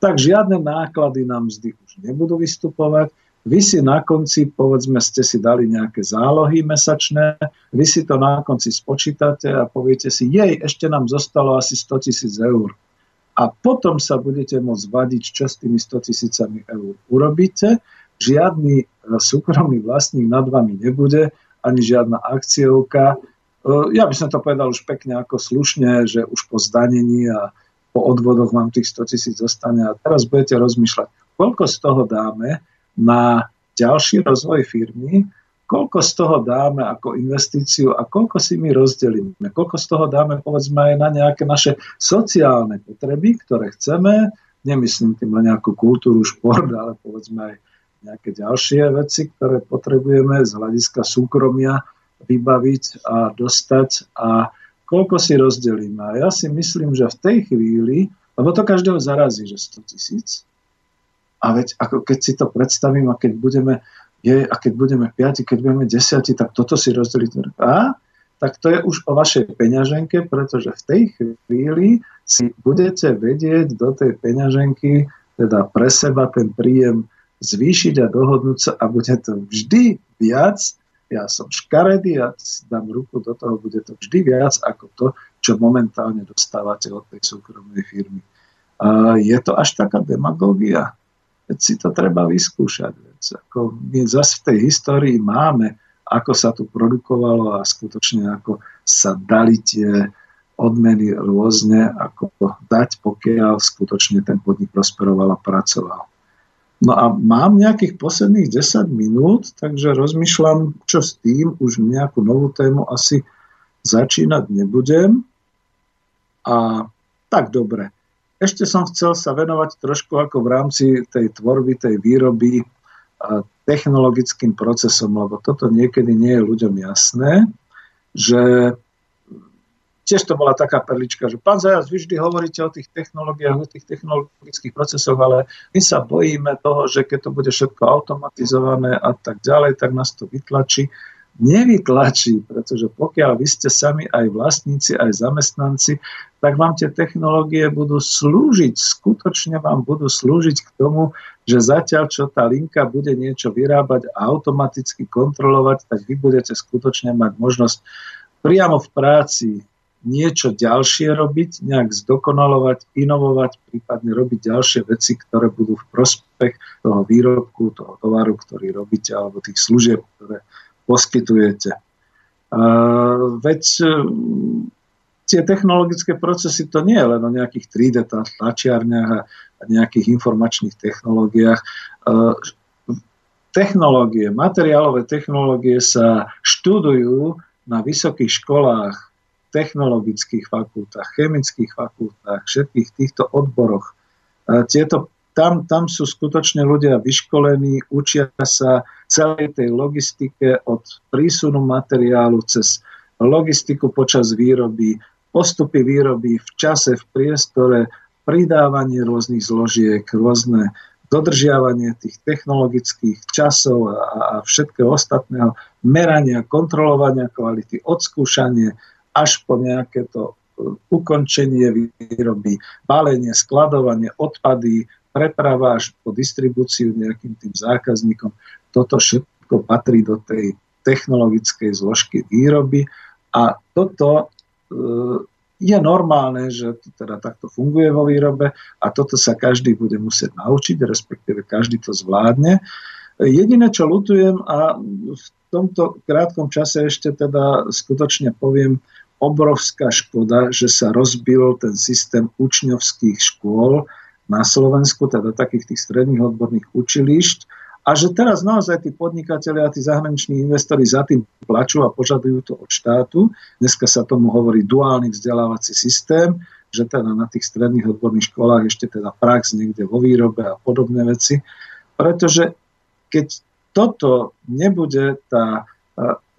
tak žiadne náklady na mzdy už nebudú vystupovať. Vy si na konci, povedzme, ste si dali nejaké zálohy mesačné, vy si to na konci spočítate a poviete si, jej, ešte nám zostalo asi sto tisíc eur. A potom sa budete môcť vadiť, čo s tými sto tisícami eur urobíte. Žiadny súkromný vlastník nad vami nebude, ani žiadna akciovka. Ja by som to povedal už pekne ako slušne, že už po zdanení a po odvodoch vám tých sto tisíc zostane. A teraz budete rozmýšľať, koľko z toho dáme na ďalší rozvoj firmy, koľko z toho dáme ako investíciu a koľko si my rozdelíme. Koľko z toho dáme, povedzme, aj na nejaké naše sociálne potreby, ktoré chceme, nemyslím tým len nejakú kultúru, šport, ale povedzme aj nejaké ďalšie veci, ktoré potrebujeme z hľadiska súkromia vybaviť a dostať a koľko si rozdelíme. A ja si myslím, že v tej chvíli, lebo to každého zarazí, že sto tisíc, a veď, ako keď si to predstavím, a keď budeme, je, a keď budeme piati, keď budeme desiati, tak toto si rozdeliť. A tak to je už o vašej peňaženke, pretože v tej chvíli si budete vedieť do tej peňaženky, teda pre seba ten príjem zvýšiť a dohodnúť sa a bude to vždy viac. Ja som škaredý, ja si dám ruku do toho, bude to vždy viac ako to, čo momentálne dostávate od tej súkromnej firmy. A je to až taká demagógia. Si to treba vyskúšať. Ako my zase v tej histórii máme, ako sa tu produkovalo a skutočne ako sa dali tie odmeny rôzne, ako dať, pokiaľ skutočne ten podnik prosperoval a pracoval. No a mám nejakých posledných desať minút, takže rozmýšľam, čo s tým, už nejakú novú tému asi začínať nebudem. A tak dobre. Ešte som chcel sa venovať trošku ako v rámci tej tvorby, tej výroby technologickým procesom, lebo toto niekedy nie je ľuďom jasné, že tiež to bola taká perlička, že pán Zajac, vy vždy hovoríte o tých technológiách, o tých technologických procesoch, ale my sa bojíme toho, že keď to bude všetko automatizované a tak ďalej, tak nás to vytlačí. Nevytlačí, pretože pokiaľ vy ste sami aj vlastníci, aj zamestnanci, tak vám tie technológie budú slúžiť, skutočne vám budú slúžiť k tomu, že zatiaľ, čo tá linka bude niečo vyrábať a automaticky kontrolovať, tak vy budete skutočne mať možnosť priamo v práci niečo ďalšie robiť, nejak zdokonalovať, inovovať, prípadne robiť ďalšie veci, ktoré budú v prospech toho výrobku, toho tovaru, ktorý robíte, alebo tých služieb, ktoré poskytujete. Uh, veď uh, tie technologické procesy to nie je len o nejakých tri dé tlačiarniach a, a nejakých informačných technológiách. Uh, technológie, materiálové technológie sa študujú na vysokých školách, technologických fakultách, chemických fakultách, všetkých týchto odboroch. Uh, tieto Tam, tam sú skutočne ľudia vyškolení, učia sa celej tej logistike od prísunu materiálu cez logistiku počas výroby, postupy výroby v čase, v priestore, pridávanie rôznych zložiek, rôzne dodržiavanie tých technologických časov a, a všetkého ostatného, merania, kontrolovania kvality, odskúšanie až po nejaké to ukončenie výroby, balenie, skladovanie, odpady, preprava až po distribúciu nejakým tým zákazníkom. Toto všetko patrí do tej technologickej zložky výroby a toto e, je normálne, že to teda takto funguje vo výrobe a toto sa každý bude musieť naučiť, respektíve každý to zvládne. Jediné, čo ľutujem a v tomto krátkom čase ešte teda skutočne poviem, obrovská škoda, že sa rozbil ten systém učňovských škôl na Slovensku, teda takých tých stredných odborných učilišť. A že teraz naozaj tí podnikatelia a tí zahraniční investori za tým plačú a požadujú to od štátu. Dneska sa tomu hovorí duálny vzdelávací systém, že teda na tých stredných odborných školách ešte teda prax niekde vo výrobe a podobné veci. Pretože keď toto nebude tá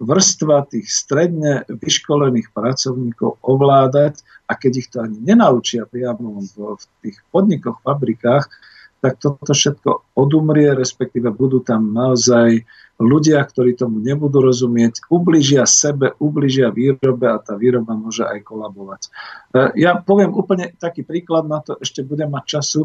vrstva tých stredne vyškolených pracovníkov ovládať a keď ich to ani nenaučia priamo v, v tých podnikoch, fabrikách, tak toto všetko odumrie, respektíve budú tam naozaj ľudia, ktorí tomu nebudú rozumieť, ubližia sebe, ubližia výrobe a tá výroba môže aj kolabovať. Ja poviem úplne taký príklad, na to ešte budem mať času.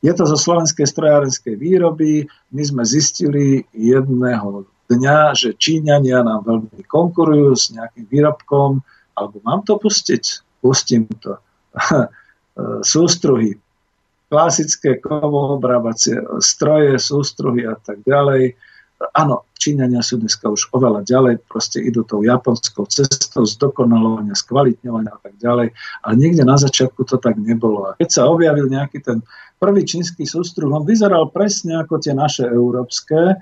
Je to zo slovenskej strojárenskej výroby. My sme zistili jedného dňa, že Číňania nám veľmi konkurujú s nejakým výrobkom, alebo mám to pustiť? Pustím to. Sústruhy. Klasické kovoobrábacie stroje, sústruhy a tak ďalej. Áno, Číňania sú dneska už oveľa ďalej, proste idú tou japonskou cestou zdokonalovania, skvalitňovania a tak ďalej. Ale niekde na začiatku to tak nebolo. A keď sa objavil nejaký ten prvý čínsky sústruh, on vyzeral presne ako tie naše európske,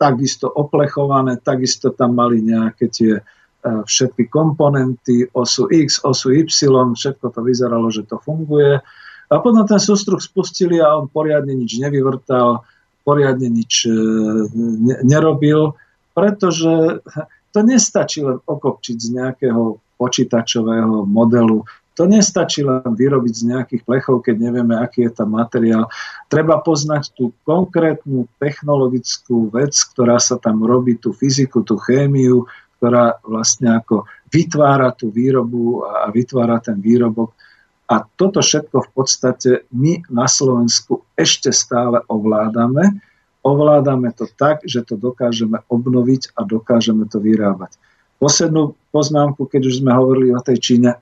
takisto oplechované, takisto tam mali nejaké tie všetky komponenty, osu X, osu Y, všetko to vyzeralo, že to funguje. A potom ten sústruh spustili a on poriadne nič nevyvrtal, poriadne nič nerobil, pretože to nestačí len okopčiť z nejakého počítačového modelu. To nestačí len vyrobiť z nejakých plechov, keď nevieme, aký je tam materiál. Treba poznať tú konkrétnu technologickú vec, ktorá sa tam robí, tú fyziku, tú chémiu, ktorá vlastne ako vytvára tú výrobu a vytvára ten výrobok. A toto všetko v podstate my na Slovensku ešte stále ovládame. Ovládame to tak, že to dokážeme obnoviť a dokážeme to vyrábať. Poslednú poznámku, keď už sme hovorili o tej Číne.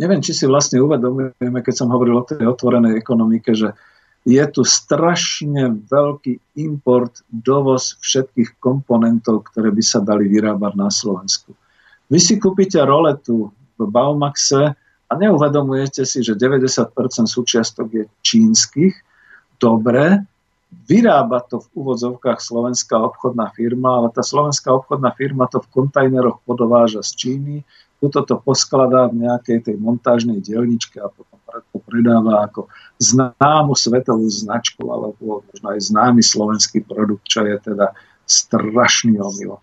Neviem, či si vlastne uvedomujeme, keď som hovoril o tej otvorenej ekonomike, že je tu strašne veľký import, dovoz všetkých komponentov, ktoré by sa dali vyrábať na Slovensku. Vy si kúpite roletu v Baumaxe a neuvedomujete si, že deväťdesiat percent súčiastok je čínskych. Dobre, vyrába to v úvodzovkách slovenská obchodná firma, ale tá slovenská obchodná firma to v kontajneroch podováža z Číny, toto to poskladá v nejakej tej montážnej dielničke a potom predáva ako známu svetovú značku alebo možno aj známy slovenský produkt, čo je teda strašný omyl.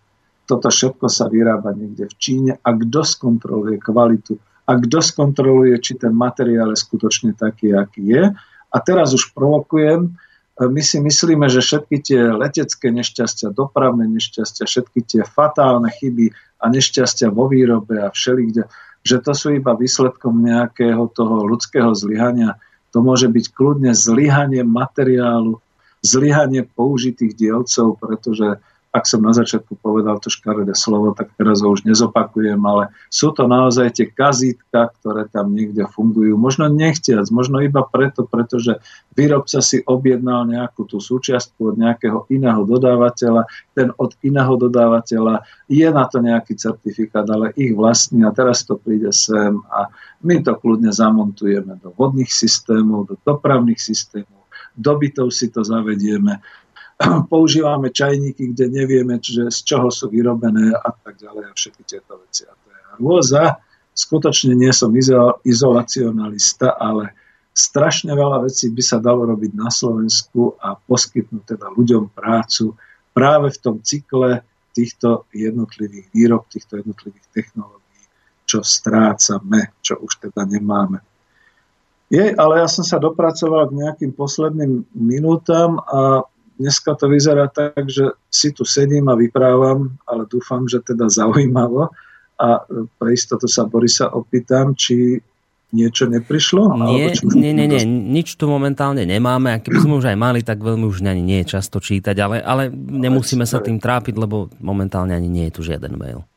Toto všetko sa vyrába niekde v Číne a kto skontroluje kvalitu a kto skontroluje, či ten materiál je skutočne taký, aký je. A teraz už provokujem, my si myslíme, že všetky tie letecké nešťastia, dopravné nešťastia, všetky tie fatálne chyby a nešťastia vo výrobe a všelikde, že to sú iba výsledkom nejakého toho ľudského zlyhania. To môže byť kľudne zlyhanie materiálu, zlyhanie použitých dielcov, pretože ak som na začiatku povedal to škaredé slovo, tak teraz ho už nezopakujem, ale sú to naozaj tie kazítka, ktoré tam niekde fungujú. Možno nechtiac, možno iba preto, pretože výrobca si objednal nejakú tú súčiastku od nejakého iného dodávateľa, ten od iného dodávateľa, je na to nejaký certifikát, ale ich vlastný a teraz to príde sem a my to kľudne zamontujeme do vodných systémov, do dopravných systémov, do bytov si to zavedieme, používame čajníky, kde nevieme, že z čoho sú vyrobené a tak ďalej a všetky tieto veci. A to je hrôza. Skutočne nie som izolacionalista, ale strašne veľa vecí by sa dalo robiť na Slovensku a poskytnúť teda ľuďom prácu práve v tom cykle týchto jednotlivých výrob, týchto jednotlivých technológií, čo strácame, čo už teda nemáme. Jej, ale ja som sa dopracoval k nejakým posledným minútam a dneska to vyzerá tak, že si tu sedím a vyprávam, ale dúfam, že teda zaujímavo. A pre istotu sa Borisa opýtam, či niečo neprišlo? Nie, nie, nie, nie, nič tu momentálne nemáme. A keby sme už aj mali, tak veľmi už ani nie je často čítať. Ale, ale nemusíme sa tým trápiť, lebo momentálne ani nie je tu žiaden mail.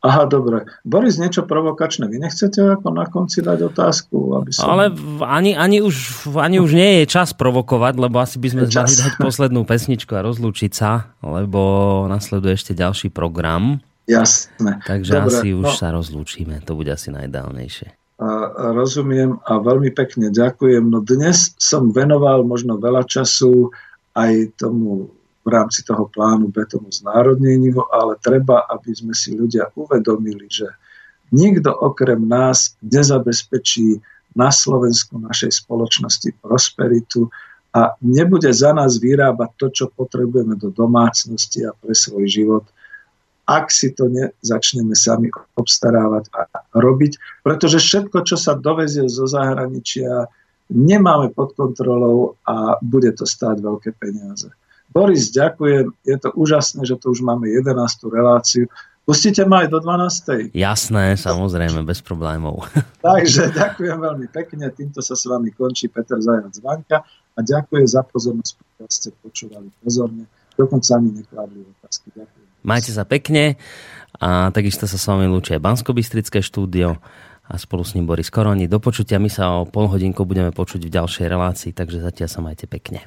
Aha, dobre. Boris, niečo provokačné. Vy nechcete ako na konci dať otázku? Aby som... Ale ani, ani, už, ani už nie je čas provokovať, lebo asi by sme mali dať poslednú pesničku a rozlúčiť sa, lebo nasleduje ešte ďalší program. Jasné. Takže dobre, asi už no... sa rozlúčime. To bude asi najdávnejšie. A rozumiem a veľmi pekne ďakujem. No dnes som venoval možno veľa času aj tomu v rámci toho plánu B tomu znárodneniu, ale treba, aby sme si ľudia uvedomili, že nikto okrem nás nezabezpečí na Slovensku našej spoločnosti prosperitu a nebude za nás vyrábať to, čo potrebujeme do domácnosti a pre svoj život, ak si to nezačneme sami obstarávať a robiť, pretože všetko, čo sa dovezie zo zahraničia, nemáme pod kontrolou a bude to stáť veľké peniaze. Boris, ďakujem. Je to úžasné, že to už máme jedenástu reláciu. Pustite ma aj do dvanástej. Jasné, samozrejme, bez problémov. Takže ďakujem veľmi pekne. Týmto sa s vami končí Peter Zajac-Vanka a ďakujem za pozornosť, ktorú ste počúvali pozorne. Dokonca ani nekladli otázky. Ďakujem. Majte sa pekne a takisto sa s vami lúči aj Banskobystrické štúdio a spolu s ním Boris Koroni. Do počutia, my sa o pol hodinku budeme počuť v ďalšej relácii, takže zatiaľ sa majte pekne.